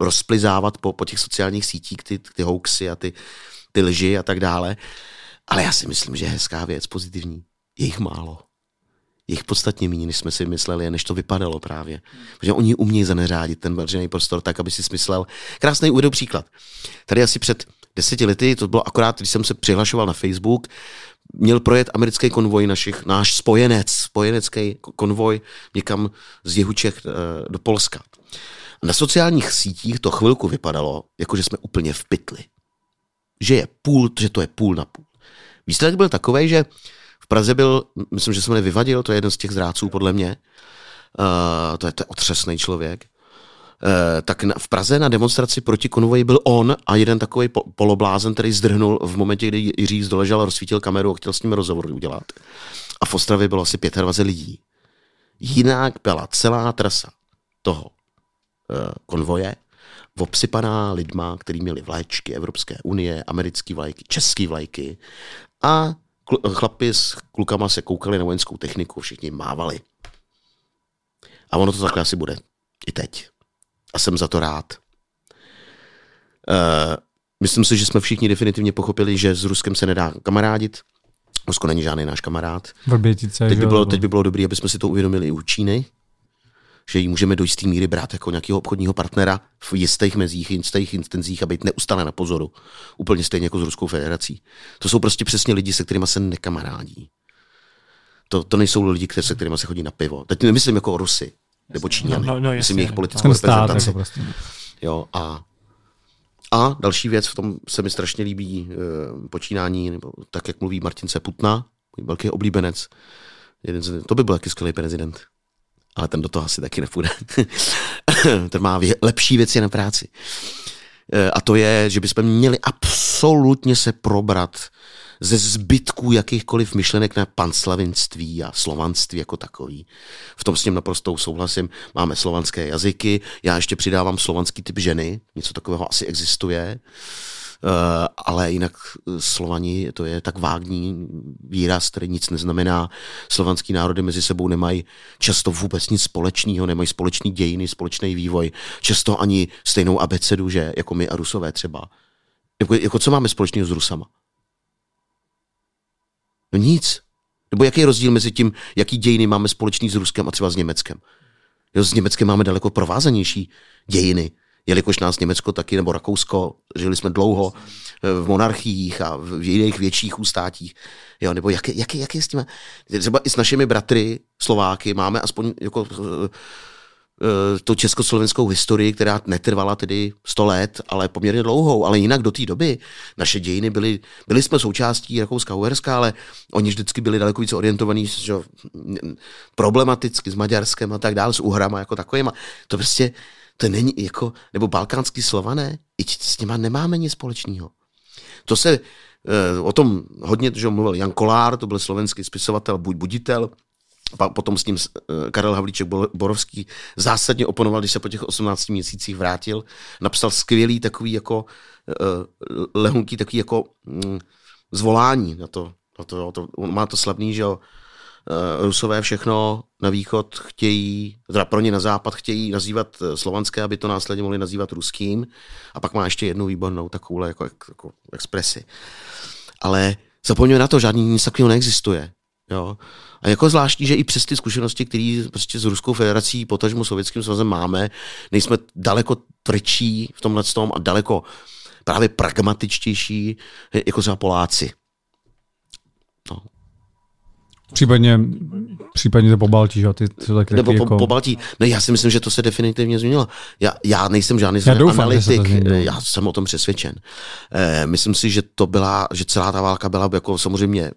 rozplizávat po, po těch sociálních sítích ty, ty hoaxy a ty, ty lži a tak dále. Ale já si myslím, že je hezká věc, pozitivní. Je jich málo. Je jich podstatně méně, než jsme si mysleli, než to vypadalo právě. Protože oni umějí zaneřádit ten veřejný prostor tak, aby si smyslel. Krásný uvedu příklad. Tady asi před deseti lety, to bylo akorát, když jsem se přihlašoval na Facebook, měl projet americký konvoj našich, náš spojenec, spojenecký konvoj někam z jihu Čech do Polska. Na sociálních sítích to chvilku vypadalo, jako že jsme úplně v pytli. Že je půl, že to je půl na půl. Výsledek byl takovej, že v Praze byl, myslím, že jsem nevyvadil, to je jeden z těch zrádců podle mě, uh, to je ten otřesný člověk, uh, tak na, v Praze na demonstraci proti konvoji byl on a jeden takový po, poloblázen, který zdrhnul v momentě, kdy Jiří zdoležel a rozsvítil kameru a chtěl s ním rozhovor udělat. A v Ostravě bylo asi dvacet pět lidí. Jinak byla celá trasa toho uh, konvoje obsypaná lidma, který měli vlaječky Evropské unie, americké vlajky, české vlajky a chlapi s klukama se koukali na vojenskou techniku, všichni mávali. A ono to takhle asi bude i teď. A jsem za to rád. Uh, myslím si, že jsme všichni definitivně pochopili, že s Ruskem se nedá kamarádit. Rusko není žádný náš kamarád. Teď by bylo, teď by bylo dobré, aby jsme si to uvědomili i u Číny. že ji můžeme do jisté míry brát jako nějakého obchodního partnera v jistých mezích, jistých intenzích a být neustále na pozoru. Úplně stejně jako s Ruskou federací. To jsou prostě přesně lidi, se kterými se nekamarádí. To, to nejsou lidi, kteří, se kterými se chodí na pivo. Teď nemyslím jako Rusy nebo Číňany. No, no, jasný, myslím jejich politickou reprezentaci. Prostě. Jo, a, a další věc, v tom se mi strašně líbí e, počínání, nebo tak, jak mluví Martin C. Putna, můj velký oblíbenec. Jeden z, to by byl jaký skvělý prezident. Ale ten do toho asi taky nepůjde. Ten má vě, lepší věci na práci. E, a to je, že bychom měli absolutně se probrat ze zbytků jakýchkoliv myšlenek na panslavinství a slovanství jako takový. V tom s tím naprostou souhlasím. Máme slovanské jazyky, já ještě přidávám slovanský typ ženy, něco takového asi existuje, ale jinak Slovani, to je tak vágní výraz, který nic neznamená. Slovanský národy mezi sebou nemají často vůbec nic společného, nemají společný dějiny, společný vývoj, často ani stejnou abecedu, že jako my a Rusové třeba. Jako, jako co máme společného s Rusama? No nic. Nebo jaký je rozdíl mezi tím, jaký dějiny máme společný s Ruskem a třeba s Německem? Jo, s Německem máme daleko provázanější dějiny, jelikož nás Německo taky, nebo Rakousko, žili jsme dlouho v monarchiích a v jiných větších ústátích. Jo, nebo jaký, jaký, jaký je s tím? Třeba i s našimi bratry Slováky máme aspoň jako tu československou historii, která netrvala tedy sto let, ale poměrně dlouhou, ale jinak do té doby naše dějiny byly, byli jsme součástí Rakouska-Uherska, ale oni vždycky byli daleko více orientovaní, že, problematicky s Maďarskem a tak dále, s Uhrama jako takovýma. To prostě, to není jako, nebo balkánský Slované, i s nima nemáme nic společného. To se, o tom hodně, že mluvil Jan Kollár, to byl slovenský spisovatel, buď buditel, potom s ním Karel Havlíček Borovský zásadně oponoval, když se po těch osmnácti měsících vrátil. Napsal skvělý takový jako lehunký takový jako zvolání na to. Na to, to on má to slavný, že jo, Rusové všechno na východ chtějí, teda pro ně na západ chtějí nazývat slovanské, aby to následně mohli nazývat ruským. A pak má ještě jednu výbornou takovou jako, jako expresi. Ale zapomněme na to, žádný nic takového neexistuje. Jo. A jako zvláštní, že i přes ty zkušenosti, které prostě s Ruskou federací, potažmo Sovětským svazem máme, nejsme daleko tvrdší v tomhle tom a daleko právě pragmatičtější, jako třeba Poláci. No. Případně, případně to po Baltí, že? Ty, ty taky Nebo po, jako... po Baltí. Ne, já si myslím, že to se definitivně změnilo. Já, já nejsem žádný já doufám, analytik, já jsem o tom přesvědčen. Eh, myslím si, že to byla, že celá ta válka byla jako samozřejmě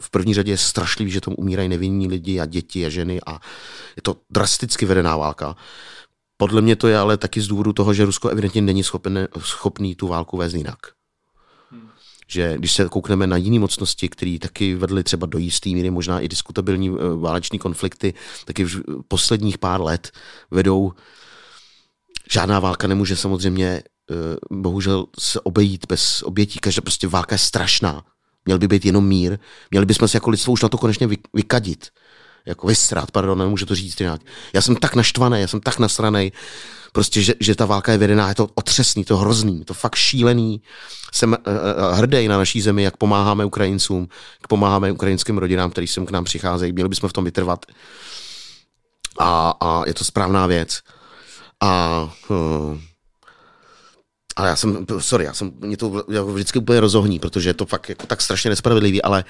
v první řadě je strašlivý, že tomu umírají nevinní lidi a děti a ženy a je to drasticky vedená válka. Podle mě to je ale taky z důvodu toho, že Rusko evidentně není schopné, schopný tu válku vést jinak. Hmm. Že když se koukneme na jiné mocnosti, které taky vedly třeba do jisté míry, možná i diskutabilní váleční konflikty, taky v posledních pár let vedou. Žádná válka nemůže samozřejmě bohužel se obejít bez obětí. Každá prostě válka je strašná. Měl by být jenom mír. Měli bychom se jako lidstvo už na to konečně vykadit. Jako vysrat, pardon, nemůžu to říct jinak. Já jsem tak naštvaný, já jsem tak nasranej, prostě, že, že ta válka je vedená, je to otřesný, to hrozný, je to fakt šílený. Jsem uh, hrdý na naší zemi, jak pomáháme Ukrajincům, jak pomáháme ukrajinským rodinám, který sem k nám přicházejí. Měli bychom v tom vytrvat. A, a je to správná věc. A... Uh, Ale já jsem, sorry, já jsem, mě to já vždycky úplně rozohní, protože je to fakt jako tak strašně nespravedlivý, ale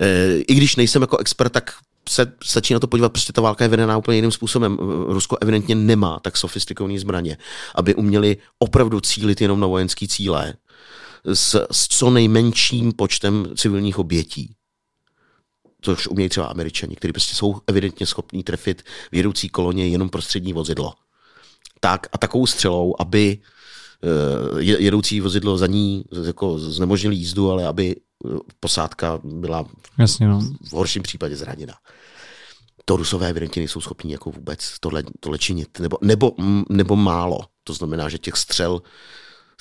e, i když nejsem jako expert, tak se stačí na to podívat, prostě ta válka je vedená úplně jiným způsobem. Rusko evidentně nemá tak sofistikované zbraně, aby uměli opravdu cílit jenom na vojenský cíle s, s co nejmenším počtem civilních obětí. Což umějí třeba Američani, kteří prostě jsou evidentně schopní trefit jedoucí koloně jenom prostřední vozidlo. Tak a takovou střelou, aby jedoucí vozidlo za ní jako znemožnili jízdu, ale aby posádka byla Jasně, no. v horším případě zraněna. To Rusové evidentně nejsou schopní jako vůbec tohle, tohle činit. Nebo, nebo, nebo málo. To znamená, že těch střel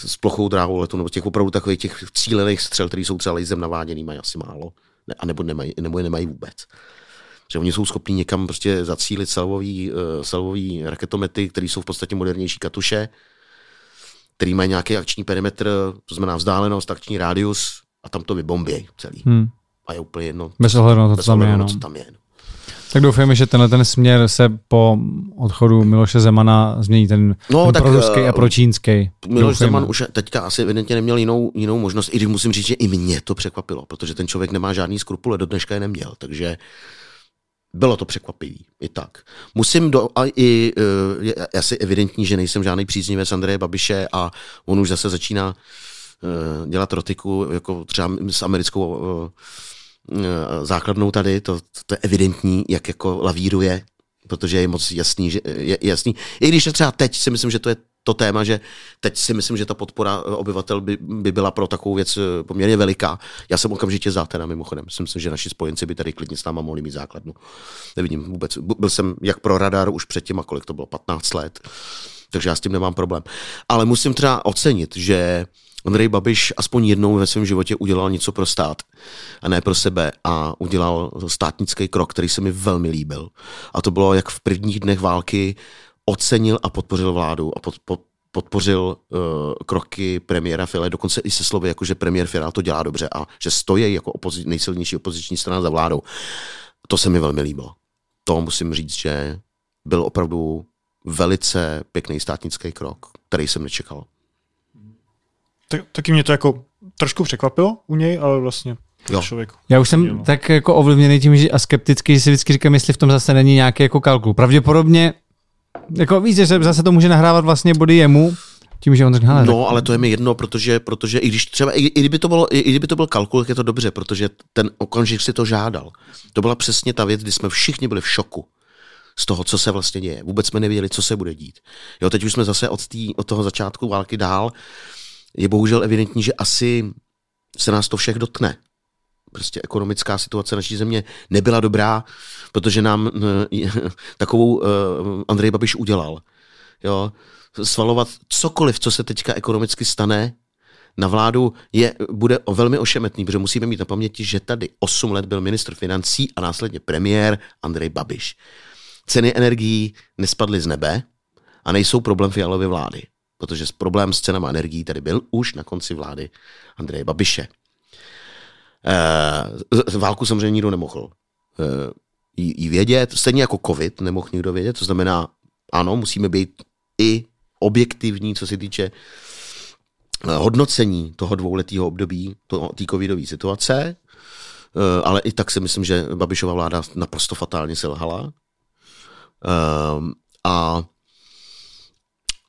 s plochou dráhou letu, nebo těch opravdu takových těch cílených střel, které jsou třeba laserem naváděný, mají asi málo. Ne, a nebo nemají, nebo je nemají vůbec. Že oni jsou schopní někam prostě zacílit salvový, salvový raketomety, které jsou v podstatě modernější katuše, který mají nějaký akční perimetr, to znamená vzdálenost, akční rádius, a tam to vybombějí celý. Hmm. A je úplně jedno, bez ohledu na to, co tam je. No. Tak doufáme, že tenhle ten směr se po odchodu Miloše Zemana změní, ten, no, ten tak, proruský a pročínský. Miloš Zeman už teďka asi evidentně neměl jinou, jinou možnost, i když musím říct, že i mě to překvapilo, protože ten člověk nemá žádný skrupule, do dneška je neměl, takže bylo to překvapivý, i tak. Musím, do, a i, je asi evidentní, že nejsem žádný příznivec Andreje Babiše a on už zase začíná dělat rotiku, jako třeba s americkou základnou tady, to, to je evidentní, jak jako lavíruje, protože je moc jasný, že, je, jasný. I když třeba teď si myslím, že to je to téma, že teď si myslím, že ta podpora obyvatel by, by byla pro takovou věc poměrně veliká. Já jsem okamžitě za teda mimochodem. Myslím, že naši spojenci by tady klidně s náma mohli mít základnu. Nevidím vůbec. Byl jsem jak pro radar už předtím, a kolik to bylo, patnáct let. Takže já s tím nemám problém. Ale musím třeba ocenit, že Andrej Babiš aspoň jednou ve svém životě udělal něco pro stát a ne pro sebe a udělal státnický krok, který se mi velmi líbil. A to bylo, jak v prvních dnech války ocenil a podpořil vládu a pod, pod, podpořil uh, kroky premiéra Fialy, dokonce i se slovy, jako že premiér Fiala to dělá dobře a že stojí jako opozi- nejsilnější opoziční strana za vládou. To se mi velmi líbilo. To musím říct, že byl opravdu velice pěkný státnický krok, který jsem nečekal. Taky mě to jako trošku překvapilo u něj, ale vlastně jo. Člověk. Já už jsem dělal. Tak jako ovlivněný tím že a skeptický, že si vždycky říkám, jestli v tom zase není nějaký jako kalkul. Pravděpodobně, jako víc, že zase to může nahrávat vlastně body jemu, tím, že on řekne, hele, no, tak... ale to je mi jedno, protože, protože i když třeba, i, i, kdyby to bylo, i, i kdyby to byl kalkul, je to dobře, protože ten okamžik si to žádal. To byla přesně ta věc, kdy jsme všichni byli v šoku z toho, co se vlastně děje. Vůbec jsme nevěděli, co se bude dít. Jo, teď už jsme zase od, tý, od toho začátku války dál. Je bohužel evidentní, že asi se nás to všech dotkne. Prostě ekonomická situace naší země nebyla dobrá, protože nám takovou Andrej Babiš udělal. Jo? Svalovat cokoliv, co se teďka ekonomicky stane, na vládu je, bude velmi ošemetný, protože musíme mít na paměti, že tady osm let byl ministr financí a následně premiér Andrej Babiš. Ceny energií nespadly z nebe a nejsou problém Fialovy vlády. Protože problém s cenama energií tady byl už na konci vlády Andreje Babiše. E, válku samozřejmě nikdo nemohl e, jí vědět, stejně jako covid nemohl nikdo vědět, to znamená, ano, musíme být i objektivní, co se týče hodnocení toho dvouletého období, té covidové situace, e, ale i tak si myslím, že Babišova vláda naprosto fatálně selhala. E, a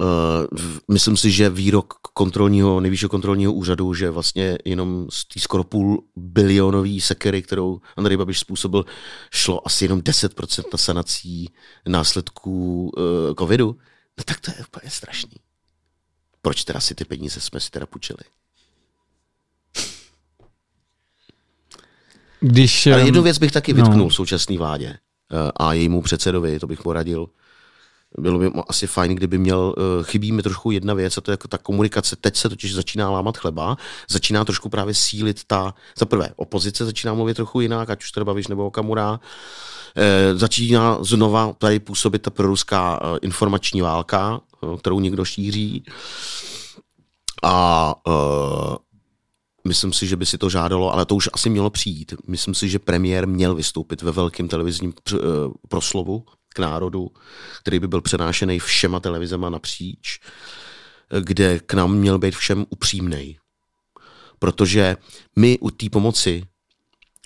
Uh, myslím si, že výrok kontrolního, nejvyššího kontrolního úřadu, že vlastně jenom z té skoro půl bilionové sekery, kterou Andrej Babiš způsobil, šlo asi jenom deset procent na sanací následků uh, covidu, no tak to je úplně strašný. Proč teda si ty peníze jsme si teda půjčili? Když, Ale jednu věc bych taky vytknul no. současné vládě uh, a jejímu předsedovi, to bych poradil. Bylo by asi fajn, kdyby měl, chybí mi trošku jedna věc, a to je jako ta komunikace. Teď se totiž začíná lámat chleba, začíná trošku právě sílit ta, za prvé, opozice začíná mluvit trochu jinak, ať už to Babiš nebo Okamura. E, začíná znova tady působit ta proruská e, informační válka, e, kterou někdo šíří. A e, myslím si, že by si to žádalo, ale to už asi mělo přijít. Myslím si, že premiér měl vystoupit ve velkém televizním e, proslovu k národu, který by byl přenášený všema televizema napříč, kde k nám měl být všem upřímnej. Protože my u té pomoci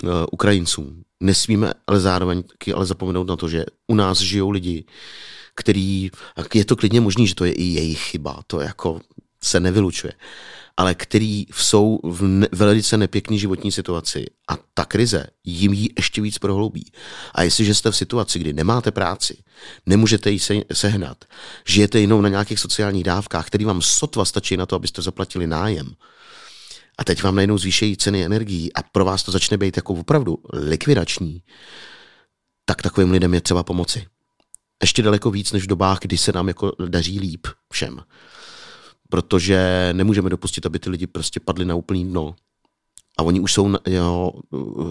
uh, Ukrajincům nesmíme ale zároveň ale zapomenout na to, že u nás žijou lidi, který, je to klidně možný, že to je i jejich chyba, to jako se nevylučuje, ale který jsou v ne- velice nepěkný životní situaci a ta krize jim ji ještě víc prohloubí. A jestliže jste v situaci, kdy nemáte práci, nemůžete ji se- sehnat, žijete jenom na nějakých sociálních dávkách, které vám sotva stačí na to, abyste zaplatili nájem, a teď vám najednou zvýšejí ceny energií a pro vás to začne být jako opravdu likvidační, tak takovým lidem je třeba pomoci. Ještě daleko víc, než v dobách, kdy se nám jako daří líp všem. Protože nemůžeme dopustit, aby ty lidi prostě padli na úplný dno. A oni už jsou, jo,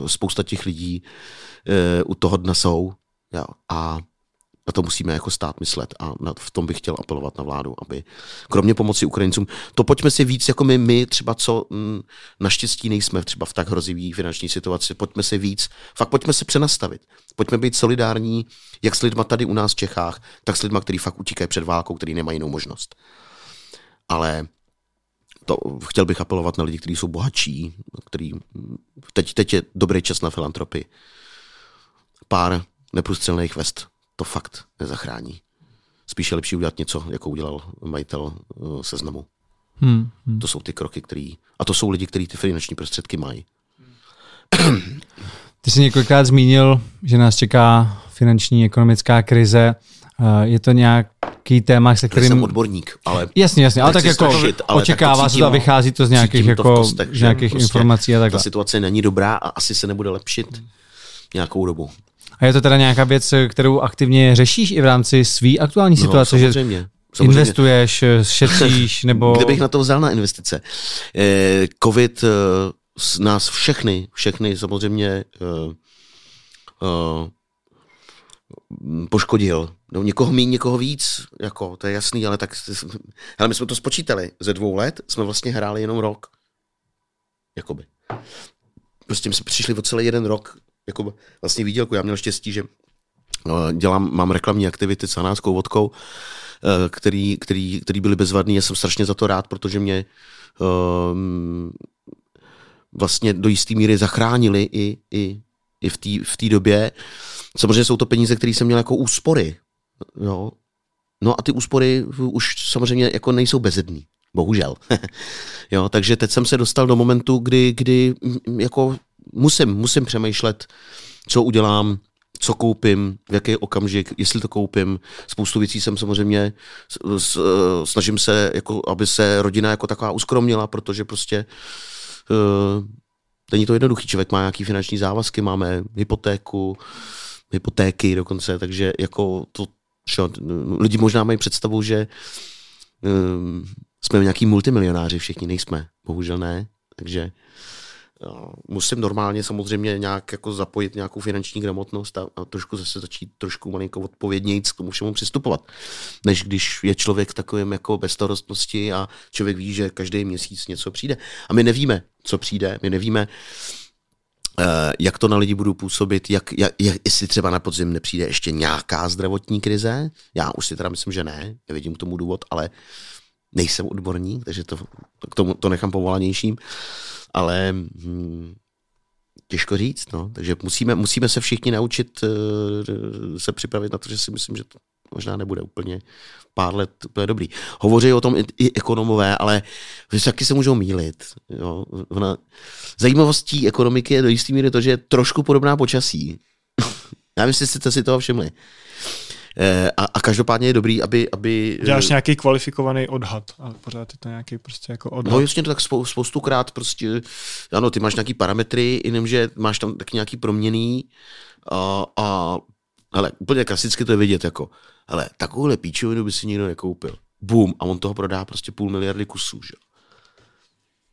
spousta těch lidí e, u toho dna jsou. Jo. A na to musíme jako stát myslet a v tom bych chtěl apelovat na vládu, aby kromě pomoci Ukrajincům, to pojďme si víc, jako my, my třeba co m, naštěstí nejsme třeba v tak hrozivý finanční situaci, pojďme si víc, fakt pojďme se přenastavit, pojďme být solidární, jak s lidma tady u nás v Čechách, tak s lidma, kteří fakt utíkají před válkou, kteří nemají jinou možnost. Ale to, chtěl bych apelovat na lidi, kteří jsou bohatší, který teď, teď je dobrý čas na filantropii. Pár neprůstřelných vest to fakt nezachrání. Spíše lepší udělat něco, jako udělal majitel Seznamu. Hmm, hmm. To jsou ty kroky, které. A to jsou lidi, kteří ty finanční prostředky mají. Ty jsi několikrát zmínil, že nás čeká finanční ekonomická krize. Je to nějaký téma, se kterým... Jsem odborník, ale... Jasně, jasně, ale tak, tak jako snažit, ale očekává se to a vychází to z nějakých, jako, kostech, z nějakých prostě informací a takhle. Ta situace není dobrá a asi se nebude lepšit hmm. nějakou dobu. A je to teda nějaká věc, kterou aktivně řešíš i v rámci svý aktuální no, situace, že samozřejmě. Investuješ, šetříš, nebo... Kdybych na to vzal na investice. Covid nás všechny, všechny samozřejmě poškodil. No, někoho míň, někoho víc, jako, to je jasný, ale tak... Hele, my jsme to spočítali. Ze dvou let jsme vlastně hráli jenom rok. Jakoby. Prostě my jsme přišli o celý jeden rok jako vlastně výdělku. Já měl štěstí, že dělám, mám reklamní aktivity s Hanáckou Vodkou, který, který, který byly bezvadný. Já jsem strašně za to rád, protože mě um, vlastně do jisté míry zachránili i, i, i v té v té době. Samozřejmě jsou to peníze, které jsem měl jako úspory. Jo. No a ty úspory už samozřejmě jako nejsou bezedný. Bohužel. Jo, takže teď jsem se dostal do momentu, kdy, kdy jako musím, musím přemýšlet, co udělám, co koupím, v jaký okamžik, jestli to koupím. Spoustu věcí jsem samozřejmě snažím se, jako, aby se rodina jako taková uskromnila, protože prostě uh, není to jednoduchý. Člověk má nějaký finanční závazky, máme hypotéku, hypotéky dokonce, takže jako to, čo, lidi možná mají představu, že um, jsme nějaký multimilionáři, všichni nejsme, bohužel ne, takže no, musím normálně samozřejmě nějak jako zapojit nějakou finanční gramotnost a, a trošku zase začít trošku malinko odpovědnějc k tomu všemu přistupovat, než když je člověk v takovém jako bezstarostnosti a člověk ví, že každý měsíc něco přijde. A my nevíme, co přijde, my nevíme, jak to na lidi budou působit, jak, jak, jestli třeba na podzim nepřijde ještě nějaká zdravotní krize. Já už si teda myslím, že ne, nevidím k tomu důvod, ale nejsem odborník, takže to, k tomu, to nechám povolanějším, ale hm, těžko říct, no. Takže musíme, musíme se všichni naučit uh, se připravit na to, že si myslím, že to možná nebude úplně pár let úplně dobrý. Hovoří o tom i, i ekonomové, ale taky se můžou mýlit. Jo. Ona, zajímavostí ekonomiky je do jistý míry to, že je trošku podobná počasí. Já myslím, že jste si toho všimli. A, a každopádně je dobrý, aby... aby... Děláš nějaký kvalifikovaný odhad, ale pořád je to nějaký prostě jako odhad. No jasně, to tak spou- spoustukrát prostě, ano, ty máš nějaký parametry, jenomže máš tam taky nějaký proměnný a, a hele, úplně klasicky to je vidět jako, hele, takovouhle píčovinu by si nikdo nekoupil. Bum, a on toho prodá prostě půl miliardy kusů, že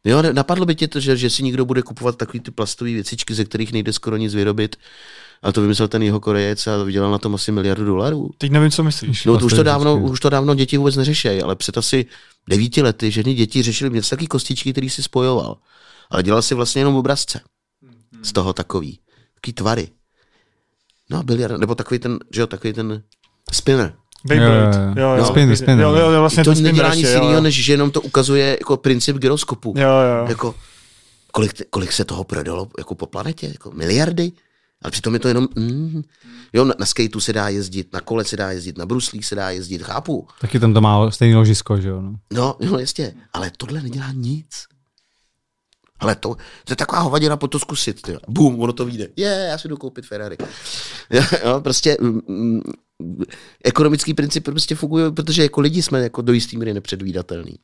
jo. Napadlo by tě to, že, že si někdo bude kupovat takový ty plastové věcičky, ze kterých nejde skoro nic vyrobit, a to vymyslel ten Jihokorejec a vydělal na tom asi miliardu dolarů. Teď nevím, co myslíš. No, to už, to dávno, už to dávno děti vůbec neřešejí, ale před asi devíti lety ženy děti řešily něco taky kostičky, který si spojoval. Ale dělal si vlastně jenom obrazce. Z toho takový. Takový tvary. No a biliard, nebo takový ten, že jo, takový ten spinner. Beyblade. Jo, jo, spin, spin, jo, jo, vlastně to nedělá nic jiného, než že jenom to ukazuje jako princip gyroskopu. Jo, jo. Jako, kolik, kolik se toho prodalo jako po planetě? Jako miliardy? Ale přitom je to jenom... Mm, jo, na, na skateu se dá jezdit, na kole se dá jezdit, na bruslích se dá jezdit, chápu. Taky tam to má stejný ložisko, že jo? No, no, no jistě. Ale tohle nedělá nic. Ale to, to je taková hovadina, pojď to zkusit. Tyjo. Bum, ono to vyjde. Je, yeah, já si jdu koupit Ferrari. Jo, prostě mm, ekonomický princip prostě funguje, protože jako lidi jsme jako do jistý míry nepředvídatelný.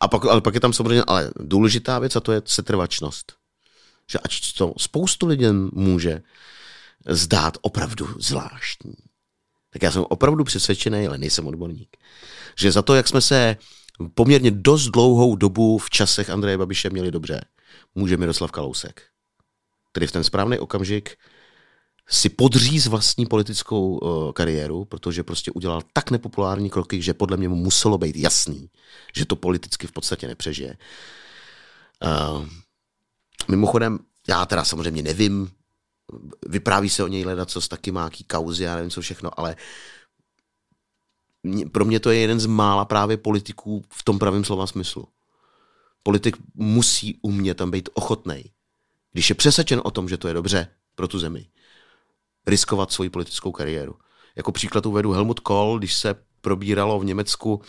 A pak, ale pak je tam samozřejmě ale důležitá věc a to je setrvačnost. Že ač to spoustu lidem může zdát opravdu zvláštní. Tak já jsem opravdu přesvědčený, ale nejsem odborník, že za to, jak jsme se poměrně dost dlouhou dobu v časech Andreje Babiše měli dobře, může Miroslav Kalousek, který v ten správný okamžik si podříz vlastní politickou uh, kariéru, protože prostě udělal tak nepopulární kroky, že podle mě mu muselo být jasný, že to politicky v podstatě nepřežije. Uh, mimochodem, já teda samozřejmě nevím, vypráví se o něj ledacos, taky má jaký kauzy, já nevím co všechno, ale pro mě to je jeden z mála právě politiků v tom pravém slova smyslu. Politik musí umět tam být ochotnej, když je přesvědčen o tom, že to je dobře pro tu zemi, riskovat svoji politickou kariéru. Jako příklad uvedu Helmut Kohl, když se probíralo v Německu.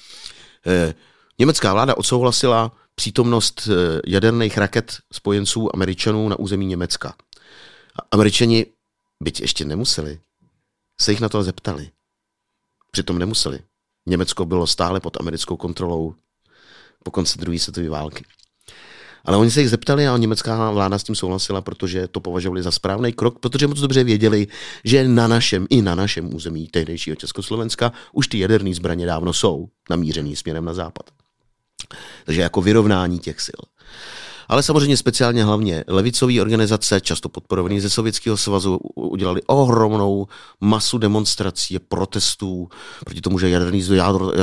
Eh, německá vláda odsouhlasila přítomnost eh, jaderných raket spojenců Američanů na území Německa. A Američani, byť ještě nemuseli, se jich na to zeptali. Přitom nemuseli. Německo bylo stále pod americkou kontrolou po konci druhé světové války. Ale oni se jich zeptali a německá vláda s tím souhlasila, protože to považovali za správný krok, protože moc dobře věděli, že na našem i na našem území tehdejšího Československa už ty jaderné zbraně dávno jsou namířený směrem na západ. Takže jako vyrovnání těch sil. Ale samozřejmě speciálně hlavně levicové organizace, často podporované ze Sovětského svazu, udělali ohromnou masu demonstrací a protestů proti tomu, že jaderný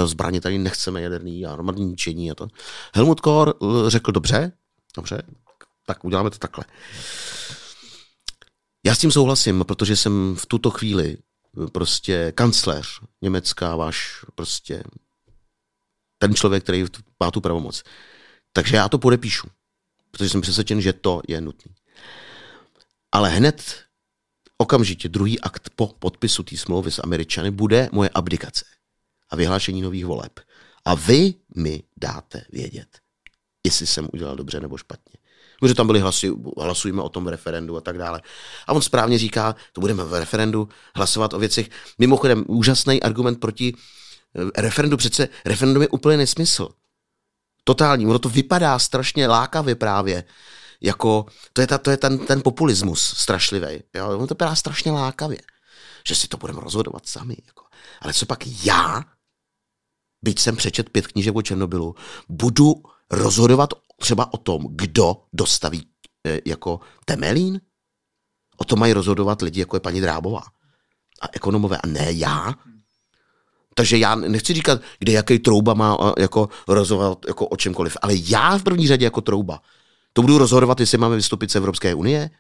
zbraně tady nechceme, jaderný armádní ničení a to. Helmut Kohl řekl dobře, dobře, tak uděláme to takhle. Já s tím souhlasím, protože jsem v tuto chvíli prostě kancléř Německa, váš prostě ten člověk, který má tu pravomoc. Takže já to podepíšu, protože jsem přesvědčen, že to je nutné. Ale hned okamžitě druhý akt po podpisu té smlouvy s Američany bude moje abdikace a vyhlášení nových voleb. A vy mi dáte vědět, jestli jsem udělal dobře nebo špatně. Protože tam byly hlasy, hlasujeme o tom v referendu a tak dále. A on správně říká, to budeme v referendu hlasovat o věcech. Mimochodem, úžasný argument proti referendu. Přece referendum je úplně nesmysl. Totální. Ono to vypadá strašně lákavě právě. Jako, to je, ta, to je ten, ten populismus strašlivý. Jo? Ono to vypadá strašně lákavě. Že si to budeme rozhodovat sami. Jako. Ale co pak já, byť jsem přečet pět knížek o Černobylu, budu rozhodovat třeba o tom, kdo dostaví e, jako Temelín? O tom mají rozhodovat lidi, jako je paní Drábová. A ekonomové. A ne já. Takže já nechci říkat, kde jaký Trouba má jako rozhodovat jako o čemkoliv, ale já v první řadě jako Trouba. To budu rozhodovat, jestli máme vystoupit z Evropské unie.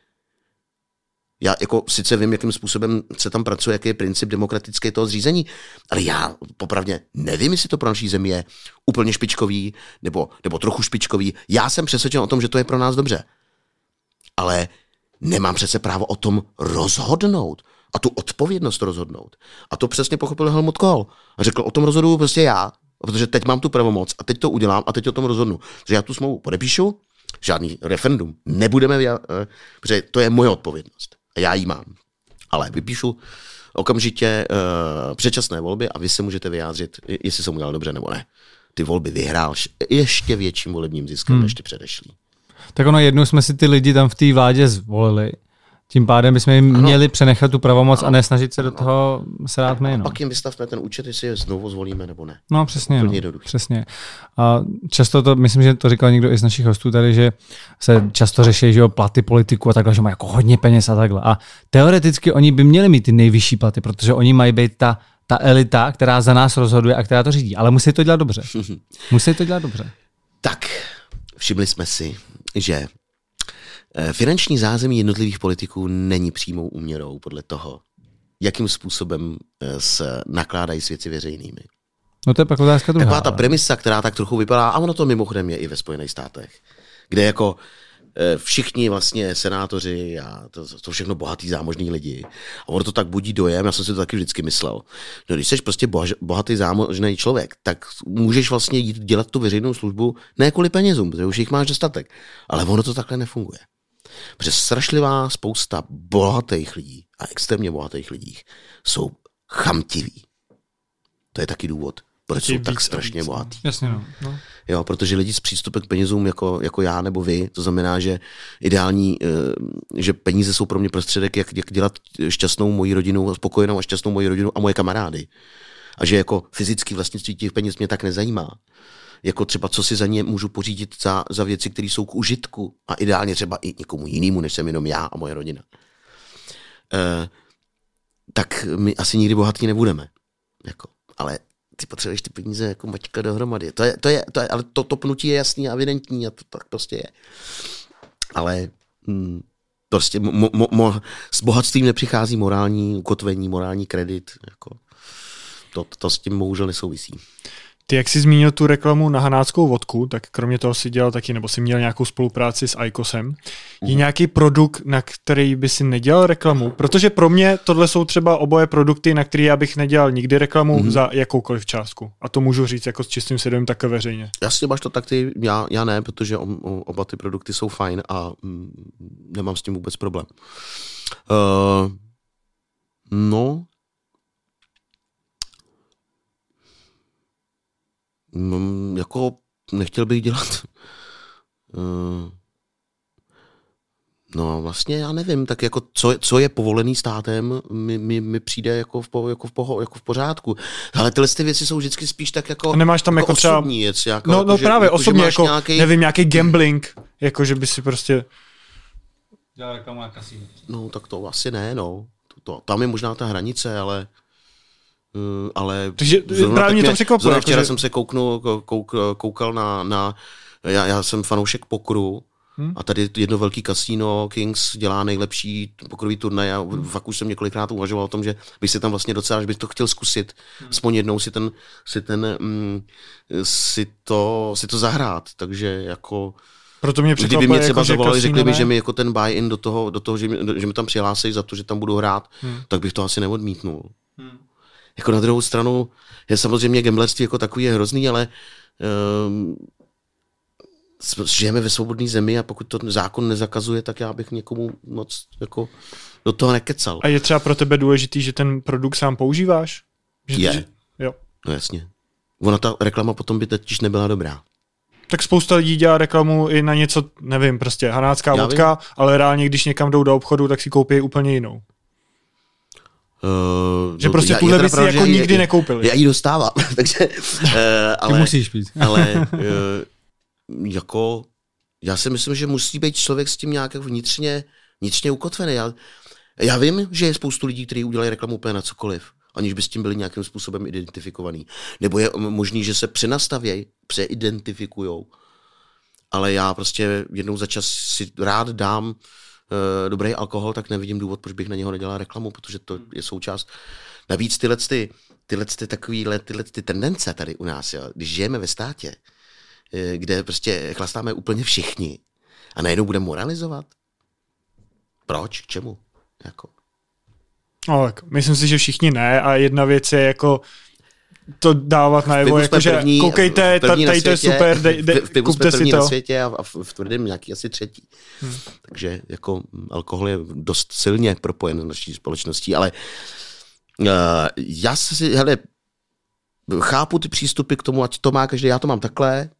Já jako sice vím, jakým způsobem se tam pracuje, jaký je princip demokratické toho zřízení, ale já popravdě nevím, jestli to pro naší zemi je úplně špičkový nebo, nebo trochu špičkový. Já jsem přesvědčen o tom, že to je pro nás dobře. Ale nemám přece právo o tom rozhodnout. A tu odpovědnost rozhodnout. A to přesně pochopil Helmut Kohl. A řekl, o tom rozhoduju prostě já, protože teď mám tu pravomoc a teď to udělám a teď o tom rozhodnu. Že já tu smlouvu podepíšu, žádný referendum nebudeme, protože to je moje odpovědnost. A já ji mám. Ale vypíšu okamžitě uh, předčasné volby a vy se můžete vyjádřit, jestli jsem udělal dobře nebo ne. Ty volby vyhrál ještě větším volebním ziskem, hmm. než ty předešlý. Tak ono, jednou jsme si ty lidi tam v té vládě zvolili. Tím pádem bychom jim ano. měli přenechat tu pravomoc ano. a nesnažit se do toho srát my. No. Pak jim vystavme ten účet, jestli je znovu zvolíme nebo ne. No přesně. No, přesně. A často to, myslím, že to říkal někdo i z našich hostů tady, že se často řeší, že jo, platy politiků a takhle, že mají jako hodně peněz a takhle. A teoreticky oni by měli mít ty nejvyšší platy, protože oni mají být ta, ta elita, která za nás rozhoduje a která to řídí. Ale musí to dělat dobře. Musí to dělat dobře. Tak, všimli jsme si, že finanční zázemí jednotlivých politiků není přímou úměrou podle toho, jakým způsobem se nakládají s věci veřejnými. No to je pak otázka druhá. Taková ta premisa, která tak trochu vypadá, a ono to mimochodem je i ve Spojených státech, kde jako všichni vlastně senátoři a to, to všechno bohatý zámožný lidi. A ono to tak budí dojem, já jsem si to taky vždycky myslel. No, když jsi prostě bohatý zámožný člověk, tak můžeš vlastně jít dělat tu veřejnou službu ne kvůli penězům, protože už jich máš dostatek. Ale ono to takhle nefunguje. Protože strašlivá spousta bohatých lidí a extrémně bohatých lidí jsou chamtiví. To je taky důvod, proč jsou tak strašně bohatí. Jasně, no. No. Jo, protože lidi s přístupem k penězům jako, jako já nebo vy, to znamená, že ideální, že peníze jsou pro mě prostředek, jak, jak dělat šťastnou moji rodinu, spokojenou a šťastnou moji rodinu a moje kamarády. A že jako fyzické vlastnictví těch peněz mě tak nezajímá. Jako třeba, co si za ně můžu pořídit za, za věci, které jsou k užitku a ideálně třeba i někomu jinému, než jsem jenom já a moje rodina. E, tak my asi nikdy bohatí nebudeme. Jako, ale ty potřebuješ ty peníze jako mačka dohromady. To je, to je, to je, ale to topnutí je jasný a evidentní a to tak prostě je. Ale mm, prostě mo, mo, mo, s bohatstvím nepřichází morální ukotvení, morální kredit. Jako, to, to s tím bohužel nesouvisí. Ty, jak jsi zmínil tu reklamu na hanáckou vodku, tak kromě toho si dělal taky, nebo jsi měl nějakou spolupráci s Aikosem. Je nějaký produkt, na který by si nedělal reklamu? Protože pro mě tohle jsou třeba oboje produkty, na které já bych nedělal nikdy reklamu mm-hmm. za jakoukoliv částku. A to můžu říct jako s čistým svědomím také veřejně. Jasně, máš to tak, ty, já, já ne, protože oba ty produkty jsou fajn a mm, nemám s tím vůbec problém. Uh, no... No, jako nechtěl bych dělat. No vlastně já nevím, tak jako co, co je povolený státem, mi, mi, mi přijde jako v, po, jako, v poho, jako v pořádku. Ale tyhle ty věci jsou vždycky spíš tak jako, a nemáš tam jako, jako třeba... osobní věc. Jako, no, jako, no že, právě jako, osobně, jako nějaký... nevím, nějaký gambling, jako že by si prostě... dělal reklamu na kasínu. No tak to asi ne, no. To, to, tam je možná ta hranice, ale... ale takže právě mě to překvapilo. Zrovna včera že... jsem se kouknul, kouk, koukal na, na já, já jsem fanoušek pokru hmm. a tady jedno velký kasino, Kings, dělá nejlepší pokrový turnaj a hmm. fakt už jsem několikrát uvažoval o tom, že bych se tam vlastně docela, že bych to chtěl zkusit, hmm. aspoň jednou si ten, si ten, mm, si to, si to zahrát, takže jako... Proto mě kdyby mě třeba jako, zavolali, řekli ne? mi, že mi jako ten buy-in do toho, do toho že, mi, že mi tam přihlásej za to, že tam budu hrát, hmm. tak bych to asi neodmítnul. Hmm. Jako na druhou stranu je samozřejmě gamblerství jako takový je hrozný, ale um, žijeme ve svobodné zemi a pokud to zákon nezakazuje, tak já bych někomu moc jako do toho nekecal. A je třeba pro tebe důležitý, že ten produkt sám používáš? Že je. Ty, jo. No jasně. Ona ta reklama potom by totiž nebyla dobrá. Tak spousta lidí dělá reklamu i na něco, nevím, prostě hanácká vodka, ale reálně, když někam jdou do obchodu, tak si koupí úplně jinou. Uh, že prostě tuhle věci jako já, nikdy nekoupili. Já ji dostávám, takže... Uh, ale, ty musíš pít. Ale uh, jako... Já si myslím, že musí být člověk s tím nějak vnitřně, vnitřně ukotvený. Já, já vím, že je spoustu lidí, kteří udělají reklamu úplně na cokoliv, aniž by s tím byli nějakým způsobem identifikovaný. Nebo je možný, že se přenastavějí, přeidentifikujou. Ale já prostě jednou za čas si rád dám dobrý alkohol, tak nevidím důvod, proč bych na něho nedělal reklamu, protože to je součást. Navíc tyhle, ty, tyhle, ty, takovýhle, tyhle ty tendence tady u nás, jo, když žijeme ve státě, kde prostě chlastáme úplně všichni a najednou budeme moralizovat. Proč? K čemu? Jako. No, tak myslím si, že všichni ne a jedna věc je jako to dávat najevo, jakože koukejte, tady to je super, de, de, v pivu kupte jsme první si to. Na světě a v, v tvrdém nějaký asi třetí. Hmm. Takže jako alkohol je dost silně propojen s naší společností, ale uh, já si, hele, chápu ty přístupy k tomu, ať to má každý, já to mám takhle,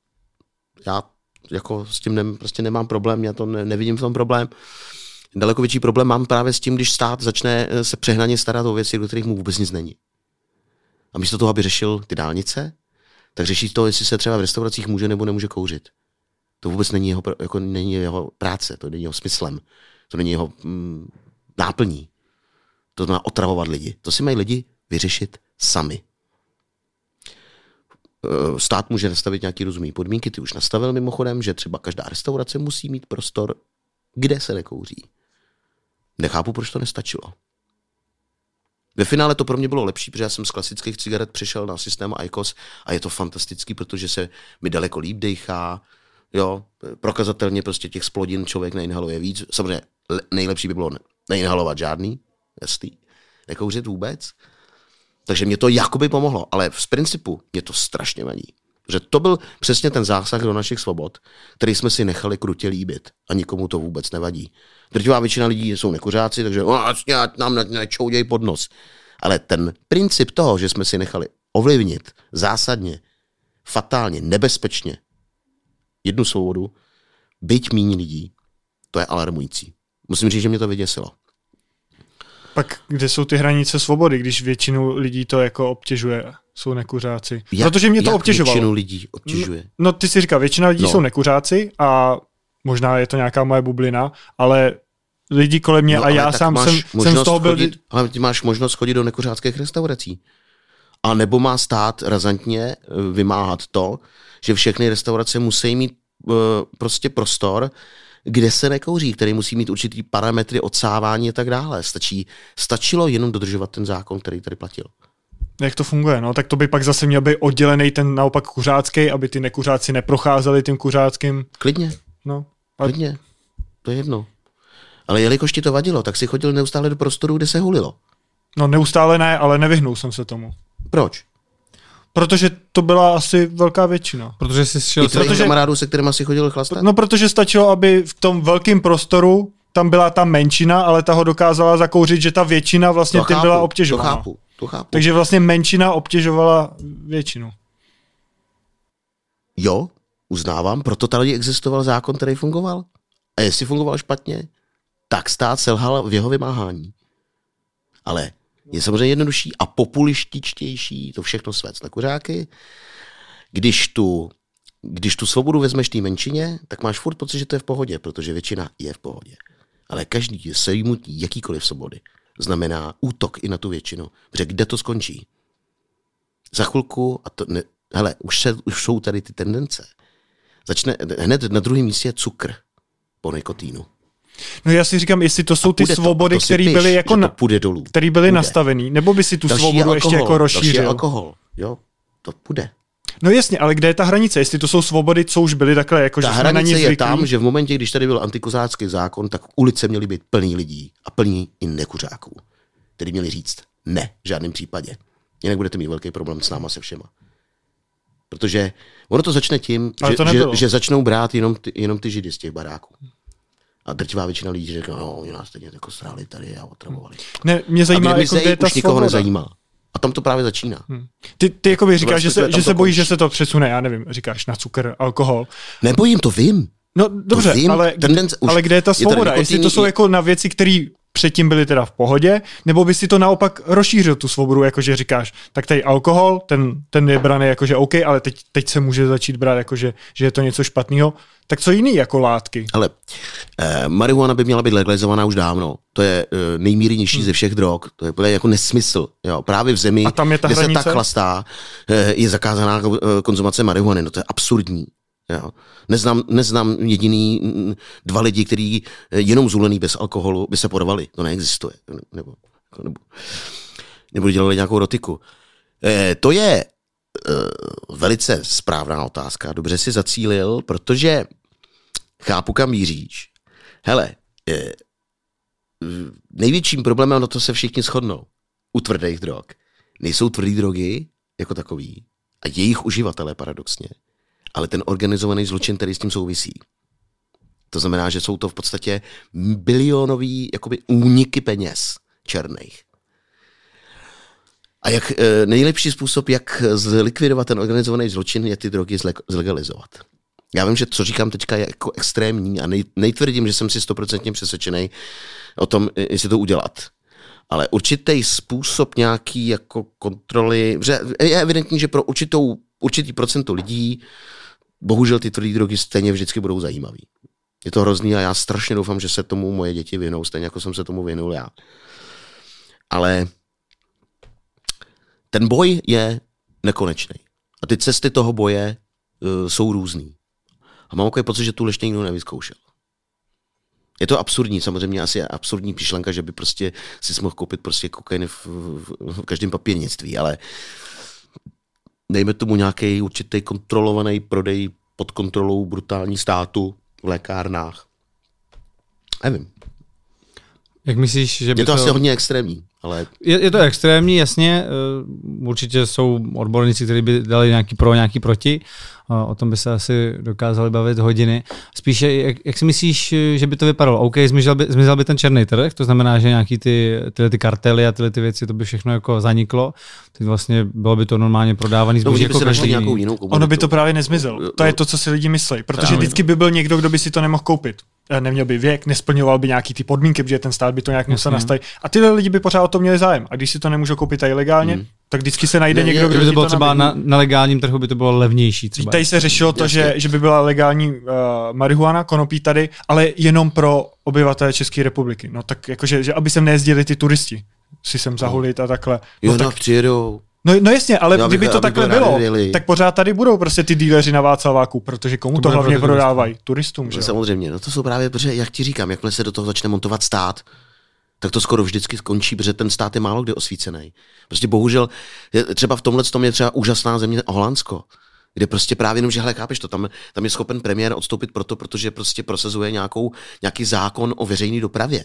já jako s tím ne, prostě nemám problém, já to ne, nevidím v tom problém. Daleko větší problém mám právě s tím, když stát začne se přehnaně starat o věci, do kterých mu vůbec nic není. A místo toho, aby řešil ty dálnice, tak řeší to, jestli se třeba v restauracích může nebo nemůže kouřit. To vůbec není jeho, jako není jeho práce, to není jeho smyslem, to není jeho mm, náplní. To má otravovat lidi. To si mají lidi vyřešit sami. Stát může nastavit nějaké rozumné podmínky, ty už nastavil mimochodem, že třeba každá restaurace musí mít prostor, kde se nekouří. Nechápu, proč to nestačilo. Ve finále to pro mě bylo lepší, protože já jsem z klasických cigaret přešel na systém Aikos a je to fantastický, protože se mi daleko líp dejchá. Jo, prokazatelně prostě těch splodin člověk neinhaluje víc. Samozřejmě nejlepší by bylo neinhalovat žádný, jasný, nekouřit vůbec. Takže mě to jakoby pomohlo, ale v principu mě to strašně vadí. Že to byl přesně ten zásah do našich svobod, který jsme si nechali krutě líbit a nikomu to vůbec nevadí. Drtivá většina lidí jsou nekuřáci, takže ať nám nečouděj pod nos. Ale ten princip toho, že jsme si nechali ovlivnit zásadně, fatálně, nebezpečně jednu svobodu, byť míň lidí, to je alarmující. Musím říct, že mě to vyděsilo. Pak kde jsou ty hranice svobody, když většinu lidí to jako obtěžuje? Jsou nekuřáci. Jak, protože mě to obtěžovalo. Většinu lidí obtěžuje? No, no ty si říkal, většina lidí no. jsou nekuřáci a možná je to nějaká moje bublina, ale lidi kolem mě no, a já sám jsem, jsem z toho byl... Chodit, ale ty máš možnost chodit do nekuřáckých restaurací. A nebo má stát razantně vymáhat to, že všechny restaurace musí mít uh, prostě prostor, kde se nekouří, který musí mít určitý parametry odsávání a tak dále. Stačí, stačilo jenom dodržovat ten zákon, který tady platil. Jak to funguje? No, tak to by pak zase měl být oddělený ten naopak kuřácký, aby ty nekuřáci neprocházeli tím kuřáckým. Klidně. No. A... Klidně. To je jedno. Ale jelikož ti to vadilo, tak si chodil neustále do prostoru, kde se hulilo. No neustále ne, ale nevyhnul jsem se tomu. Proč? Protože to byla asi velká většina. Protože jsi šel... I tvojich protože... kamarádů, se kterým asi chodil chlastat? No, protože stačilo, aby v tom velkém prostoru tam byla ta menšina, ale ta ho dokázala zakouřit, že ta většina vlastně to tím chápu, byla obtěžována. To chápu, to chápu. Takže vlastně menšina obtěžovala většinu. Jo, uznávám, proto tady existoval zákon, který fungoval. A jestli fungoval špatně, tak stát selhal v jeho vymáhání. Ale je samozřejmě jednodušší a populističtější to všechno svést na kuřáky. Když tu, když tu svobodu vezmeš té menšině, tak máš furt pocit, že to je v pohodě, protože většina je v pohodě. Ale každý sejmutí jakýkoliv svobody znamená útok i na tu většinu. Protože kde to skončí? Za chvilku, a to ne, hele, už, se, už jsou tady ty tendence. Začne, hned na druhém místě je cukr po nikotínu. No já si říkám, jestli to jsou ty to, svobody, které byly jako na, který byly nastavený, nebo by si tu další svobodu je alkohol, ještě jako rozšířil. Další alkohol, jo, to půjde. No jasně, ale kde je ta hranice? Jestli to jsou svobody, co už byly takhle, jako ta že jsme na ní zvyklí. Ta hranice je tam, že v momentě, když tady byl antikuřácký zákon, tak ulice měly být plný lidí a plný i nekuřáků, kteří měli říct ne, v žádném případě. Jinak budete mít velký problém s náma se všema. Protože ono to začne tím, že, to že, že začnou brát jenom ty, jenom ty židy z těch baráků. A drtivá většina lidí řekl, no, oni nás teď jako sráli tady a otravovali. Ne, mě zajímá, a mě jako, je ta už svoboda. Nikoho nezajímá. A tam to právě začíná. Hmm. Ty, ty jako by říkáš, že se, že se bojíš, že se to přesune, já nevím, říkáš na cukr, alkohol. Nebojím, to vím. No dobře, vím, ale, tendence, ale kde je ta svoboda? Je jestli to jsou jako na věci, které předtím byly teda v pohodě, nebo by si to naopak rozšířil tu svobodu, jakože říkáš, tak tady alkohol, ten, ten je braný jakože OK, ale teď, teď se může začít brát, jakože, že je to něco špatného. Tak co jiný jako látky? Ale eh, marihuana by měla být legalizovaná už dávno. To je eh, nejmírnější hmm. ze všech drog. To je, to je jako nesmysl. Jo. Právě v zemi, kde hranice? Se tak chlastá, eh, je zakázaná eh, konzumace marihuany. No to je absurdní. Jo. Neznám, neznám jediný m, dva lidi, kteří eh, jenom zulený bez alkoholu by se porovali. To neexistuje. Nebo, nebo, nebo dělali nějakou rotiku. Eh, to je velice správná otázka. Dobře si zacílil, protože chápu, kam míříš. Hele, největším problémem, na to se všichni shodnou, u tvrdých drog, nejsou tvrdý drogy jako takový a jejich uživatelé paradoxně, ale ten organizovaný zločin, který s tím souvisí. To znamená, že jsou to v podstatě bilionový jakoby úniky peněz černých. A jak nejlepší způsob, jak zlikvidovat ten organizovaný zločin, je ty drogy zlegalizovat. Já vím, že co říkám teďka je jako extrémní a nej, nejtvrdím, že jsem si stoprocentně přesvědčený o tom, jestli to udělat. Ale určitý způsob nějaký jako kontroly, že je evidentní, že pro určitou, určitý procento lidí bohužel ty tvrdý drogy stejně vždycky budou zajímavý. Je to hrozný a já strašně doufám, že se tomu moje děti vyhnou, stejně jako jsem se tomu vyhnul já. Ale ten boj je nekonečný. A ty cesty toho boje uh, jsou různý. A mám takový pocit, že tu ještě nikdo nevyzkoušel. Je to absurdní, samozřejmě asi absurdní píšlenka, že by prostě si mohl koupit prostě kokain v, v, v každém papírnictví, ale dejme tomu nějaký určitý kontrolovaný prodej pod kontrolou brutální státu v lékárnách. Nevím. Jak myslíš, že by je to, to asi hodně extrémní. Ale... Je, je to extrémní, jasně. Určitě jsou odborníci, kteří by dali nějaký pro, nějaký proti. O tom by se asi dokázali bavit hodiny. Spíše, jak, jak si myslíš, že by to vypadalo? OK, zmizel by, zmizel by ten černý trh, to znamená, že nějaký ty, tyhle ty kartely a tyhle ty věci, to by všechno jako zaniklo. Teď vlastně bylo by to normálně prodávané. No, jako každý... Ono by to právě nezmizelo. To je to, co si lidi myslí. Protože vždycky by byl někdo, kdo by si to nemohl koupit. Neměl by věk, nesplňoval by nějaký ty podmínky, protože ten stát by to nějak musel nastavit. A tyhle lidi by pořád o to měli zájem. A když si to nemůžou koupit ilegálně, hmm. tak vždycky se najde ne, někdo, kdo by to bylo to třeba na, na legálním trhu, by to bylo levnější. Třeba. Tady se řešilo to, že, že by byla legální uh, marihuana, konopí tady, ale jenom pro obyvatele České republiky. No tak jakože, že aby sem nejezdili ty turisti si sem zahulit a takhle. No, jo, tak přijedou. No, no jasně, ale no, kdyby to, to takhle bylo, radili. Tak pořád tady budou prostě ty díleři na Václaváku, protože komu to, to hlavně prodávají? Turistům, že? No, samozřejmě, no to jsou právě, protože jak ti říkám, jakmile se do toho začne montovat stát, tak to skoro vždycky skončí, protože ten stát je málo kde osvícený. Prostě bohužel, třeba v tomhle tom je třeba úžasná země Holandsko, kde prostě právě jenom, že hele, chápeš to, tam, tam je schopen premiér odstoupit proto, protože prostě prosazuje nějakou, nějaký zákon o veřejné dopravě.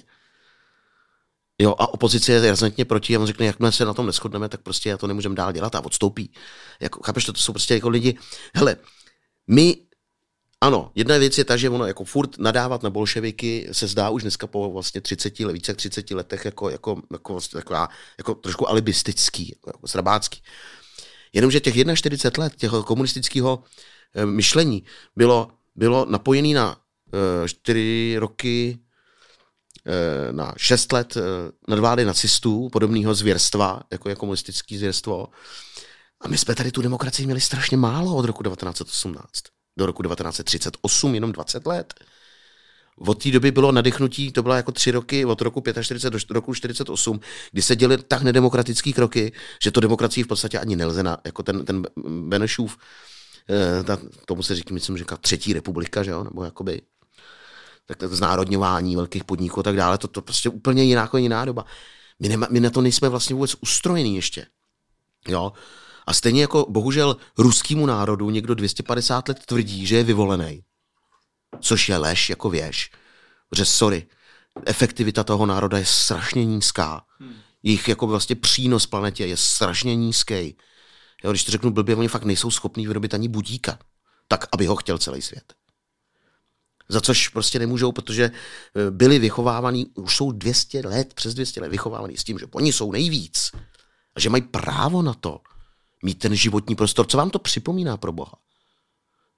Jo, a opozice je razantně proti a on řekne, jakmile se na tom neshodneme, tak prostě já to nemůžeme dál dělat a odstoupí. Jako, chápeš to, to jsou prostě jako lidi, hele, my, ano, jedna věc je ta, že ono jako furt nadávat na bolševiky se zdá už dneska po vlastně třiceti, více jak třiceti letech jako, jako, jako, jako, jako trošku alibistický, jako srabácký. Jenomže těch čtyřicet jedna let těho komunistického myšlení bylo, bylo napojené na čtyři roky, na šest let nadvlády nacistů, podobného zvěrstva, jako je komunistické zvěrstvo. A my jsme tady tu demokracii měli strašně málo od roku devatenáct osmnáct do roku devatenáct třicet osm, jenom dvacet let. Od té doby bylo nadechnutí, to bylo jako tři roky, od roku čtyřicet pět do roku čtyřicet osm, kdy se děly tak nedemokratické kroky, že to demokracii v podstatě ani nelze na, jako ten, ten Benešův, ta, tomu se říká, myslím, říká třetí republika, že jo, nebo jakoby tak znárodňování velkých podniků a tak dále, to, to prostě úplně jiná, jiná doba. My, nema, my na to nejsme vlastně vůbec ustrojený ještě. Jo? A stejně jako bohužel ruskému národu někdo dvě stě padesát let tvrdí, že je vyvolený. Což je lež jako věž. Protože sorry, efektivita toho národa je strašně nízká. Jejich jako vlastně přínos planetě je strašně nízký. Jo? Když to řeknu blbě, oni fakt nejsou schopní vyrobit ani budíka. Tak, aby ho chtěl celý svět. Za což prostě nemůžou, protože byli vychovávaní, už jsou dvě stě let, přes dvě stě let vychovávaní s tím, že oni jsou nejvíc a že mají právo na to mít ten životní prostor. Co vám to připomíná pro Boha?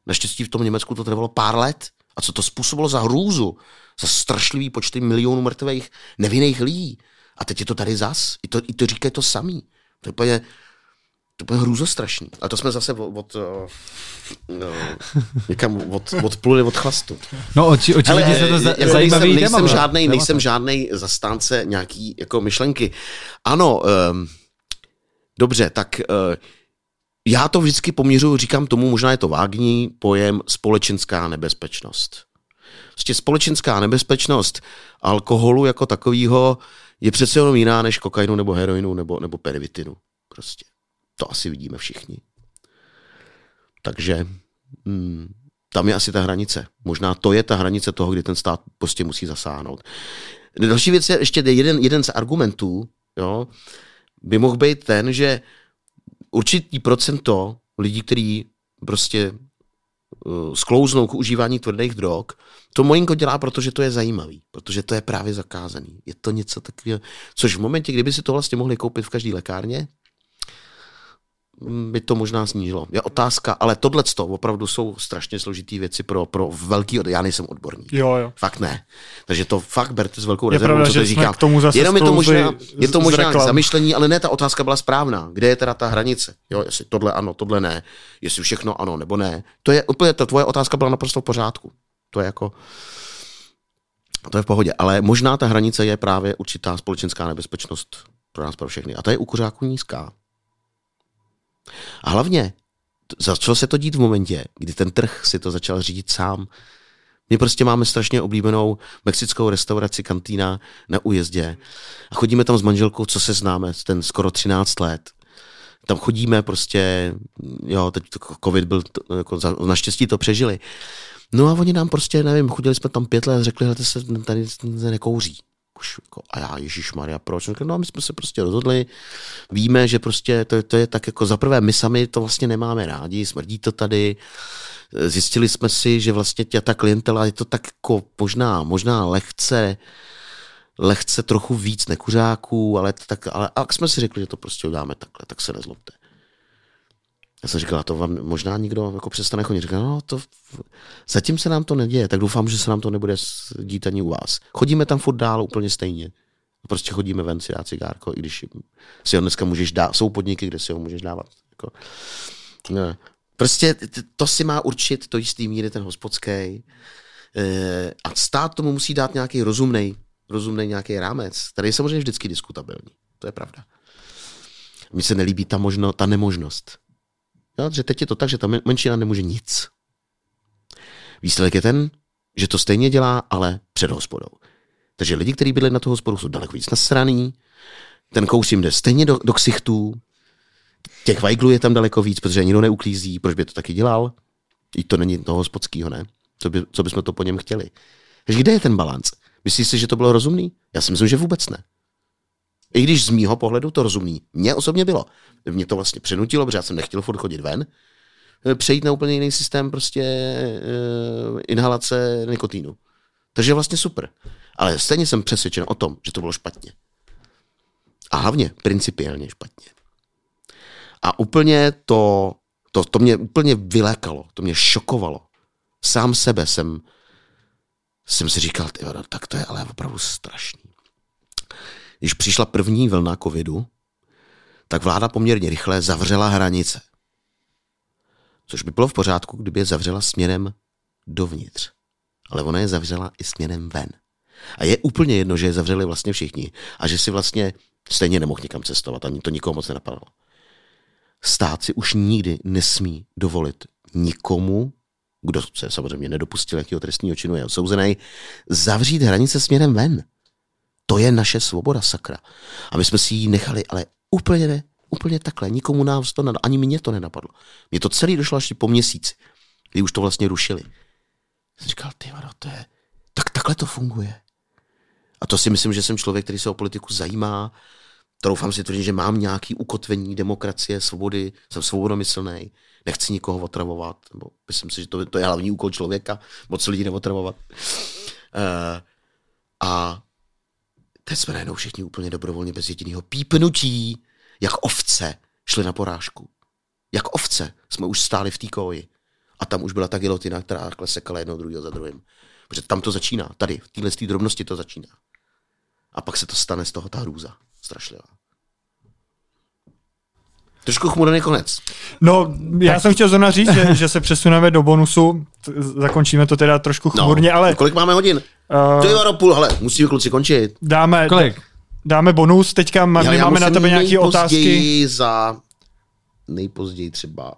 Naštěstí v tom Německu to trvalo pár let. A co to způsobilo za hrůzu? Za strašlivý počty milionů mrtvých nevinných lidí. A teď je to tady zas. I to, i to říkají to samý. To je úplně... To je hrůzostrašný. A to jsme zase od, od, no, někam od, odpluli od chlastu. No oči, oči ale, lidi se to za, jako zajímavý nejsem, téma. Žádnej, nejsem žádnej zastánce nějaký jako myšlenky. Ano, um, dobře, tak uh, já to vždycky poměřuji, říkám tomu, možná je to vágní pojem společenská nebezpečnost. Prostě společenská nebezpečnost alkoholu jako takovýho je přece jenom jiná než kokainu nebo heroinu nebo, nebo pervitinu. Prostě. To asi vidíme všichni. Takže hmm, tam je asi ta hranice. Možná to je ta hranice toho, kdy ten stát prostě musí zasáhnout. Další věc je ještě jeden, jeden z argumentů, jo, by mohl být ten, že určitý procento lidí, kteří prostě uh, sklouznou k užívání tvrdých drog, to malinko dělá, protože to je zajímavý, protože to je právě zakázaný. Je to něco takového, což v momentě, kdyby si to vlastně mohli koupit v každé lékárně, by to možná snížilo. Je otázka, ale tohleto opravdu jsou strašně složitý věci pro, pro velký, já nejsem odborník. Jo, jo. Fakt ne. Takže to fakt berte s velkou rezervou, co to říkám. Jenom je to možná, je to možná zamyšlení, ale ne, ta otázka byla správná. Kde je teda ta hranice? Jo, jestli tohle ano, tohle ne, jestli všechno ano nebo ne. To je úplně, ta tvoje otázka byla naprosto v pořádku. To je jako, to je v pohodě. Ale možná ta hranice je právě určitá společenská nebezpečnost pro nás, pro všechny. A ta je u kuřáků nízká. A hlavně začalo se to dít v momentě, kdy ten trh si to začal řídit sám. My prostě máme strašně oblíbenou mexickou restauraci Cantina na Újezdě a chodíme tam s manželkou, co se známe, ten skoro třináct let. Tam chodíme prostě, jo, teď covid byl, jako naštěstí to přežili. No a oni nám prostě, nevím, chodili jsme tam pět let a řekli, hledajte se, tady se nekouří. A já, ježišmarja, proč? No my jsme se prostě rozhodli, víme, že prostě to, to je tak jako zaprvé, my sami to vlastně nemáme rádi, smrdí to tady, zjistili jsme si, že vlastně tě, ta klientela je to tak jako možná, možná lehce, lehce trochu víc nekuřáků, ale tak, ale jak jsme si řekli, že to prostě uděláme takhle, tak se nezlobte. Já jsem říkal, to vám možná nikdo jako přestane chodit. Říkal, no to zatím se nám to neděje, tak doufám, že se nám to nebude dít ani u vás. Chodíme tam furt dál úplně stejně. Prostě chodíme ven si dát cigárko, i když si ho dneska můžeš dát. Jsou podniky, kde si ho můžeš dávat. Jako. Ne. Prostě to si má určit to jistý míry ten hospodský. A stát tomu musí dát nějaký rozumnej, rozumnej nějaký rámec. Tady je samozřejmě vždycky diskutabilní. To je pravda. Mně se nelíbí ta, možno, ta nemožnost. No, že teď je to tak, že ta menšina nemůže nic. Výsledek je ten, že to stejně dělá, ale před hospodou. Takže lidi, kteří bydlí na toho hospodu, jsou daleko víc nasraný. Ten kous jim jde stejně do, do ksichtů. Těch vajglů je tam daleko víc, protože nikdo neuklízí. Proč by to taky dělal? I to není toho hospodskýho, ne? Co, by, co bychom to po něm chtěli? Takže kde je ten balanc? Myslíš si, že to bylo rozumný? Já si myslím, že vůbec ne. I když z mýho pohledu to rozumný. Mně osobně bylo. Mě to vlastně přinutilo, protože já jsem nechtěl furt chodit ven. Přejít na úplně jiný systém prostě uh, inhalace nikotínu. Takže vlastně super. Ale stejně jsem přesvědčen o tom, že to bylo špatně. A hlavně principiálně špatně. A úplně to, to, to mě úplně vylékalo, to mě šokovalo. Sám sebe jsem, jsem si říkal, tyjo, no, tak to je ale opravdu strašný. Když přišla první vlna covidu, tak vláda poměrně rychle zavřela hranice. Což by bylo v pořádku, kdyby je zavřela směrem dovnitř. Ale ona je zavřela i směrem ven. A je úplně jedno, že je zavřeli vlastně všichni a že si vlastně stejně nemohl nikam cestovat, ani to nikomu moc nenapadlo. Stát si už nikdy nesmí dovolit nikomu, kdo se samozřejmě nedopustil jakého trestního činu, je odsouzený, zavřít hranice směrem ven. To je naše svoboda, sakra. A my jsme si ji nechali, ale úplně, úplně takhle. Nikomu nás to nenapadlo, ani mě to nenapadlo. Mně to celý došlo až po měsíci, kdy už to vlastně rušili. Jsem říkal, ty vado, to je... Tak takhle to funguje. A to si myslím, že jsem člověk, který se o politiku zajímá. Troufám si tvrdit, že mám nějaké ukotvení demokracie, svobody, jsem svobodomyslnej, nechci nikoho otravovat. Nebo myslím si, že to, to je hlavní úkol člověka, moc lidí neotravovat. Uh, a teď jsme najednou všichni úplně dobrovolně, bez jediného pípnutí, jak ovce, šli na porážku. Jak ovce jsme už stáli v té koji. A tam už byla ta gilotina, která takhle sekala jednou druhého za druhým. Protože tam to začíná, tady, v téhle té drobnosti to začíná. A pak se to stane z toho ta hrůza strašlivá. Trošku chmurný konec. No, já tak jsem chtěl zrovna říct, že, že se přesuneme do bonusu, zakončíme to teda trošku chmurně, no, ale... Kolik máme hodin? Uh, to je o půl, hele, musíme kluci končit. Dáme, kolik? Dáme bonus, teďka má, já, já máme na tebe nějaké otázky. Za nejpozději třeba...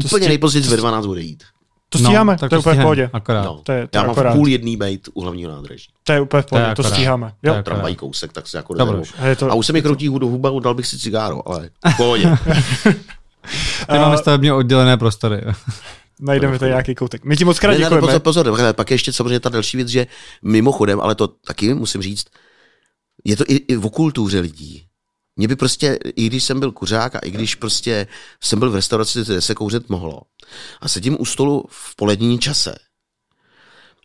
To úplně nejpozději ve dvanáct bude jít. To stíháme, no, tak to je úplně v pohodě. No, to je, to já mám akorát. V půl jedný bejt u hlavního nádraží. To je úplně v pohodě, to, to stíháme. Jo? Tramvají kousek, tak se jako dozervou. To... A už se mi kroutí do huba, dal bych si cigáro, ale v pohodě. Tady máme stavebně oddělené prostory. Najdeme tady nějaký koutek. My ti moc krát děkujeme. Ne, ne, pozor, pozor, pak je ještě samozřejmě ta další věc, že mimochodem, ale to taky musím říct, je to i v kultuře lidí. Mě by prostě, i když jsem byl kuřák a i když prostě jsem byl v restauraci, kde se kouřet mohlo a sedím u stolu v polední čase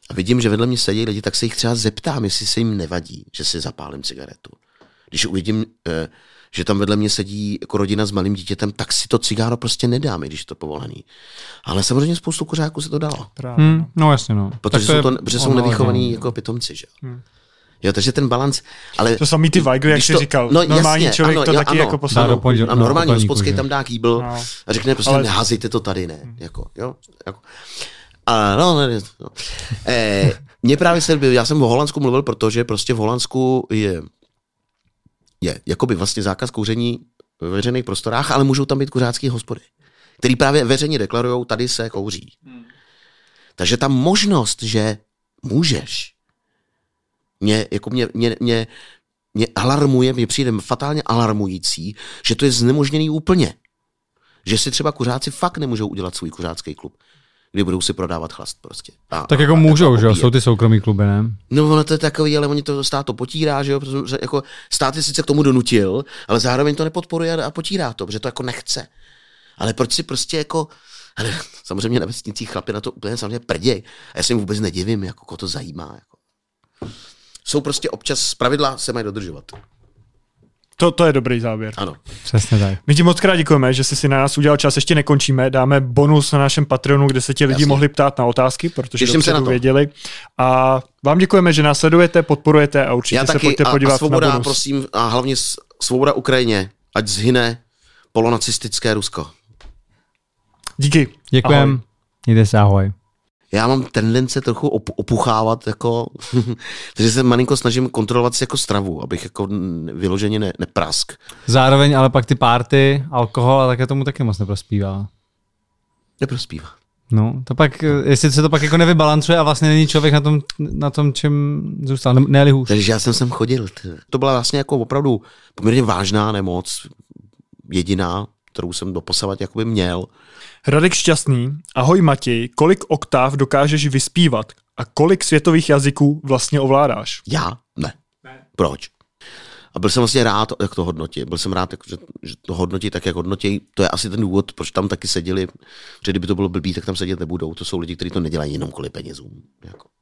a vidím, že vedle mě sedí lidi, tak se jich třeba zeptám, jestli se jim nevadí, že si zapálím cigaretu. Když uvidím, že tam vedle mě sedí jako rodina s malým dítětem, tak si to cigáro prostě nedám, i když je to povolený. Ale samozřejmě spoustu kuřáků se to dalo. Hmm, no jasně, no. Protože jsou, to, protože jsou nevychovaní jako pitomci, že jo. Hmm. Jo, takže ten balanc, ale... To samý ty Weigl, jak jsi to, říkal, no, normální jasně, člověk ano, to jo, taky ano, jako posadil. A normální hospodský tam dá kýbl no, a řekne prostě ale... neházejte to tady, ne. Jako, jo, jako. A no, ne, no. E, mě právě se líbilo, já jsem v Holandsku mluvil, protože prostě v Holandsku je, je jakoby vlastně zákaz kouření ve veřejných prostorách, ale můžou tam být kuřácký hospody, který právě veřejně deklarujou, tady se kouří. Hmm. Takže ta možnost, že můžeš, Mě, jako mě, mě, mě, mě alarmuje, mě přijde fatálně alarmující, že to je znemožněný úplně. Že si třeba kuřáci fakt nemůžou udělat svůj kuřácký klub, kdy budou si prodávat chlast prostě. A, tak jako a, můžou, že? Jsou ty soukromí kluby, ne? No ono to je takový, ale oni to stát to potírá, že jo? Protože jako stát je sice k tomu donutil, ale zároveň to nepodporuje a potírá to, protože to jako nechce. Ale proč si prostě jako... Ale, samozřejmě na vesnicích chlapi na to úplně samozřejmě prděj. A já se jim vůbec nedivím, jako koho to zajímá. Jako. Jsou prostě občas pravidla, se mají dodržovat. To, to je dobrý závěr. Ano. Přesně tak. My ti moc krát děkujeme, že jsi si na nás udělal čas. Ještě nekončíme. Dáme bonus na našem Patreonu, kde se ti lidi Jasně. mohli ptát na otázky, protože dopředu věděli. A vám děkujeme, že nás sledujete, podporujete a určitě Já se taky, pojďte a, podívat a svoboda, na bonus. Prosím, a hlavně svoboda Ukrajině, ať zhyne polonacistické Rusko. Díky. Děkujem. Jde se, ahoj. Já mám tendence trochu opuchávat, jako, takže se malinko snažím kontrolovat si jako stravu, abych jako vyloženě ne, neprask. Zároveň ale pak ty párty, alkohol a také tomu taky moc neprospívá. Neprospívá. No, to pak, jestli se to pak jako nevybalancuje a vlastně není člověk na tom, na tom čem zůstal, ne-li hůř. Takže já jsem sem chodil. To byla vlastně jako opravdu poměrně vážná nemoc, jediná, kterou jsem doposavat jakoby měl. Radek Šťastný, ahoj Matěj, kolik oktáv dokážeš vyspívat a kolik světových jazyků vlastně ovládáš? Já? Ne. ne. Proč? A byl jsem vlastně rád, jak to hodnotí. Byl jsem rád, že to hodnotí tak, jak hodnotí. To je asi ten důvod, proč tam taky seděli. Protože kdyby to bylo blbý, tak tam sedět nebudou. To jsou lidi, kteří to nedělají jenom kvůli penězům. Jako.